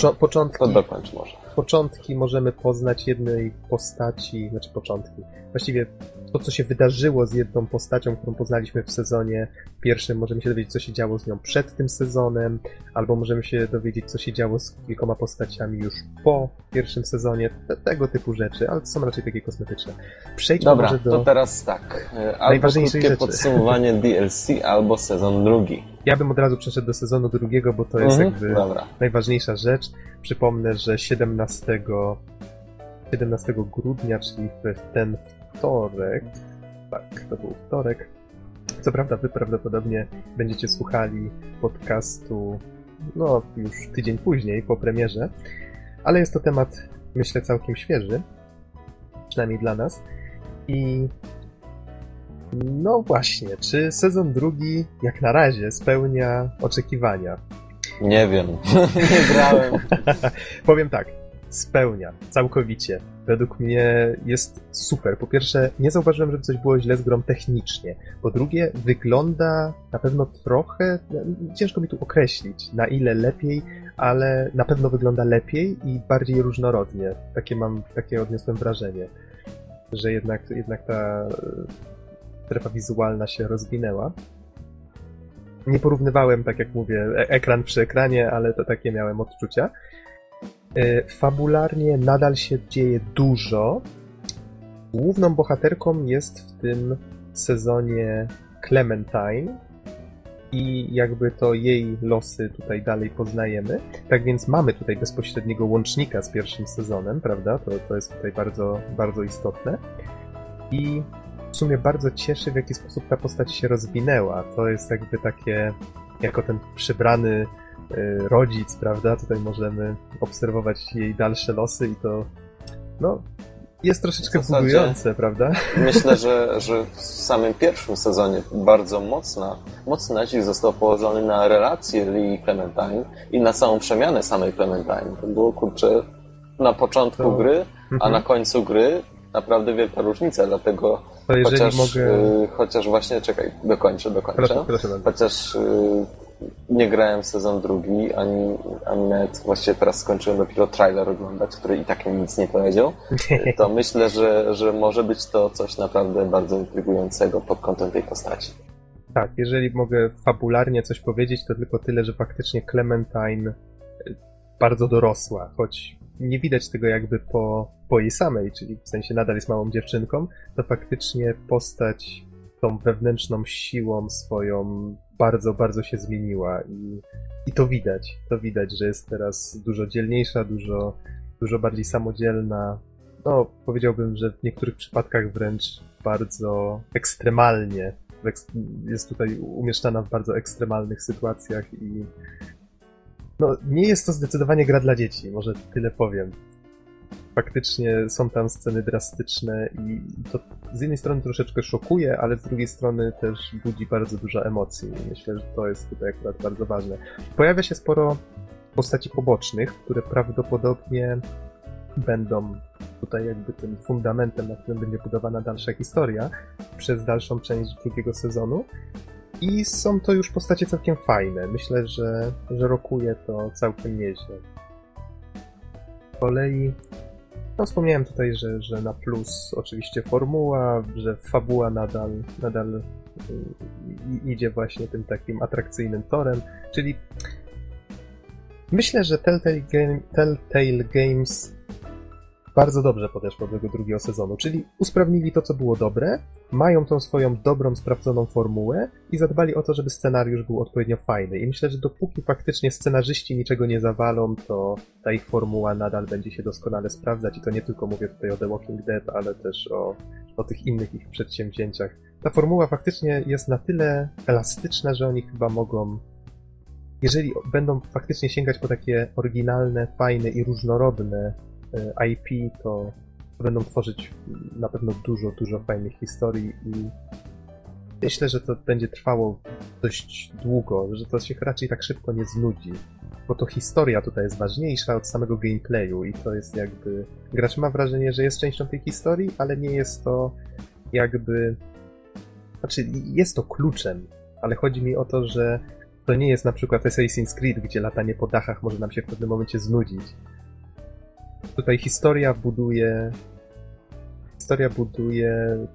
początki możemy poznać jednej postaci, znaczy początki. Właściwie to, co się wydarzyło z jedną postacią, którą poznaliśmy w sezonie pierwszym, możemy się dowiedzieć, co się działo z nią przed tym sezonem, albo możemy się dowiedzieć, co się działo z kilkoma postaciami już po pierwszym sezonie, tego typu rzeczy, ale to są raczej takie kosmetyczne. Przejdźmy może do... Dobra, to teraz tak. Albo krótkie podsumowanie DLC, albo sezon drugi. Ja bym od razu przeszedł do sezonu drugiego, bo to jest najważniejsza rzecz. Przypomnę, że 17 grudnia, czyli w ten wtorek, tak, to był wtorek, co prawda wy prawdopodobnie będziecie słuchali podcastu już tydzień później, po premierze, ale jest to temat, myślę, całkiem świeży, przynajmniej dla nas. I no właśnie, czy sezon drugi jak na razie spełnia oczekiwania? Nie wiem, nie grałem. Powiem tak, spełnia, całkowicie. Według mnie jest super. Po pierwsze, nie zauważyłem, żeby coś było źle z grą technicznie. Po drugie, wygląda na pewno trochę, ciężko mi tu określić na ile lepiej, ale na pewno wygląda lepiej i bardziej różnorodnie. Takie odniosłem wrażenie, że jednak ta... strefa wizualna się rozwinęła. Nie porównywałem, tak jak mówię, ekran przy ekranie, ale to takie miałem odczucia. Fabularnie nadal się dzieje dużo. Główną bohaterką jest w tym sezonie Clementine i jakby to jej losy tutaj dalej poznajemy. Tak więc mamy tutaj bezpośredniego łącznika z pierwszym sezonem, prawda? To jest tutaj bardzo, bardzo istotne. I w sumie bardzo cieszy, w jaki sposób ta postać się rozwinęła. To jest jakby takie, jako ten przybrany rodzic, prawda? Tutaj możemy obserwować jej dalsze losy i to jest troszeczkę budujące, prawda? Myślę, że w samym pierwszym sezonie bardzo mocny nacisk został położony na relacje Lee i Clementine i na samą przemianę samej Clementine. To było, kurczę, na początku gry, a na końcu gry naprawdę wielka różnica, dlatego chociaż właśnie, czekaj, dokończę. Proszę chociaż nie grałem w sezon drugi, ani nawet właściwie teraz skończyłem dopiero trailer oglądać, który i tak mi nic nie powiedział, to myślę, że może być to coś naprawdę bardzo intrygującego pod kątem tej postaci. Tak, jeżeli mogę fabularnie coś powiedzieć, to tylko tyle, że faktycznie Clementine bardzo dorosła, choć nie widać tego jakby po jej samej, czyli w sensie nadal jest małą dziewczynką, to faktycznie postać tą wewnętrzną siłą swoją bardzo, bardzo się zmieniła i to widać, że jest teraz dużo dzielniejsza, dużo bardziej samodzielna. No, powiedziałbym, że w niektórych przypadkach wręcz bardzo ekstremalnie. Jest tutaj umieszczana w bardzo ekstremalnych sytuacjach i no, nie jest to zdecydowanie gra dla dzieci, może tyle powiem. Faktycznie są tam sceny drastyczne i to z jednej strony troszeczkę szokuje, ale z drugiej strony też budzi bardzo dużo emocji. Myślę, że to jest tutaj akurat bardzo ważne. Pojawia się sporo postaci pobocznych, które prawdopodobnie będą tutaj jakby tym fundamentem, na którym będzie budowana dalsza historia przez dalszą część drugiego sezonu. I są to już postacie całkiem fajne. Myślę, że rokuje to całkiem nieźle. Z kolei no wspomniałem tutaj, że na plus oczywiście formuła, że fabuła nadal idzie właśnie tym takim atrakcyjnym torem, czyli myślę, że Telltale Games bardzo dobrze podeszło do tego drugiego sezonu, czyli usprawnili to, co było dobre, mają tą swoją dobrą, sprawdzoną formułę i zadbali o to, żeby scenariusz był odpowiednio fajny. I myślę, że dopóki faktycznie scenarzyści niczego nie zawalą, to ta ich formuła nadal będzie się doskonale sprawdzać i to nie tylko mówię tutaj o The Walking Dead, ale też o tych innych ich przedsięwzięciach. Ta formuła faktycznie jest na tyle elastyczna, że oni chyba mogą, jeżeli będą faktycznie sięgać po takie oryginalne, fajne i różnorodne IP, to będą tworzyć na pewno dużo fajnych historii i myślę, że to będzie trwało dość długo, że to się raczej tak szybko nie znudzi, bo to historia tutaj jest ważniejsza od samego gameplayu i to jest jakby... Gracz ma wrażenie, że jest częścią tej historii, ale nie jest to jakby... Znaczy, jest to kluczem, ale chodzi mi o to, że to nie jest na przykład Assassin's Creed, gdzie latanie po dachach może nam się w pewnym momencie znudzić. Tutaj historia buduje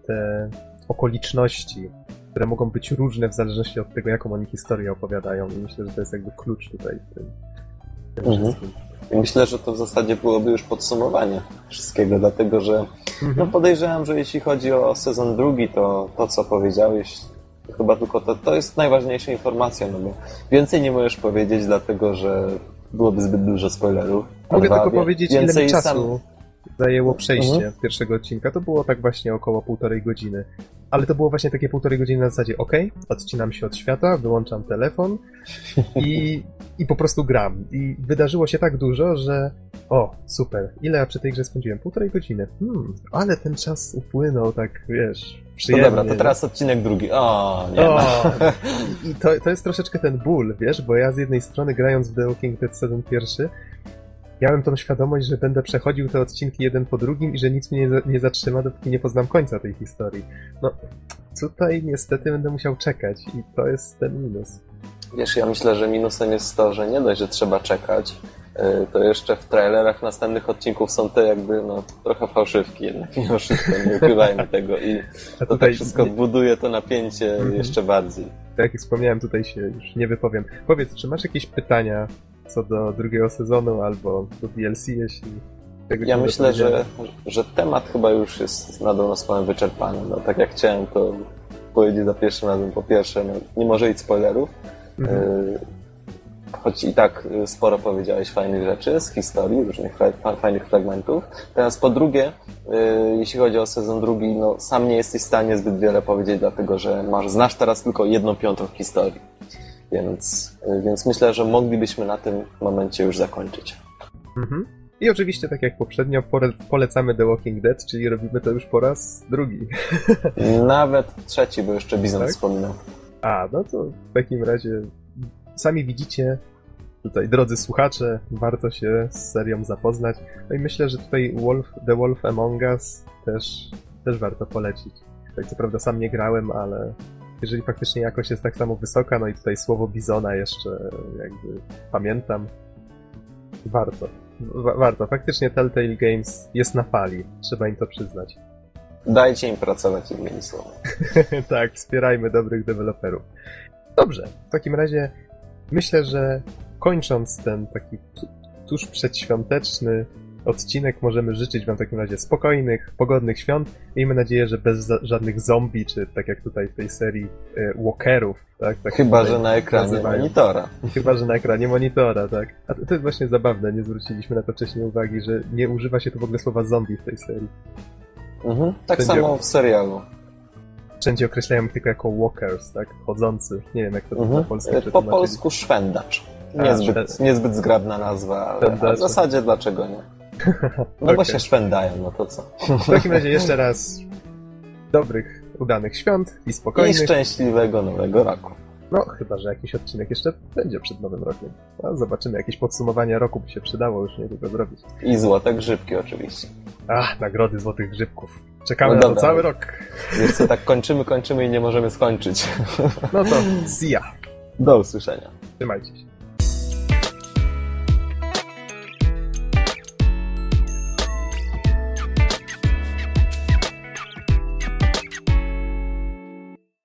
te okoliczności, które mogą być różne w zależności od tego, jaką oni historię opowiadają i myślę, że to jest jakby klucz tutaj w tym wszystkim. Myślę, że to w zasadzie byłoby już podsumowanie wszystkiego, dlatego że no podejrzewam, że jeśli chodzi o sezon drugi, to co powiedziałeś, to chyba tylko to jest najważniejsza informacja, no bo więcej nie możesz powiedzieć, dlatego że byłoby zbyt dużo spoilerów. Mogę tylko powiedzieć, ile mi czasu zajęło przejście pierwszego odcinka. To było tak właśnie około 1,5 godziny. Ale to było właśnie takie 1,5 godziny na zasadzie odcinam się od świata, wyłączam telefon i po prostu gram. I wydarzyło się tak dużo, że super, ile ja przy tej grze spędziłem? 1,5 godziny. Ale ten czas upłynął tak, wiesz, przyjemnie. No dobra, to teraz odcinek drugi. I to jest troszeczkę ten ból, wiesz, bo ja z jednej strony grając w The Walking Dead Season 1 miałem tą świadomość, że będę przechodził te odcinki jeden po drugim i że nic mnie nie zatrzyma, dopóki nie poznam końca tej historii. No, tutaj niestety będę musiał czekać i to jest ten minus. Wiesz, ja myślę, że minusem jest to, że nie dość, że trzeba czekać, to jeszcze w trailerach następnych odcinków są te jakby, trochę fałszywki jednak, mimo wszystko, nie ukrywajmy tego i to tak wszystko buduje to napięcie jeszcze bardziej. Tak jak wspomniałem, tutaj się już nie wypowiem. Powiedz, czy masz jakieś pytania co do drugiego sezonu albo do DLC, jeśli... Ja myślę, że temat chyba już jest na dobrą sprawę wyczerpany. No, tak jak chciałem, to powiedzieć za pierwszym razem. Po pierwsze, nie może iść spoilerów, choć i tak sporo powiedziałeś fajnych rzeczy z historii, różnych fajnych fragmentów. Teraz po drugie, jeśli chodzi o sezon drugi, sam nie jesteś w stanie zbyt wiele powiedzieć, dlatego że znasz teraz tylko 1/5 historii. Więc myślę, że moglibyśmy na tym momencie już zakończyć. I oczywiście, tak jak poprzednio, polecamy The Walking Dead, czyli robimy to już po raz drugi. Nawet trzeci, bo jeszcze Bizon wspominał. No to w takim razie sami widzicie, tutaj drodzy słuchacze, warto się z serią zapoznać. No i myślę, że tutaj The Wolf Among Us też warto polecić. Tak co prawda sam nie grałem, ale... Jeżeli faktycznie jakość jest tak samo wysoka, i tutaj słowo Bizona jeszcze jakby pamiętam, warto. Faktycznie Telltale Games jest na fali, trzeba im to przyznać. Dajcie im pracować, innymi słowy. Tak, wspierajmy dobrych deweloperów. Dobrze, w takim razie myślę, że kończąc ten taki tuż przedświąteczny odcinek. Możemy życzyć wam w takim razie spokojnych, pogodnych świąt. Miejmy nadzieję, że bez żadnych zombie, czy tak jak tutaj w tej serii walkerów. Tak, chyba, że na ekranie monitora. Chyba, że na ekranie monitora, tak. A to jest właśnie zabawne, nie zwróciliśmy na to wcześniej uwagi, że nie używa się tu w ogóle słowa zombie w tej serii. Mhm, tak wszędzie, samo w serialu. Wszędzie określają ich tylko jako walkers, tak? Chodzący. Nie wiem, jak to na polsku przetłumaczyli. Po polsku szwendacz. Niezbyt zgrabna nazwa, ale w zasadzie dlaczego nie? No okay. Bo się szwendają, no to co? W takim razie jeszcze raz dobrych, udanych świąt i spokojnych. I szczęśliwego nowego roku. No, chyba, że jakiś odcinek jeszcze będzie przed nowym rokiem. No, zobaczymy, jakieś podsumowanie roku by się przydało już niedługo zrobić. I złote grzybki oczywiście. Ach, nagrody złotych grzybków. Czekamy na to cały rok. Więc co, tak kończymy i nie możemy skończyć. No to see ya. Do usłyszenia. Trzymajcie się.